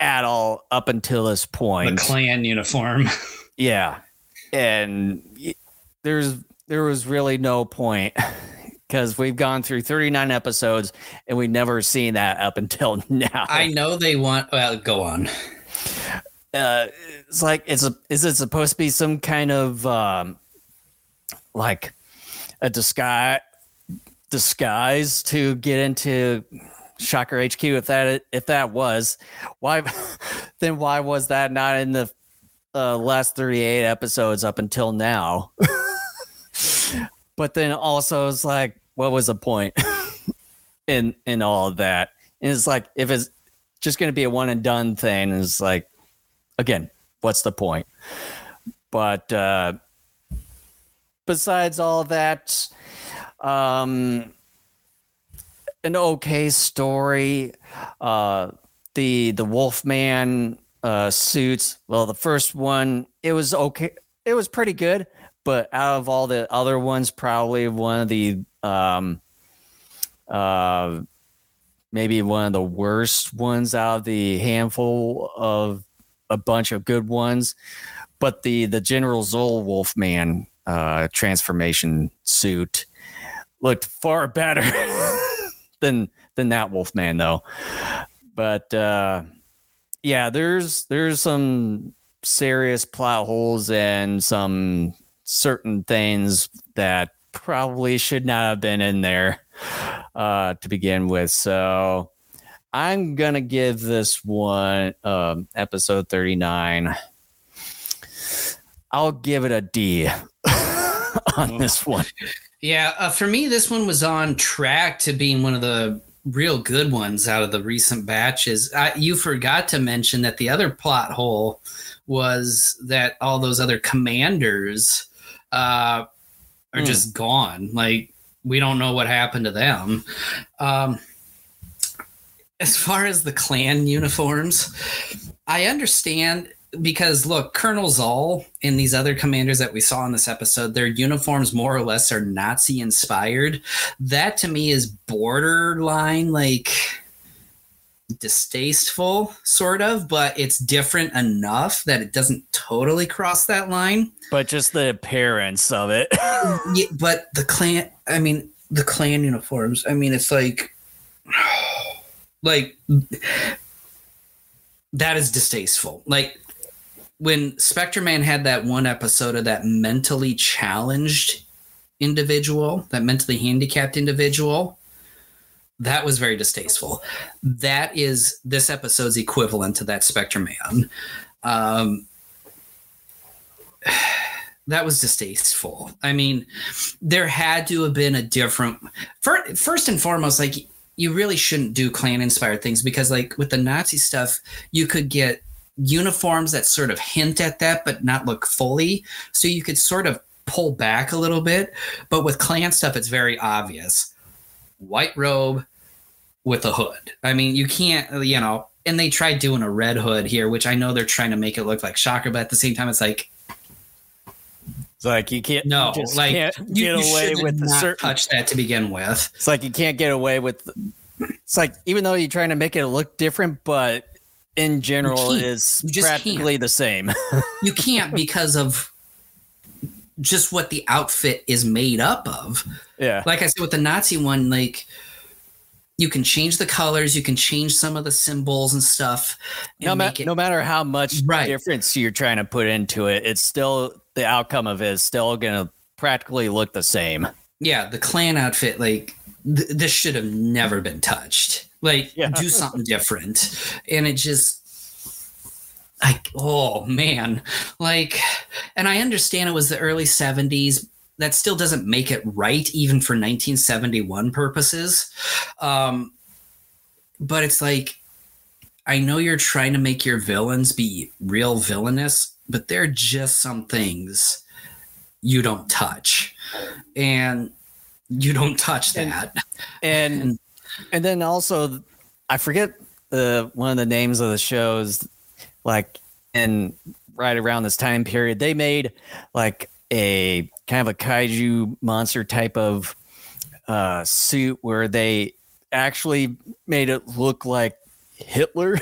at all up until this point. The Klan uniform. Yeah. And there was really no point, because we've gone through 39 episodes and we've never seen that up until now. I know they want, well, go on. It's like, is it supposed to be some kind of like a disguise to get into Shocker HQ? If that was, why was that not in the last 38 episodes up until now? But then also it's like, what was the point in all of that? And it's like, if it's just going to be a one and done thing, it's like, again, what's the point? But besides all that, an okay story. The Wolfman suits. Well, the first one, it was okay. It was pretty good, but out of all the other ones, probably one of the maybe one of the worst ones out of the handful of a bunch of good ones. But the General Zol Wolfman transformation suit looked far better than that Wolfman though. But yeah, there's some serious plot holes and some certain things that probably should not have been in there to begin with. So I'm going to give this one, episode 39, I'll give it a D on this one. Yeah, for me, this one was on track to being one of the real good ones out of the recent batches. You forgot to mention that the other plot hole was that all those other commanders are just gone. Like, we don't know what happened to them. As far as the clan uniforms, I understand because, look, Colonel Zol and these other commanders that we saw in this episode, their uniforms more or less are Nazi-inspired. That, to me, is borderline, like, distasteful, sort of, but it's different enough that it doesn't totally cross that line. But just the appearance of it. Yeah, but the clan uniforms, I mean, it's like that is distasteful. Like when Spectreman had that one episode of that mentally challenged individual, that mentally handicapped individual, that was very distasteful. That is this episode's equivalent to that Spectreman. That was distasteful. I mean, there had to have been a different. First and foremost, like, you really shouldn't do clan-inspired things because, like, with the Nazi stuff, you could get uniforms that sort of hint at that but not look fully. So you could sort of pull back a little bit. But with clan stuff, it's very obvious. White robe with a hood. I mean, you can't, you know, and they tried doing a red hood here, which I know they're trying to make it look like Shocker, but at the same time, it's like you can't. No, you just like can't get away with the certain touch that to begin with. It's like you can't get away with. It's like even though you're trying to make it look different, but in general, it's practically the same. You can't because of just what the outfit is made up of. Yeah, like I said with the Nazi one, like you can change the colors, you can change some of the symbols and stuff. And no matter how much difference you're trying to put into it, it's still. The outcome of it is still going to practically look the same. Yeah, the clan outfit, like, this should have never been touched. Like, do something different. And it just, like, oh, man. Like, and I understand it was the early 70s. That still doesn't make it right, even for 1971 purposes. But it's like, I know you're trying to make your villains be real villainous, but there are just some things you don't touch, and you don't touch that. And then also, I forget one of the names of the shows, like, and right around this time period, they made like a kind of a kaiju monster type of suit where they actually made it look like Hitler.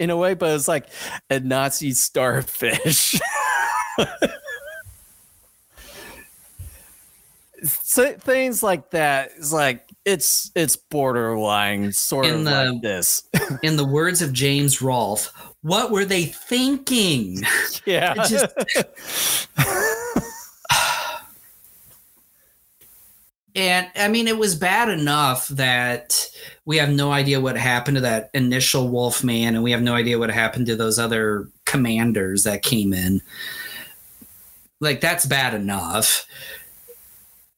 In a way, but it's like a Nazi starfish. So things like that is like it's borderline sort of like this. In the words of James Rolfe, what were they thinking? Yeah. It just, and I mean, it was bad enough that we have no idea what happened to that initial Wolfman, and we have no idea what happened to those other commanders that came in. Like, that's bad enough.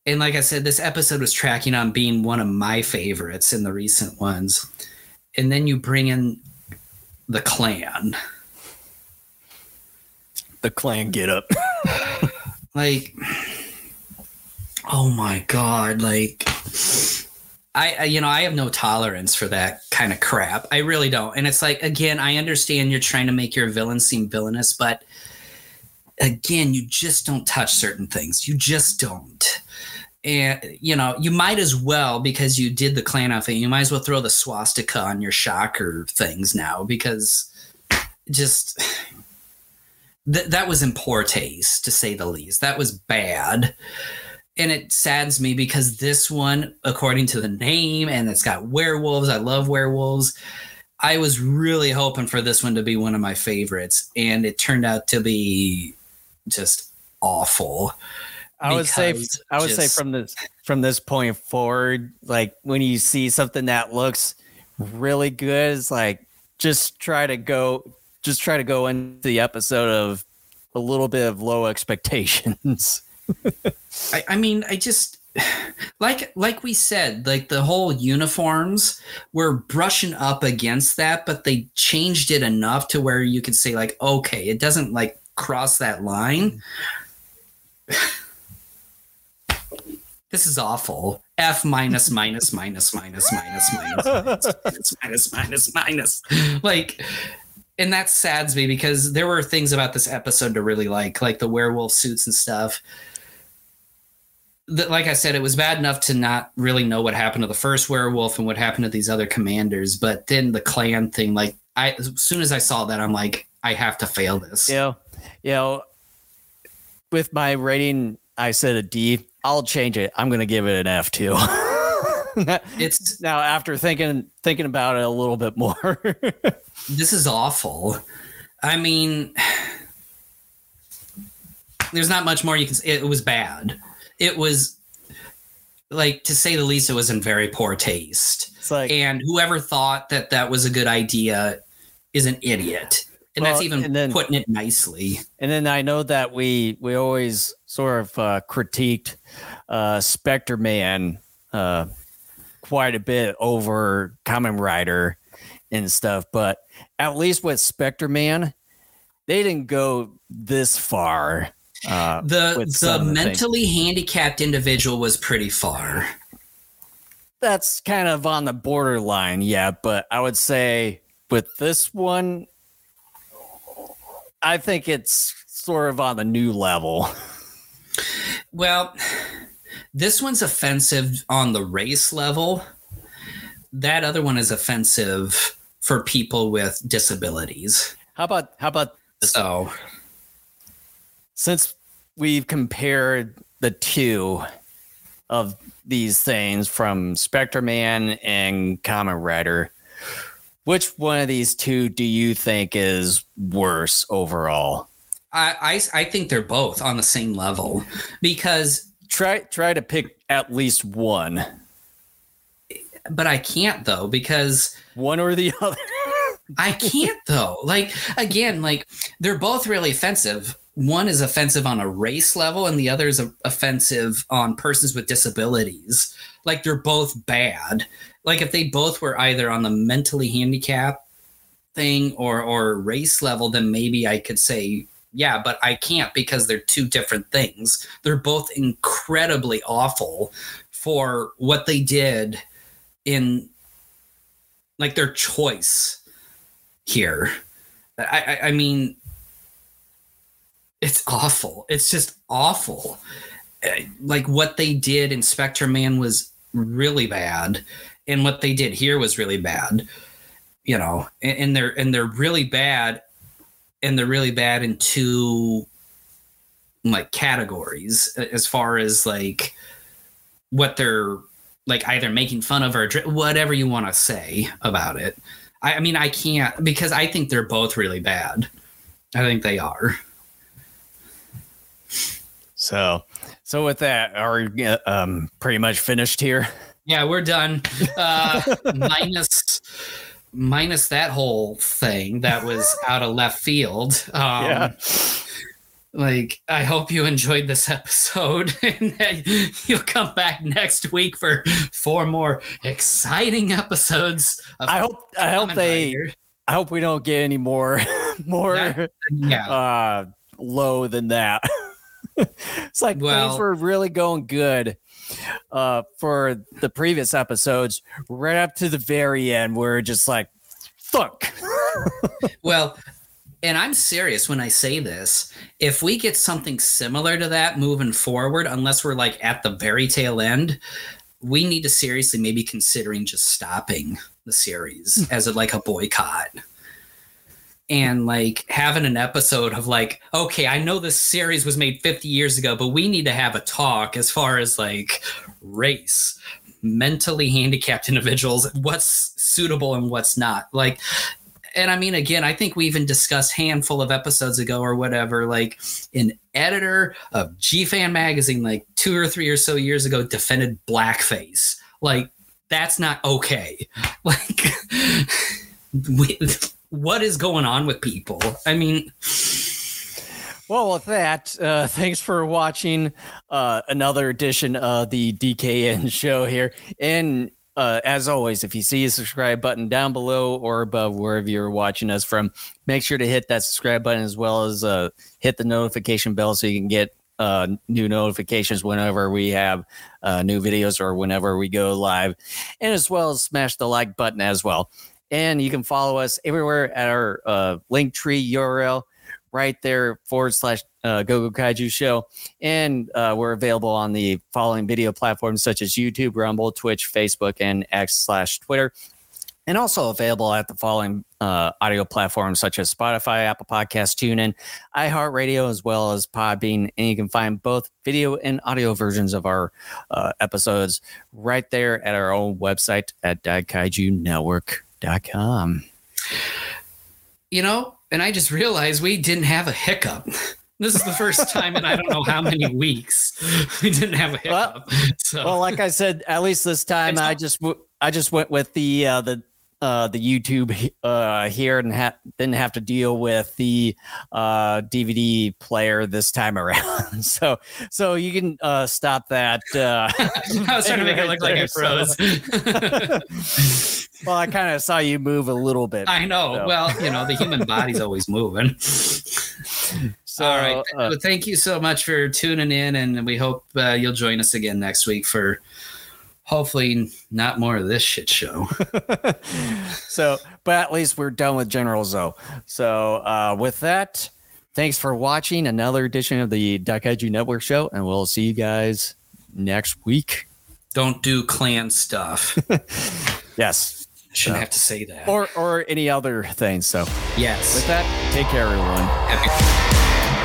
And like I said, this episode was tracking on being one of my favorites in the recent ones. And then you bring in the clan. The clan get up. Like, oh my God, like, I have no tolerance for that kind of crap. I really don't. And it's like, again, I understand you're trying to make your villains seem villainous, but again, you just don't touch certain things. You just don't. And, you know, you might as well, because you did the clan out thing, you might as well throw the swastika on your shocker things now, because just that was in poor taste, to say the least. That was bad. And it saddens me because this one, according to the name, and it's got werewolves. I love werewolves. I was really hoping for this one to be one of my favorites, and it turned out to be just awful. I would say from this point forward, like when you see something that looks really good, it's like just try to go into the episode of a little bit of low expectations. I mean, I just like we said, like the whole uniforms were brushing up against that, but they changed it enough to where you could say like, okay, it doesn't like cross that line. This is awful. F minus. Like, and that saddens me because there were things about this episode to really like the werewolf suits and stuff. Like I said, it was bad enough to not really know what happened to the first werewolf and what happened to these other commanders, but then the clan thing, like as soon as I saw that, I'm like, I have to fail this. Yeah. You know, with my rating, I said a D. I'll change it. I'm going to give it an F too. It's now after thinking about it a little bit more. This is awful. I mean, there's not much more you can say. It was bad. It was, like, to say the least, it was in very poor taste. It's like, and whoever thought that was a good idea is an idiot. And well, that's even putting it nicely. And then I know that we always sort of critiqued Spectreman quite a bit over Kamen Rider and stuff, but at least with Spectreman, they didn't go this far. The mentally handicapped individual was pretty far. That's kind of on the borderline, yeah. But I would say with this one, I think it's sort of on the new level. Well, this one's offensive on the race level. That other one is offensive for people with disabilities. How about this? So, since we've compared the two of these things from Spectreman and Kamen Rider, which one of these two do you think is worse overall? I think they're both on the same level, because try to pick at least one. But I can't though, because one or the other. I can't though. Like again, like they're both really offensive. One is offensive on a race level and the other is offensive on persons with disabilities. Like they're both bad. Like if they both were either on the mentally handicapped thing or race level, then maybe I could say, yeah, but I can't because they're two different things. They're both incredibly awful for what they did in like their choice here. I mean, it's awful. It's just awful. Like what they did in Spectreman was really bad, and what they did here was really bad. You know, and they're really bad in two like categories as far as like what they're like either making fun of or whatever you want to say about it. I mean, I can't, because I think they're both really bad. I think they are. So with that, are pretty much finished here? Yeah, we're done. Minus that whole thing that was out of left field. Yeah. Like, I hope you enjoyed this episode, and that you'll come back next week for four more exciting episodes. I hope we don't get any more. Yeah. Low than that. It's like, well, things were really going good for the previous episodes right up to the very end where just like, fuck. Well, and I'm serious when I say this, if we get something similar to that moving forward, unless we're like at the very tail end, we need to seriously maybe considering just stopping the series as like a boycott. And like having an episode of like, okay, I know this series was made 50 years ago, but we need to have a talk as far as like race, mentally handicapped individuals, what's suitable and what's not. Like, and I mean, again, I think we even discussed handful of episodes ago or whatever, like an editor of G-Fan magazine, like 2 or 3 or so years ago, defended blackface. Like, that's not okay. Like, what is going on with people? I mean... Well, with that, thanks for watching another edition of the DKN show here. And as always, if you see a subscribe button down below or above wherever you're watching us from, make sure to hit that subscribe button as well as hit the notification bell so you can get new notifications whenever we have new videos or whenever we go live. And as well as smash the like button as well. And you can follow us everywhere at our Linktree URL. Right there / Gogo Kaiju Show. And we're available on the following video platforms such as YouTube, Rumble, Twitch, Facebook, and X/Twitter. And also available at the following audio platforms such as Spotify, Apple Podcasts, TuneIn, iHeartRadio, as well as Podbean. And you can find both video and audio versions of our episodes right there at our own website at DaikaijuNetwork.com. You know, and I just realized we didn't have a hiccup. This is the first time in I don't know how many weeks we didn't have a hiccup. Well, like I said, at least this time I just went with the YouTube here and didn't have to deal with the DVD player this time around. So you can stop that. I was trying to make it look like I froze. Well, I kind of saw you move a little bit. I know. So. Well, you know, the human body's always moving. So, all right. Well, thank you so much for tuning in, and we hope you'll join us again next week for hopefully not more of this shit show. So, but at least we're done with General Zo. So with that, thanks for watching another edition of the Dakaiju Network show, and we'll see you guys next week. Don't do clan stuff. Yes. Shouldn't have to say that. Or any other thing. So yes. With that, take care, everyone.